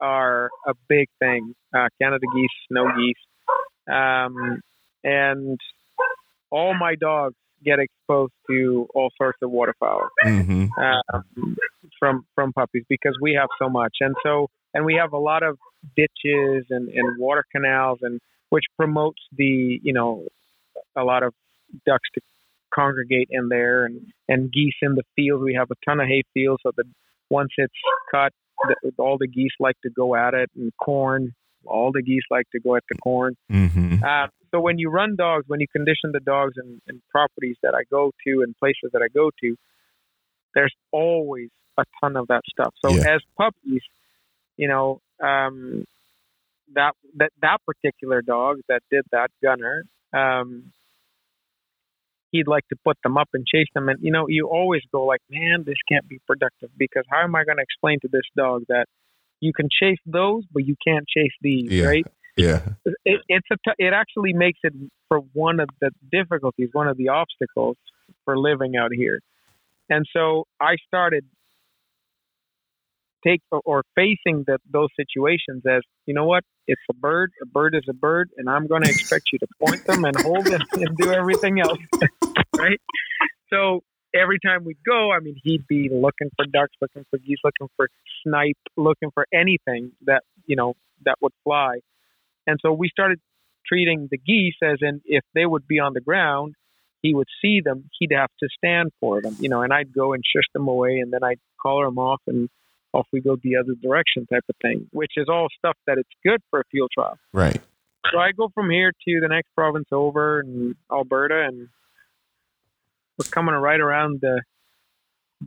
are a big thing. Canada geese, snow geese, and all my dogs get exposed to all sorts of waterfowl from puppies because we have so much, and we have a lot of ditches and water canals, and which promotes a lot of ducks to congregate in there, and geese in the field. We have a ton of hay fields, so that once it's cut, all the geese like to go at it, and corn. All the geese like to go at the corn. Mm-hmm. So when you run dogs, when you condition the dogs in properties that I go to and places that I go to, there's always a ton of that stuff. So as puppies, that particular dog that did that, Gunner, he'd like to put them up and chase them. And, you always go like, man, this can't be productive, because how am I going to explain to this dog that you can chase those, but you can't chase these, right? Yeah. It actually makes it for one of the difficulties, one of the obstacles for living out here. And so I started facing those situations as, you know what, it's a bird is a bird, and I'm going to expect you to point them and hold them and do everything else, right? So every time we'd go, he'd be looking for ducks, looking for geese, looking for snipe, looking for anything that, that would fly. And so we started treating the geese as in if they would be on the ground, he would see them, he'd have to stand for them, and I'd go and shush them away, and then I'd collar them off, and off we go the other direction type of thing, which is all stuff that it's good for a field trial. Right. So I go from here to the next province over in Alberta, and we're coming right around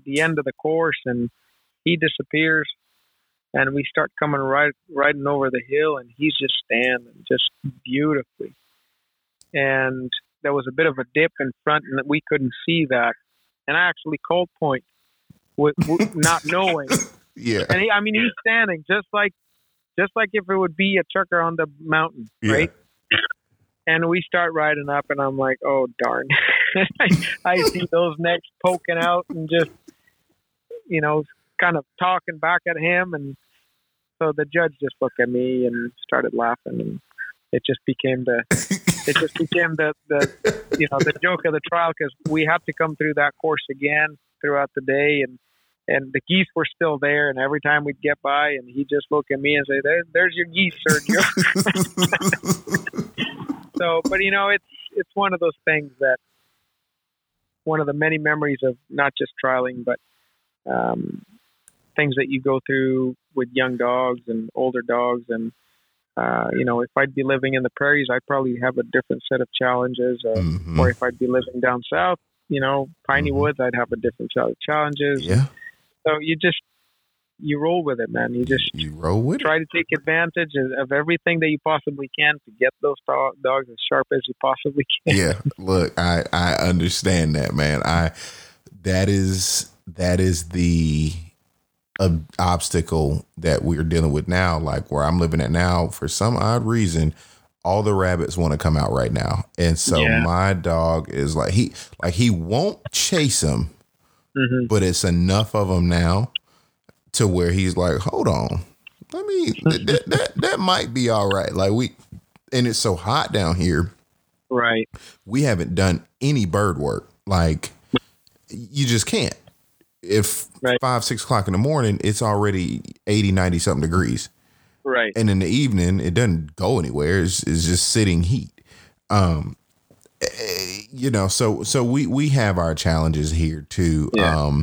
the end of the course, and he disappears, and we start coming riding over the hill, and he's just standing just beautifully. And there was a bit of a dip in front, and we couldn't see that. And I actually cold point with not knowing. Yeah. And he's standing just like if it would be a trucker on the mountain, right? Yeah. And we start riding up, and I'm like, oh, darn. I see those necks poking out and just, kind of talking back at him. And so the judge just looked at me and started laughing. And it just became the joke of the trial, because we had to come through that course again throughout the day. And the geese were still there, and every time we'd get by, and he'd just look at me and say, "There's your geese, Sergio." So, but it's one of those things that one of the many memories of not just trialing, but things that you go through with young dogs and older dogs. And if I'd be living in the prairies, I'd probably have a different set of challenges. Or if I'd be living down south, Piney Woods, I'd have a different set of challenges. Yeah. So you roll with it, man. You roll with it. Try to take advantage of everything that you possibly can to get those dogs as sharp as you possibly can. Yeah. Look, I understand that, man. That is the obstacle that we're dealing with now. Like where I'm living at now, for some odd reason, all the rabbits want to come out right now. And so my dog is like, he won't chase them, but it's enough of them now to where he's like, hold on, let me, that might be all right. Like and it's so hot down here. Right. We haven't done any bird work. Like you just can't. If 5-6 o'clock in the morning, it's already 80, 90 something degrees. Right. And in the evening, it doesn't go anywhere. It's just sitting heat. So we have our challenges here too. Yeah.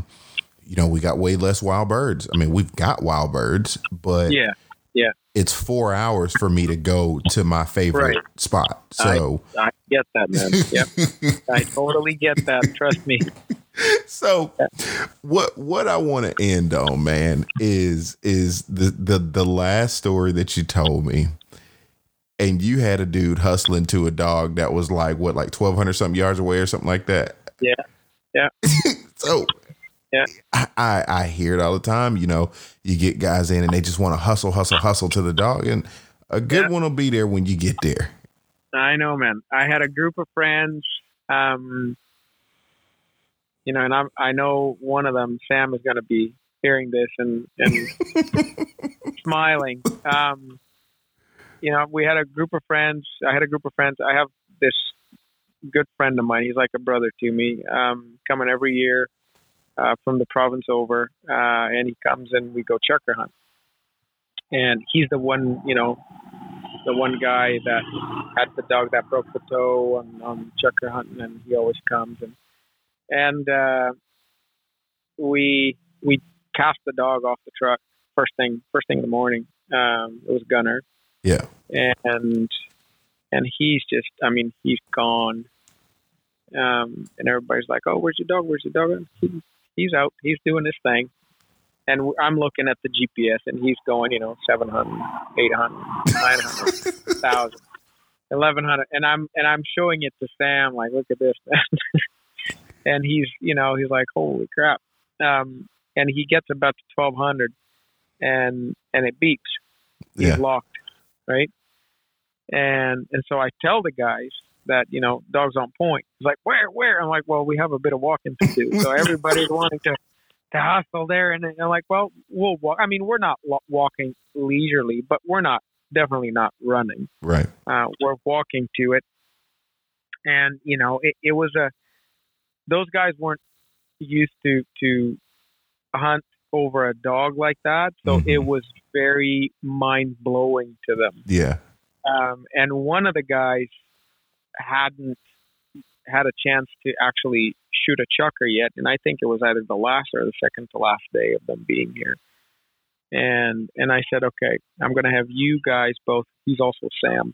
We got way less wild birds. We've got wild birds, but it's 4 hours for me to go to my favorite spot. So I get that, man. Yep. I totally get that. Trust me. So what I want to end on, man, is the last story that you told me and you had a dude hustling to a dog that was like, what, like 1,200 something yards away or something like that. Yeah. Yeah. So yeah, I hear it all the time. You know, you get guys in and they just want to hustle to the dog, and a good one will be there when you get there. I know, man. I had a group of friends, you know, and I know one of them, Sam, is going to be hearing this and smiling. You know, we had a group of friends. I had a group of friends. I have this good friend of mine. He's like a brother to me, coming every year from the province over. And he comes and we go chukar hunt. And he's the one, you know, the one guy that had the dog that broke the toe on chukar hunting, and he always comes. And we cast the dog off the truck first thing in the morning. It was Gunner. Yeah. And he's just, I mean, he's gone. And everybody's like, "Oh, where's your dog? Where's your dog?" He's out. He's doing his thing. And I'm looking at the GPS, and he's going, you know, 700, 800, 900, 1,000, 1,100. And I'm showing it to Sam, like, "Look at this." And he's, you know, he's like, "Holy crap." And he gets about to 1,200 and it beeps. He's locked. Right. And so I tell the guys that, you know, dog's on point. He's like, where? I'm like, "Well, we have a bit of walking to do." So everybody's wanting to hustle there. And I'm like, "Well, we'll walk." I mean, we're not walking leisurely, but we're not, definitely not running. Right. We're walking to it. And, you know, it was those guys weren't used to hunt over a dog like that. So it was very mind blowing to them. Yeah. And one of the guys hadn't had a chance to actually shoot a chukar yet. And I think it was either the last or the second to last day of them being here. And I said, "Okay, I'm going to have you guys both." He's also Sam.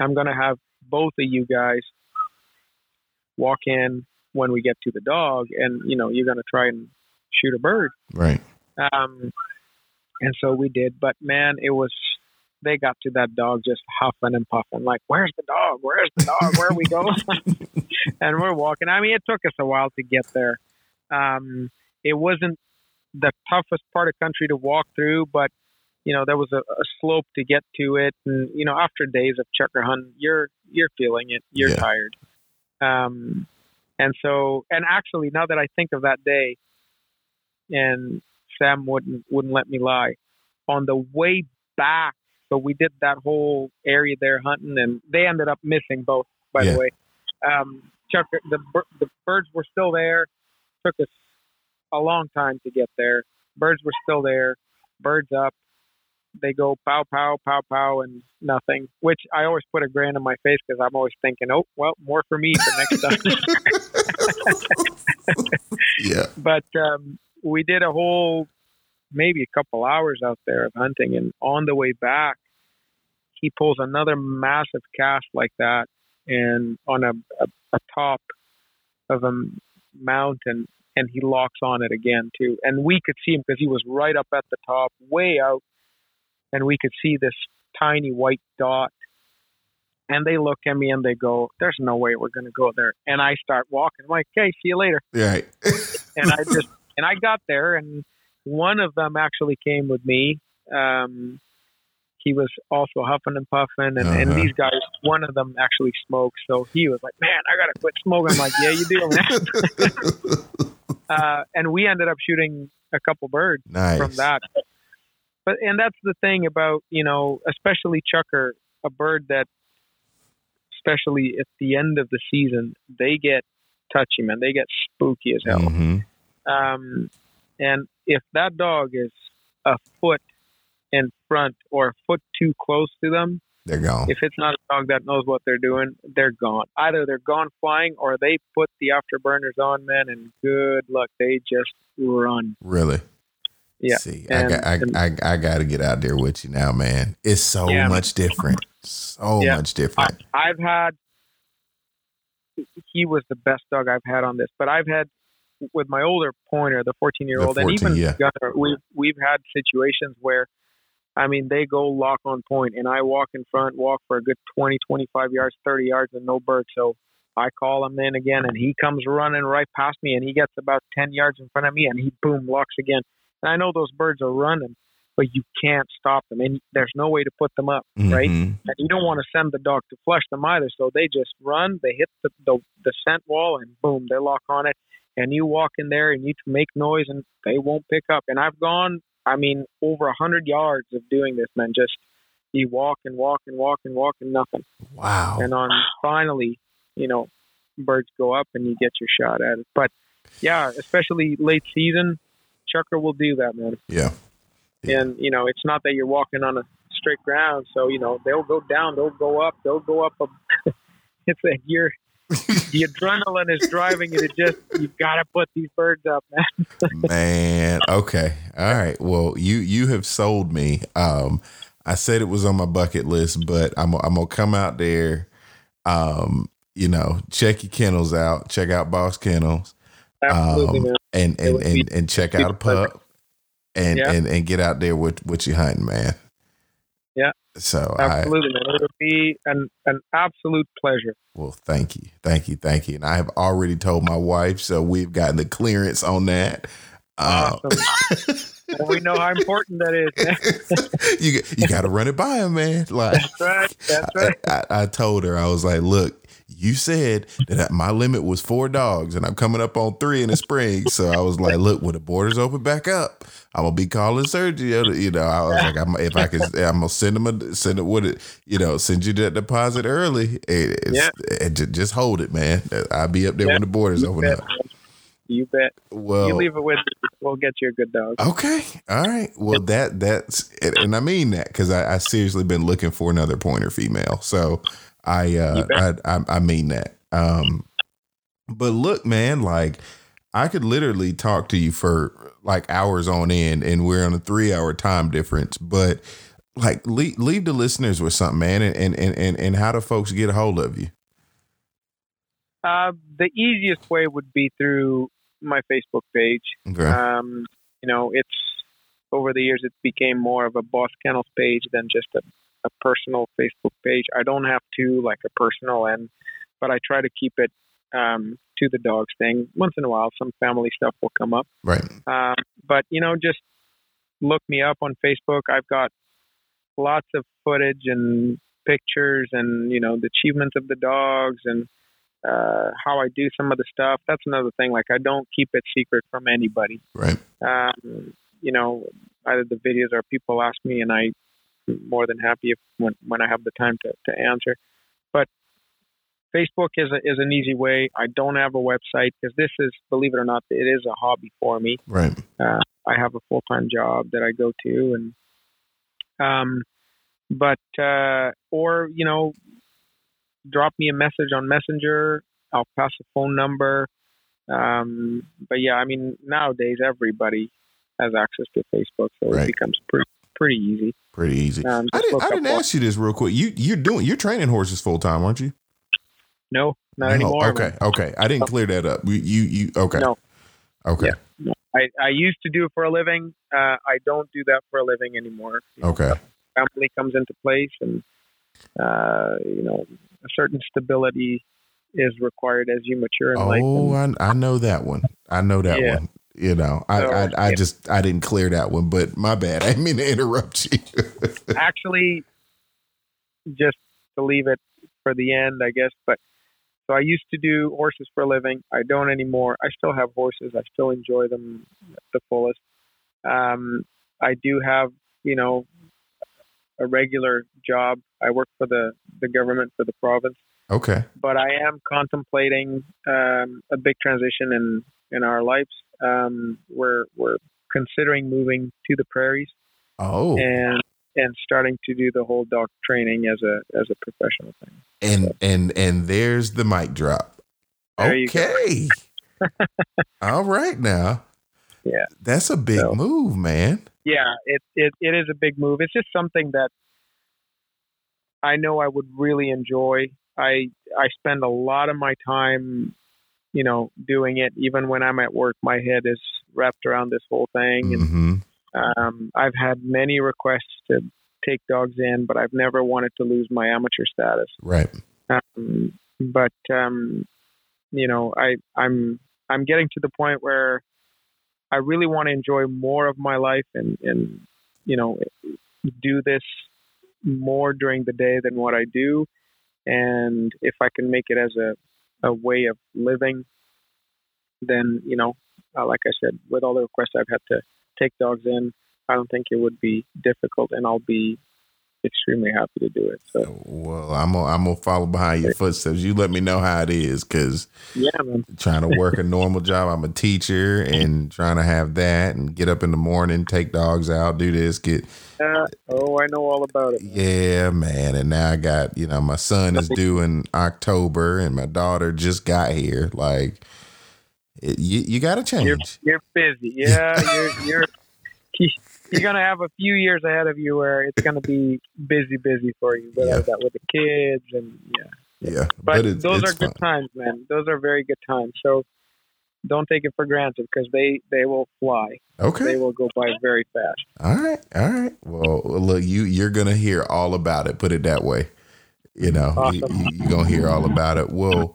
"I'm going to have both of you guys walk in when we get to the dog, and, you know, you're going to try and shoot a bird." Right. And so we did, but man, it was, they got to that dog just huffing and puffing, like, "Where's the dog? Where's the dog? Where are we going?" And we're walking. I mean, it took us a while to get there. It wasn't the toughest part of country to walk through, but, you know, there was a slope to get to it. And, you know, after days of chukar hunting, you're feeling it. You're tired. And so, and actually, now that I think of that day, and Sam wouldn't let me lie, on the way back, so we did that whole area there hunting, and they ended up missing both, by the way. The birds were still there. Took us a long time to get there. Birds were still there. Birds up. They go pow, pow, pow, pow, and nothing, which I always put a grin on my face because I'm always thinking, "Oh, well, more for me for next time." Yeah. But we did a whole, maybe a couple hours out there of hunting. And on the way back, he pulls another massive cast like that, and on a top of a mountain, and he locks on it again too. And we could see him because he was right up at the top, way out. And we could see this tiny white dot, and they look at me and they go, "There's no way we're going to go there." And I start walking. I'm like, "Okay, see you later." Right. And I got there, and one of them actually came with me. He was also huffing and puffing, and these guys, one of them actually smokes. So he was like, "Man, I got to quit smoking." I'm like, "Yeah, you do, man." And we ended up shooting a couple birds from that. But, and that's the thing about, you know, especially chukar, a bird that, especially at the end of the season, they get touchy, man. They get spooky as hell. Mm-hmm. And if that dog is a foot in front or a foot too close to them, they're gone. If it's not a dog that knows what they're doing, they're gone. Either they're gone flying, or they put the afterburners on, man, and good luck. They just run. Really? Yeah. See, I got to get out there with you now, man. It's so much different. So much different. He was the best dog I've had on this, but I've had with my older pointer, the 14-year-old, and even Gunner, we've had situations where I mean, they go lock on point, and I walk in front, walk for a good 20, 25 yards, 30 yards, and no bird. So I call him in again, and he comes running right past me, and he gets about 10 yards in front of me, and he, boom, locks again. And I know those birds are running, but you can't stop them, and there's no way to put them up, right? And you don't want to send the dog to flush them either, so they just run, they hit the scent wall, and boom, they lock on it. And you walk in there, and you make noise, and they won't pick up. And I've gone, I mean, over 100 yards of doing this, man. Just you walk and walk and walk and walk and nothing. Wow. And on finally, you know, birds go up and you get your shot at it. But yeah, especially late season, chukar will do that, man. Yeah. And, you know, it's not that you're walking on a straight ground. So, you know, they'll go down, they'll go up. It's like you're, the adrenaline is driving you to just, you've got to put these birds up, man. Man. Okay. All right. Well, you have sold me. I said it was on my bucket list, but I'm going to come out there. You know, check your kennels out, check out Boss Kennels. Absolutely, man. And check out a pup and get out there with your hunting, man. Yeah. So absolutely, man. It'll be an absolute pleasure. Well, thank you. Thank you. Thank you. And I have already told my wife, so we've gotten the clearance on that. Awesome. And we know how important that is. You got to run it by him, man. Like, that's right. That's right. I told her, I was like, look, you said that my limit was 4 dogs and I'm coming up on 3 in the spring. So I was like, look, when the borders open back up, I'm going to be calling Sergio to, you know, I was like, I'm going to send you that deposit early and just hold it, man. I'll be up there when the borders open up. You bet. Well, you leave it with me, we'll get you a good dog. Okay. All right. Well, that's it. And I mean that because I seriously been looking for another pointer female. So I mean that. But look, man, like I could literally talk to you for like hours on end, and we're on a 3-hour time difference. But like, leave the listeners with something, man. And how do folks get a hold of you? The easiest way would be through my Facebook page. Okay. You know, it's over the years, it became more of a Boss Kennels page than just a personal Facebook page. I don't have to like a personal end, but I try to keep it to the dogs thing. Once in a while, some family stuff will come up. Right. But you know, just look me up on Facebook. I've got lots of footage and pictures and, you know, the achievements of the dogs and how I do some of the stuff. That's another thing. Like I don't keep it secret from anybody. Right. You know, either the videos or people ask me and I'm more than happy when I have the time to answer. But Facebook is an easy way. I don't have a website because this is, believe it or not, it is a hobby for me. Right. I have a full-time job that I go to and, or, you know, drop me a message on Messenger. I'll pass a phone number. But yeah, I mean, nowadays everybody has access to Facebook, so it becomes pretty easy. Pretty easy. I didn't ask you this real quick. You're training horses full time, aren't you? No, not anymore. Okay, okay. I didn't clear that up. You okay? No. Okay. Yeah. No. I used to do it for a living. I don't do that for a living anymore. Okay. Family comes into place, and you know, a certain stability is required as you mature in life. Oh, I know that one. I know that one. You know, I didn't clear that one, but my bad. I didn't mean to interrupt you. Actually, just to leave it for the end, I guess. But so I used to do horses for a living. I don't anymore. I still have horses. I still enjoy them at the fullest. I do have, you know, a regular job. I work for the government for the province. Okay. But I am contemplating a big transition in our lives. We're considering moving to the prairies. Oh. And starting to do the whole dog training as a professional thing. And there's the mic drop. There okay. All right now. Yeah. That's a big move, man. Yeah, it is a big move. It's just something that I know I would really enjoy. I spend a lot of my time, you know, doing it. Even when I'm at work, my head is wrapped around this whole thing. And I've had many requests to take dogs in, but I've never wanted to lose my amateur status. Right. You know, I'm getting to the point where I really want to enjoy more of my life and, you know, do this more during the day than what I do. And if I can make it as a way of living, then, you know, like I said, with all the requests I've had to take dogs in, I don't think it would be difficult, and I'll be extremely happy to do it. So, well, I'm gonna follow behind your footsteps. You let me know how it is, because trying to work a normal job, I'm a teacher, and trying to have that and get up in the morning, take dogs out, do this, get I know all about it, man. Yeah, man. And now I got, you know, my son is due in October and my daughter just got here. Like, you gotta change. You're busy. Yeah. You're going to have a few years ahead of you where it's going to be busy for you, whether that with the kids and yeah. But those are good times, man. Those are very good times. So don't take it for granted, because they will fly. Okay. They will go by very fast. All right. Well, look, you're going to hear all about it. Put it that way. You know, awesome. You're going to hear all about it. Well,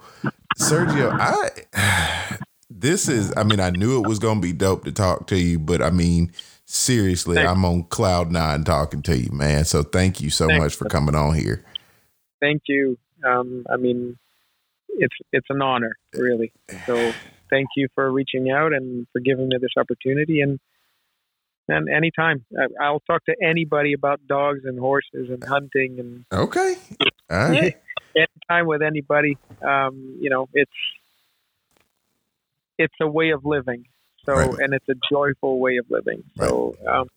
Sergio, I knew it was going to be dope to talk to you, but I mean, seriously, thanks. I'm on cloud nine talking to you, man. So thank you so much for coming on here. Thank you. I mean, it's an honor, really. So thank you for reaching out and for giving me this opportunity. And anytime, I'll talk to anybody about dogs and horses and hunting. And okay, all right. Anytime with anybody, you know, it's a way of living. So, right. And it's a joyful way of living. So, right.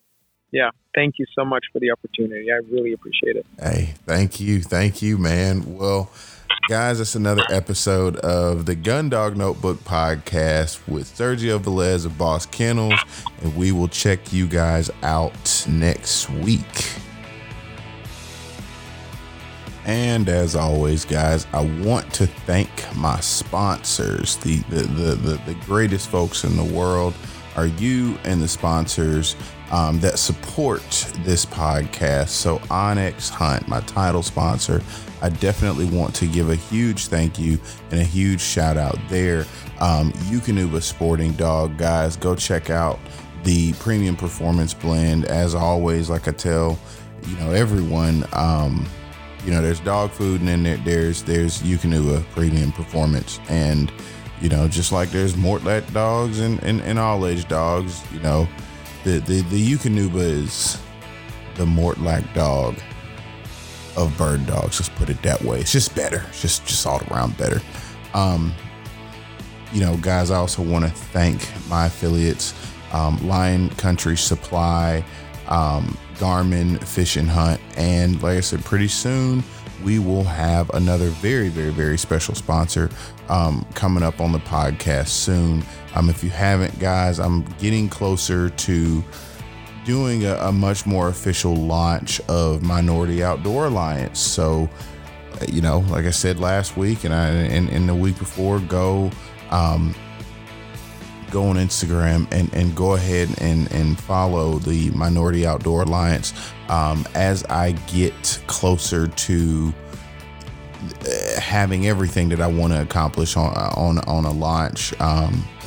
Thank you so much for the opportunity. I really appreciate it. Hey, thank you. Thank you, man. Well, guys, it's another episode of the Gun Dog Notebook podcast with Sergio Velez of Boss Kennels. And we will check you guys out next week. And as always, guys, I want to thank my sponsors. The greatest folks in the world are you and the sponsors that support this podcast. So Onyx Hunt, my title sponsor, I definitely want to give a huge thank you and a huge shout out there. Eukanuba Sporting Dog, guys, go check out the Premium Performance Blend. As always, like I tell, you know, everyone, you know, there's dog food, and then there's Eukanuba Premium Performance. And, you know, just like there's Mortlach dogs and all age dogs, you know, the Eukanuba is the Mortlach dog of bird dogs. Let's put it that way. It's just better. It's just all around better. You know, guys, I also want to thank my affiliates, Lion Country Supply, Garmin Fish and Hunt, and like I said, pretty soon we will have another very, very, very special sponsor coming up on the podcast soon. If you haven't, guys, I'm getting closer to doing a much more official launch of Minority Outdoor Alliance. So, you know, like I said last week and the week before, go on Instagram and go ahead and follow the Minority Outdoor Alliance. As I get closer to having everything that I want to accomplish on a launch, you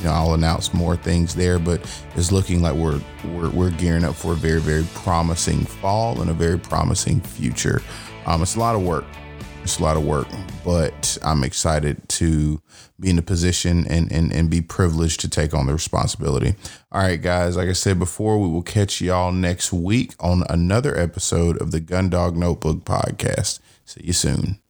know, I'll announce more things there, but it's looking like we're gearing up for a very, very promising fall and a very promising future. It's a lot of work. It's a lot of work, but I'm excited to be in a position and be privileged to take on the responsibility. All right, guys, like I said before, we will catch y'all next week on another episode of the Gun Dog Notebook podcast. See you soon.